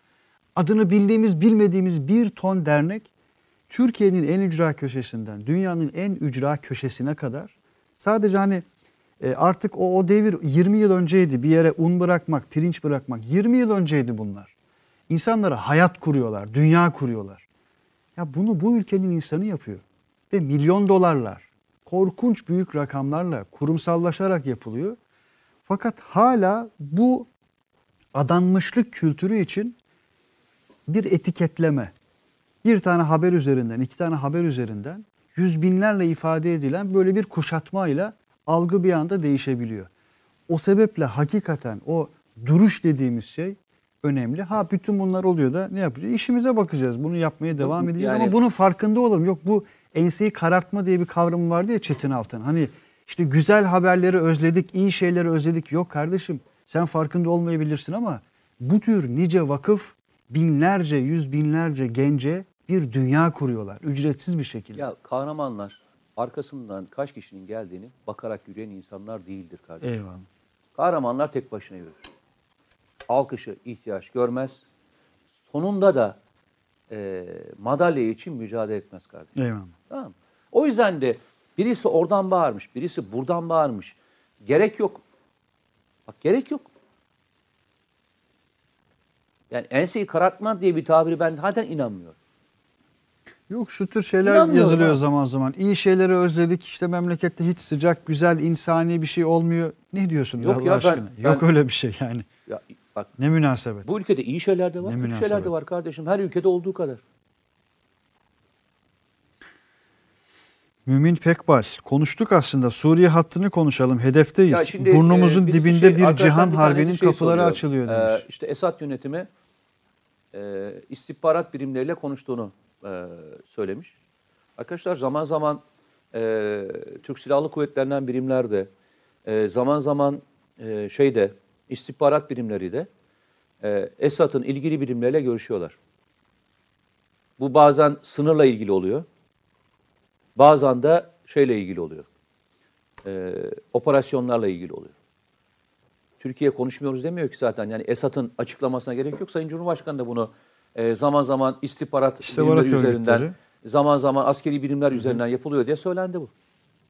adını bildiğimiz bilmediğimiz bir ton dernek Türkiye'nin en ücra köşesinden dünyanın en ücra köşesine kadar sadece hani artık o, o devir yirmi yıl önceydi bir yere un bırakmak, pirinç bırakmak yirmi yıl önceydi bunlar. İnsanlara hayat kuruyorlar, dünya kuruyorlar. Ya bunu bu ülkenin insanı yapıyor ve milyon dolarlar. Korkunç büyük rakamlarla kurumsallaşarak yapılıyor. Fakat hala bu adanmışlık kültürü için bir etiketleme, bir tane haber üzerinden, iki tane haber üzerinden yüz binlerle ifade edilen böyle bir kuşatmayla algı bir anda değişebiliyor. O sebeple hakikaten o duruş dediğimiz şey önemli. Ha bütün bunlar oluyor da ne yapacağız? İşimize bakacağız, bunu yapmaya devam edeceğiz yani... ama bunun farkında olalım. Yok bu... Enseyi karartma diye bir kavram vardı ya Çetin Altan. Hani işte güzel haberleri özledik, iyi şeyleri özledik. Yok kardeşim sen farkında olmayabilirsin ama bu tür nice vakıf binlerce, yüz binlerce gence bir dünya kuruyorlar. Ücretsiz bir şekilde. Ya kahramanlar arkasından kaç kişinin geldiğini bakarak yürüyen insanlar değildir kardeşim. Eyvallah. Kahramanlar tek başına yürür. Alkışı ihtiyaç görmez. Sonunda da E, madalya için mücadele etmez kardeşim. Eyvallah. Tamam. O yüzden de birisi oradan bağırmış, birisi buradan bağırmış. Gerek yok. Bak gerek yok. Yani enseyi karartma diye bir tabiri ben zaten inanmıyorum. Yok şu tür şeyler yazılıyor ha. zaman zaman. İyi şeyleri özledik. İşte memlekette hiç sıcak, güzel, insani bir şey olmuyor. Ne diyorsun yok Allah ya aşkına? Ben, yok ben, öyle bir şey yani. Ya, bak, ne münasebet. Bu ülkede iyi şeyler de var, kötü şeyler de var kardeşim. Her ülkede olduğu kadar. Mümin Pekbal. Konuştuk aslında. Suriye hattını konuşalım. Hedefteyiz. Şimdi, Burnumuzun e, dibinde şey, bir cihan harbinin şey kapıları soruyor. Açılıyor demiş. Ee, işte Esad yönetimi e, istihbarat birimleriyle konuştuğunu e, söylemiş. Arkadaşlar zaman zaman e, Türk Silahlı Kuvvetlerinden birimler de e, zaman zaman e, şeyde İstihbarat birimleri de e, Esad'ın ilgili birimleriyle görüşüyorlar. Bu bazen sınırla ilgili oluyor. Bazen de şeyle ilgili oluyor. E, operasyonlarla ilgili oluyor. Türkiye konuşmuyoruz demiyor ki zaten. Yani Esad'ın açıklamasına gerek yok. Sayın Cumhurbaşkanı da bunu e, zaman zaman istihbarat, istihbarat birimleri örgütleri. Üzerinden, zaman zaman askeri birimler Hı-hı. üzerinden yapılıyor diye söylendi bu.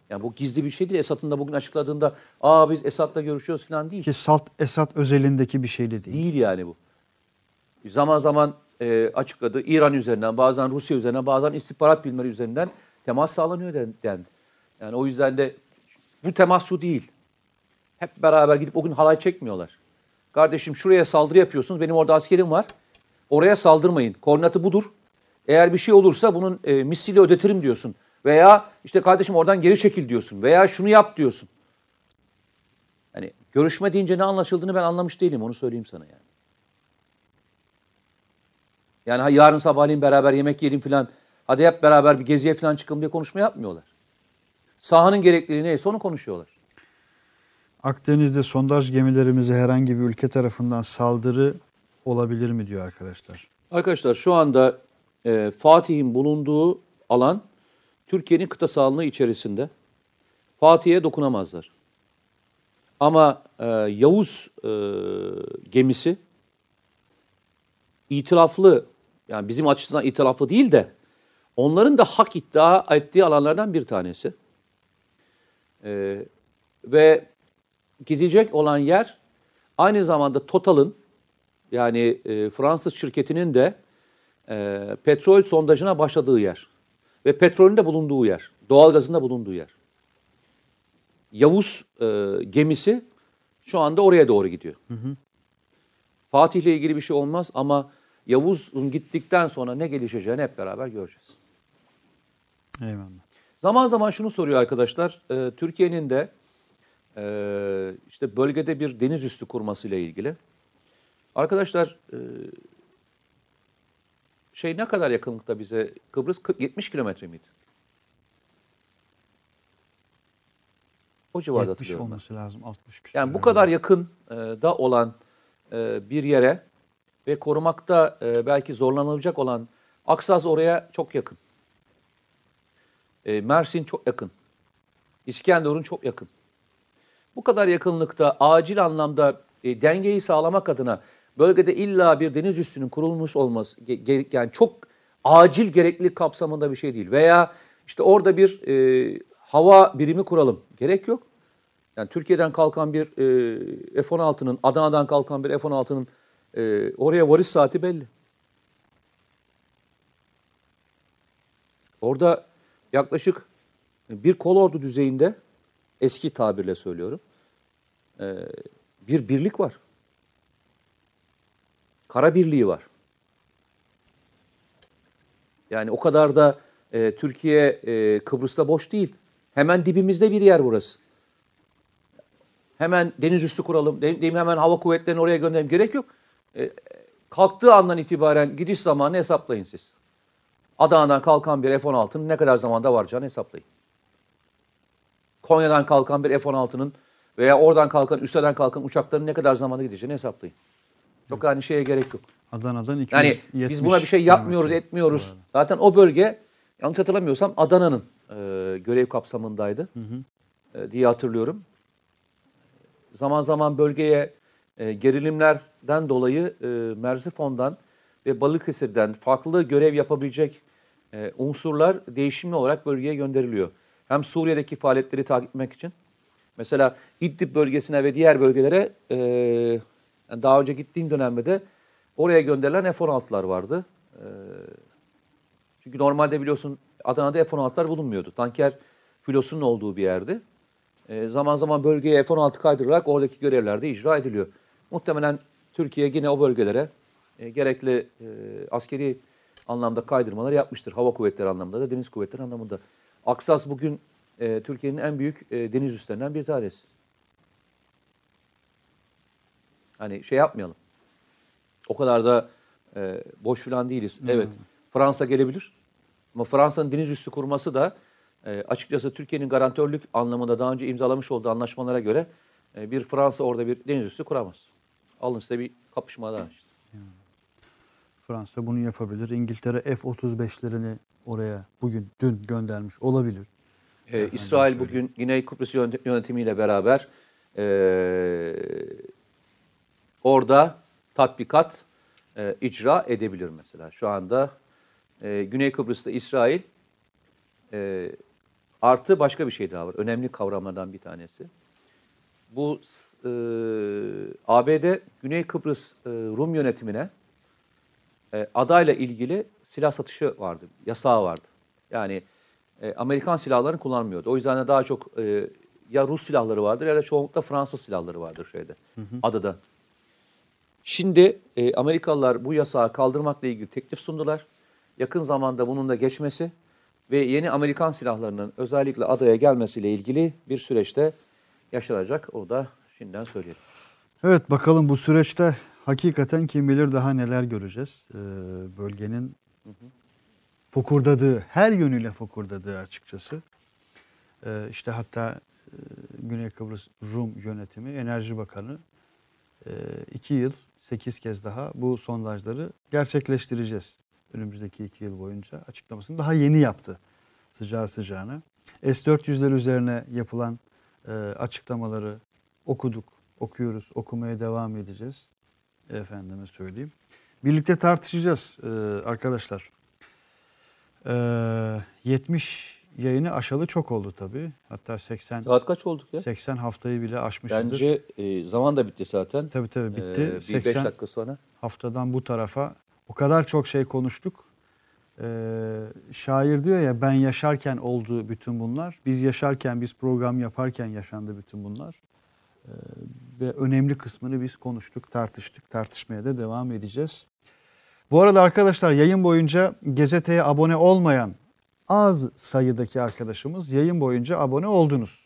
Yani bu gizli bir şey değil. Esad'ın da bugün açıkladığında aa biz Esad'la görüşüyoruz falan değil. Ki salt Esad özelindeki bir şey de değil. Değil yani bu. Zaman zaman e, açıkladı. İran üzerinden, bazen Rusya üzerinden, bazen istihbarat bilimleri üzerinden temas sağlanıyor dendi. Yani o yüzden de bu temas şu değil. Hep beraber gidip o gün halay çekmiyorlar. Kardeşim şuraya saldırı yapıyorsunuz. Benim orada askerim var. Oraya saldırmayın. Koordinatı budur. Eğer bir şey olursa bunun e, misliyle ödetirim diyorsun. Veya işte kardeşim oradan geri çekil diyorsun. Veya şunu yap diyorsun. Hani görüşme deyince ne anlaşıldığını ben anlamış değilim. Onu söyleyeyim sana yani. Yani yarın sabahleyin beraber yemek yiyelim falan. Hadi hep beraber bir geziye falan çıkalım diye konuşma yapmıyorlar. Sahanın gerekliliği neyse onu konuşuyorlar. Akdeniz'de sondaj gemilerimize herhangi bir ülke tarafından saldırı olabilir mi diyor arkadaşlar. Arkadaşlar şu anda e, Fatih'in bulunduğu alan Türkiye'nin kıta sahanlığı içerisinde. Fatih'e dokunamazlar. Ama e, Yavuz e, gemisi itiraflı, yani bizim açısından itiraflı değil de onların da hak iddia ettiği alanlardan bir tanesi. E, ve gidecek olan yer aynı zamanda Total'ın yani e, Fransız şirketinin de e, petrol sondajına başladığı yer. Ve petrolün de bulunduğu yer. Doğalgazın da bulunduğu yer. Yavuz e, gemisi şu anda oraya doğru gidiyor. Hı hı. Fatih'le ilgili bir şey olmaz ama Yavuz'un gittikten sonra ne gelişeceğini hep beraber göreceğiz. Eyvallah. Zaman zaman şunu soruyor arkadaşlar. E, Türkiye'nin de Ee, işte bölgede bir deniz üssü kurmasıyla ilgili. Arkadaşlar e, şey ne kadar yakınlıkta bize Kıbrıs? yetmiş kilometre miydi? O civarda hatırlıyorum. yetmiş olması lazım. altmış küsur. Yani bu kadar yakın e, da olan e, bir yere ve korumakta e, belki zorlanılacak olan Aksaz oraya çok yakın. E, Mersin çok yakın. İskenderun çok yakın. Bu kadar yakınlıkta acil anlamda e, dengeyi sağlamak adına bölgede illa bir deniz üssünün kurulmuş olması yani çok acil gereklilik kapsamında bir şey değil. Veya işte orada bir e, hava birimi kuralım. Gerek yok. Yani Türkiye'den kalkan bir e, F on altının, Adana'dan kalkan bir F on altının e, oraya varış saati belli. Orada yaklaşık bir kolordu düzeyinde eski tabirle söylüyorum. Ee, bir birlik var. Kara birliği var. Yani o kadar da e, Türkiye e, Kıbrıs'ta boş değil. Hemen dibimizde bir yer burası. Hemen deniz üssü kuralım. De, de, hemen hava kuvvetlerini oraya gönderelim. Gerek yok. E, kalktığı andan itibaren gidiş zamanını hesaplayın siz. Adana'dan kalkan bir F on altının ne kadar zamanda varacağını hesaplayın. Konya'dan kalkan bir F on altının veya oradan kalkan, üstten kalkan uçakların ne kadar zamanda gideceğini hesaplayın. Çok yani şeye gerek yok. Adana'dan iki yüz yetmiş. Yani biz buna bir şey yapmıyoruz, etmiyoruz. Evet. Zaten o bölge, yanlış hatırlamıyorsam Adana'nın e, görev kapsamındaydı hı hı. E, diye hatırlıyorum. Zaman zaman bölgeye e, gerilimlerden dolayı e, Merzifon'dan ve Balıkesir'den farklı görev yapabilecek e, unsurlar değişimli olarak bölgeye gönderiliyor. Hem Suriye'deki faaliyetleri takip etmek için. Mesela İdlib bölgesine ve diğer bölgelere e, yani daha önce gittiğim dönemde de oraya gönderilen F on altılar vardı. E, çünkü normalde biliyorsun Adana'da F on altılar bulunmuyordu. Tanker filosunun olduğu bir yerdi. E, zaman zaman bölgeye F on altı kaydırılarak oradaki görevlerde icra ediliyor. Muhtemelen Türkiye yine o bölgelere e, gerekli e, askeri anlamda kaydırmalar yapmıştır. Hava kuvvetleri anlamında da deniz kuvvetleri anlamında. Aksas bugün e, Türkiye'nin en büyük e, deniz üslerinden bir tanesi. Hani şey yapmayalım. O kadar da e, boş falan değiliz. Hmm. Evet, Fransa gelebilir. Ama Fransa'nın deniz üssü kurması da e, açıkçası Türkiye'nin garantörlük anlamında daha önce imzalamış olduğu anlaşmalara göre e, bir Fransa orada bir deniz üssü kuramaz. Alın size bir kapışma daha işte. Hmm. Fransa bunu yapabilir. İngiltere F otuz beşlerini oraya bugün, dün göndermiş olabilir. Ee, İsrail bugün Güney Kıbrıs yönetimiyle beraber ee, orada tatbikat e, icra edebilir mesela. Şu anda e, Güney Kıbrıs'ta İsrail e, artı başka bir şey daha var. Önemli kavramlardan bir tanesi. Bu e, A B D Güney Kıbrıs e, Rum yönetimine adayla ilgili silah satışı vardı, yasağı vardı. Yani e, Amerikan silahlarını kullanmıyordu. O yüzden de daha çok e, ya Rus silahları vardır ya da çoğunlukla Fransız silahları vardır şeyde, hı hı. adada. Şimdi e, Amerikalılar bu yasağı kaldırmakla ilgili teklif sundular. Yakın zamanda bunun da geçmesi ve yeni Amerikan silahlarının özellikle adaya gelmesiyle ilgili bir süreçte yaşanacak. O da şimdiden söyleyelim. Evet, bakalım bu süreçte hakikaten kim bilir daha neler göreceğiz. Ee, bölgenin hı hı. fokurdadığı, her yönüyle fokurdadığı açıkçası. Ee, işte hatta e, Güney Kıbrıs Rum yönetimi, Enerji Bakanı e, iki yıl, sekiz kez daha bu sondajları gerçekleştireceğiz. Önümüzdeki iki yıl boyunca açıklamasını daha yeni yaptı sıcağı sıcağına. S dört yüzler üzerine yapılan e, açıklamaları okuduk, okuyoruz, okumaya devam edeceğiz. Efendime söyleyeyim. Birlikte tartışacağız e, arkadaşlar. E, yetmiş yayını aşalı çok oldu tabii. Hatta seksen. Saat kaç olduk ya? seksen haftayı bile aşmışızdır. Bence e, zaman da bitti zaten. Tabii tabii bitti. Ee, bir beş dakika sonra. Haftadan bu tarafa o kadar çok şey konuştuk. Ee, şair diyor ya, ben yaşarken oldu bütün bunlar. Biz yaşarken, biz program yaparken yaşandı bütün bunlar. Ee, ve önemli kısmını biz konuştuk, tartıştık. Tartışmaya da devam edeceğiz. Bu arada arkadaşlar, yayın boyunca gazeteye abone olmayan az sayıdaki arkadaşımız yayın boyunca abone oldunuz.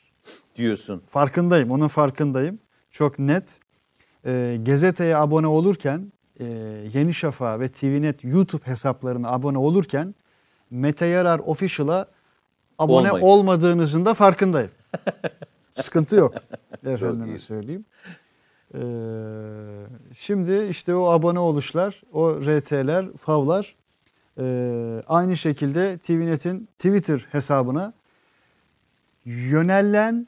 Diyorsun. Farkındayım, onun farkındayım. Çok net. Ee, gazeteye abone olurken... Ee, Yeni Şafak ve T V Net YouTube hesaplarına abone olurken Mete Yarar Official'a abone Olmayın. olmadığınızın da farkındayım. Sıkıntı yok. Efendime söyleyeyim. Ee, şimdi işte o abone oluşlar, o R T'ler, favlar e, aynı şekilde T V Net'in Twitter hesabına yönelen,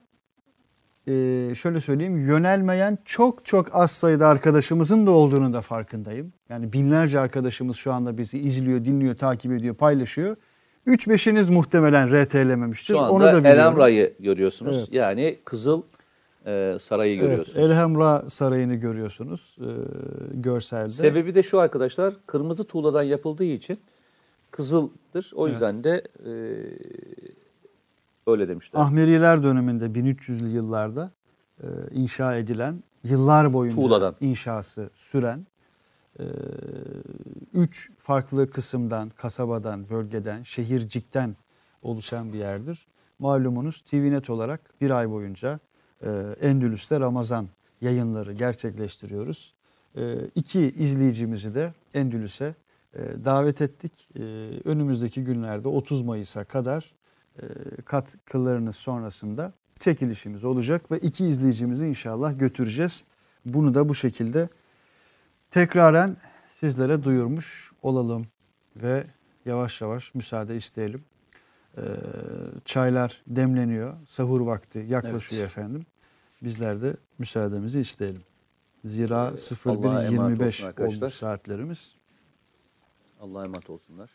Ee, şöyle söyleyeyim, yönelmeyen çok çok az sayıda arkadaşımızın da olduğunu da farkındayım. Yani binlerce arkadaşımız şu anda bizi izliyor, dinliyor, takip ediyor, paylaşıyor. üç beşiniz muhtemelen R T'lememiştir. Şu anda onu da Elhamra'yı görüyorsunuz. Evet. Yani Kızıl e, Sarayı evet, görüyorsunuz. Elhamra Sarayı'nı görüyorsunuz e, görselde. Sebebi de şu arkadaşlar, kırmızı tuğladan yapıldığı için kızıldır. O yüzden evet. de... E, öyle demişler. Ahmeriler döneminde bin üç yüzlü yıllarda e, inşa edilen, yıllar boyunca Tuğladan. inşası süren e, üç farklı kısımdan, kasabadan, bölgeden, şehircikten oluşan bir yerdir. Malumunuz T V Net olarak bir ay boyunca e, Endülüs'te Ramazan yayınları gerçekleştiriyoruz. E, iki izleyicimizi de Endülüs'e e, davet ettik. E, önümüzdeki günlerde otuz Mayıs'a kadar katkılarınız sonrasında çekilişimiz olacak ve iki izleyicimizi inşallah götüreceğiz. Bunu da bu şekilde tekraren sizlere duyurmuş olalım ve yavaş yavaş müsaade isteyelim. Çaylar demleniyor, sahur vakti yaklaşıyor evet. efendim. Bizler de müsaademizi isteyelim. Zira sıfır bir yirmi beş oldu saatlerimiz. Allah'a emanet olsunlar.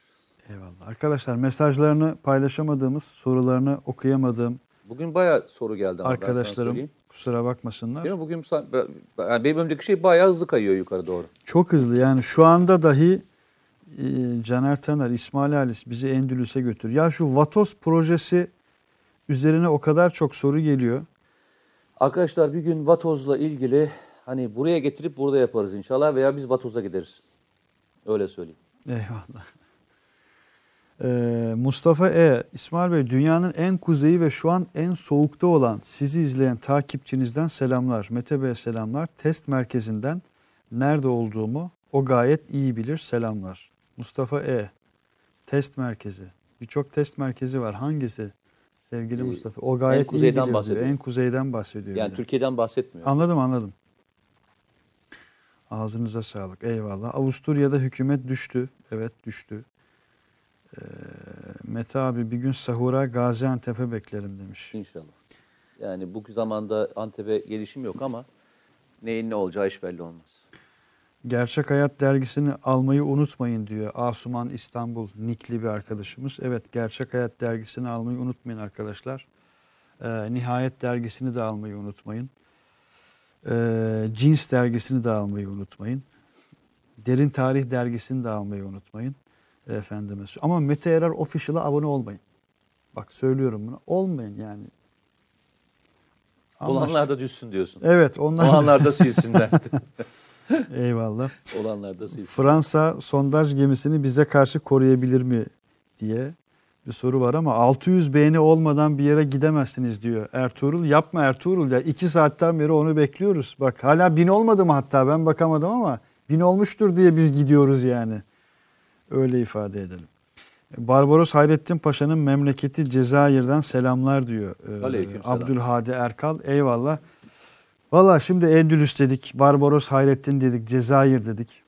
Eyvallah. Arkadaşlar, mesajlarını paylaşamadığımız, sorularını okuyamadığım... Bugün bayağı soru geldi. Arkadaşlarım kusura bakmasınlar. Değil mi? Bugün yani benim önümdeki şey bayağı hızlı kayıyor yukarı doğru. Çok hızlı. Yani şu anda dahi e, Caner Tener, İsmail Halis bizi Endülüs'e götür. Ya şu Vatos projesi üzerine o kadar çok soru geliyor. Arkadaşlar, bir gün Vatos'la ilgili hani buraya getirip burada yaparız inşallah veya biz Vatos'a gideriz. Öyle söyleyeyim. Eyvallah. Mustafa E. İsmail Bey, dünyanın en kuzeyi ve şu an en soğukta olan sizi izleyen takipçinizden selamlar. Mete Bey'e selamlar. Test merkezinden nerede olduğumu o gayet iyi bilir. Selamlar. Mustafa E. Test merkezi. Birçok test merkezi var. Hangisi? Sevgili ee, Mustafa. O gayet iyi bilir diyor. En kuzeyden bahsediyor. Yani bile. Türkiye'den bahsetmiyor. Anladım anladım. Ağzınıza sağlık. Eyvallah. Avusturya'da hükümet düştü. Evet, düştü. Mete abi, bir gün sahura Gaziantep'e beklerim demiş. İnşallah. Yani bu zamanda Antep'e gelişim yok ama neyin ne olacağı hiç belli olmaz. Gerçek Hayat dergisini almayı unutmayın diyor Asuman İstanbul nikli bir arkadaşımız. Evet, Gerçek Hayat dergisini almayı unutmayın arkadaşlar. Ee, Nihayet dergisini de almayı unutmayın. Ee, Cins dergisini de almayı unutmayın. Derin Tarih dergisini de almayı unutmayın. Efendime. Ama Mete Erer Official'a abone olmayın. Bak söylüyorum bunu. Olmayın yani. Anlaştık. Olanlar da düşsün diyorsun. Evet. Onlar Olanlar da silsinler. Eyvallah. Olanlar da silsin. Fransa sondaj gemisini bize karşı koruyabilir mi diye bir soru var ama altı yüz beğeni olmadan bir yere gidemezsiniz diyor Ertuğrul. Yapma Ertuğrul ya. iki saatten beri onu bekliyoruz. Bak hala bin olmadı mı hatta ben bakamadım ama bin olmuştur diye biz gidiyoruz yani. Öyle ifade edelim. Barbaros Hayrettin Paşa'nın memleketi Cezayir'den selamlar diyor. Aleyküm selam. Abdülhadi Erkal. Eyvallah. Valla şimdi Endülüs dedik, Barbaros Hayrettin dedik, Cezayir dedik.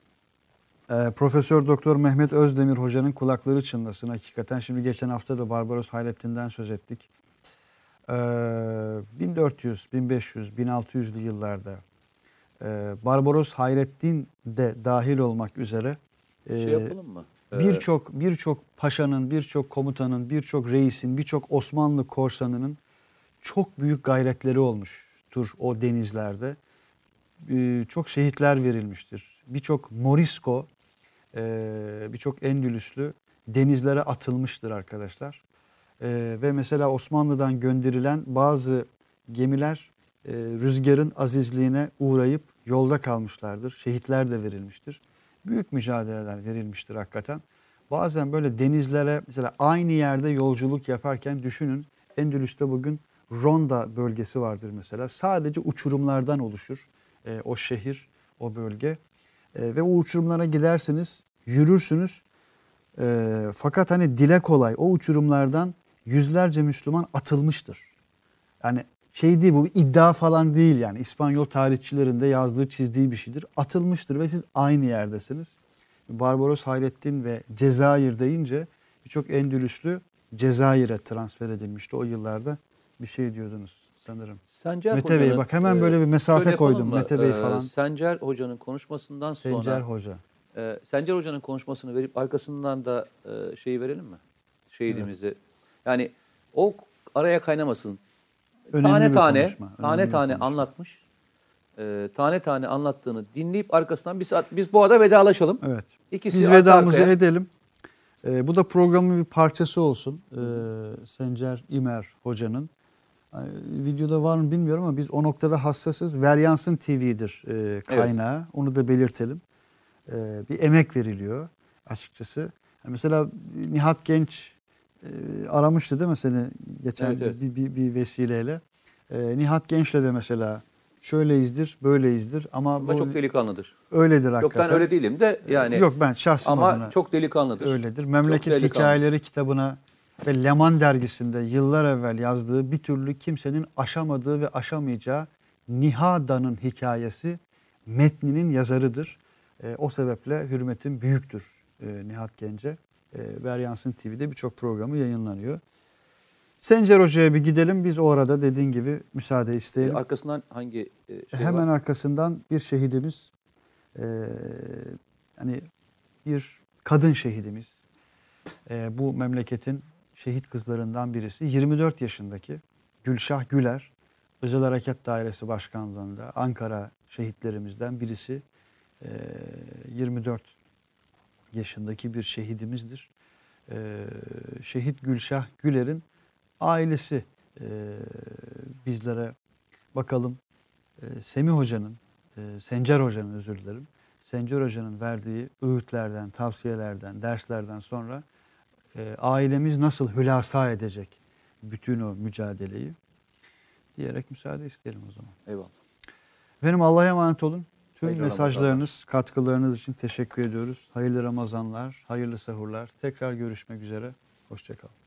E, Profesör Doktor Mehmet Özdemir Hoca'nın kulakları çınlasın hakikaten. Şimdi geçen hafta da Barbaros Hayrettin'den söz ettik. E, bin dört yüz, bin beş yüz, bin altı yüzlü yıllarda e, Barbaros Hayrettin de dahil olmak üzere e, şey yapalım mı? Birçok birçok paşanın, birçok komutanın, birçok reisin, birçok Osmanlı korsanının çok büyük gayretleri olmuştur o denizlerde. Ee, çok şehitler verilmiştir. Birçok Morisko, e, birçok Endülüslü denizlere atılmıştır arkadaşlar. E, ve mesela Osmanlı'dan gönderilen bazı gemiler e, rüzgarın azizliğine uğrayıp yolda kalmışlardır. Şehitler de verilmiştir. Büyük mücadeleler verilmiştir hakikaten. Bazen böyle denizlere mesela aynı yerde yolculuk yaparken düşünün. Endülüs'te bugün Ronda bölgesi vardır mesela. Sadece uçurumlardan oluşur e, o şehir, o bölge. E, ve o uçurumlara gidersiniz, yürürsünüz. E, fakat hani dile kolay o uçurumlardan yüzlerce Müslüman atılmıştır. Yani şey değil bu, iddia falan değil yani. İspanyol tarihçilerin de yazdığı, çizdiği bir şeydir. Atılmıştır ve siz aynı yerdesiniz. Barbaros Hayrettin ve Cezayir deyince birçok Endülüslü Cezayir'e transfer edilmişti. O yıllarda bir şey diyordunuz sanırım. Sencer Mete Hoca'nın, Bey bak hemen böyle bir mesafe koydum. Mete e, Bey falan. Sencer Hoca'nın konuşmasından sonra. Sencer Hoca. E, Sencer Hoca'nın konuşmasını verip arkasından da e, şeyi verelim mi? Şehidimizi. Evet. Yani o araya kaynamasın. Önemli tane tane, konuşma, tane tane konuşma. anlatmış, e, tane tane anlattığını dinleyip arkasından biz biz bu arada vedalaşalım. Evet. İkisi biz vedamızı arkaya edelim. E, bu da programın bir parçası olsun. E, Sencer İmer Hoca'nın. E, videoda var mı bilmiyorum ama biz o noktada hassasız. Veryans'ın T V'dir e, kaynağı. Evet. Onu da belirtelim. E, bir emek veriliyor açıkçası. Mesela Nihat Genç aramıştı değil mi seni geçen evet, evet. Bir, bir, bir vesileyle? Ee, Nihat Genç'le de mesela şöyleyizdir, böyleyizdir ama, ama bu çok delikanlıdır. Öyledir hakikaten. Yok ben öyle değilim de yani. Yok ben şahsım ama adına. Ama çok delikanlıdır. Öyledir. Memleket delikanlı. Hikayeleri kitabına ve Leman dergisinde yıllar evvel yazdığı bir türlü kimsenin aşamadığı ve aşamayacağı Nihada'nın hikayesi metninin yazarıdır. Ee, o sebeple hürmetim büyüktür ee, Nihat Genç'e. Veryans'ın T V'de birçok programı yayınlanıyor. Sencer Hoca'ya bir gidelim. Biz o arada dediğin gibi müsaade isteyelim. Arkasından hangi şey Hemen var? arkasından bir şehidimiz, e, hani bir kadın şehidimiz. E, bu memleketin şehit kızlarından birisi. yirmi dört yaşındaki Gülşah Güler, Özel Hareket Dairesi Başkanlığı'nda Ankara şehitlerimizden birisi. E, yirmi dört yaşındaki bir şehidimizdir. Ee, şehit Gülşah Güler'in ailesi e, bizlere bakalım e, Semih Hoca'nın, e, Sencer Hoca'nın özür dilerim. Sencer Hoca'nın verdiği öğütlerden, tavsiyelerden, derslerden sonra e, ailemiz nasıl hülasa edecek bütün o mücadeleyi diyerek müsaade isteyelim o zaman. Eyvallah. Efendim Allah'a emanet olun. Tüm Hayırlı mesajlarınız, Ramazanlar. Katkılarınız için teşekkür ediyoruz. Hayırlı Ramazanlar, hayırlı sahurlar. Tekrar görüşmek üzere. Hoşça kalın.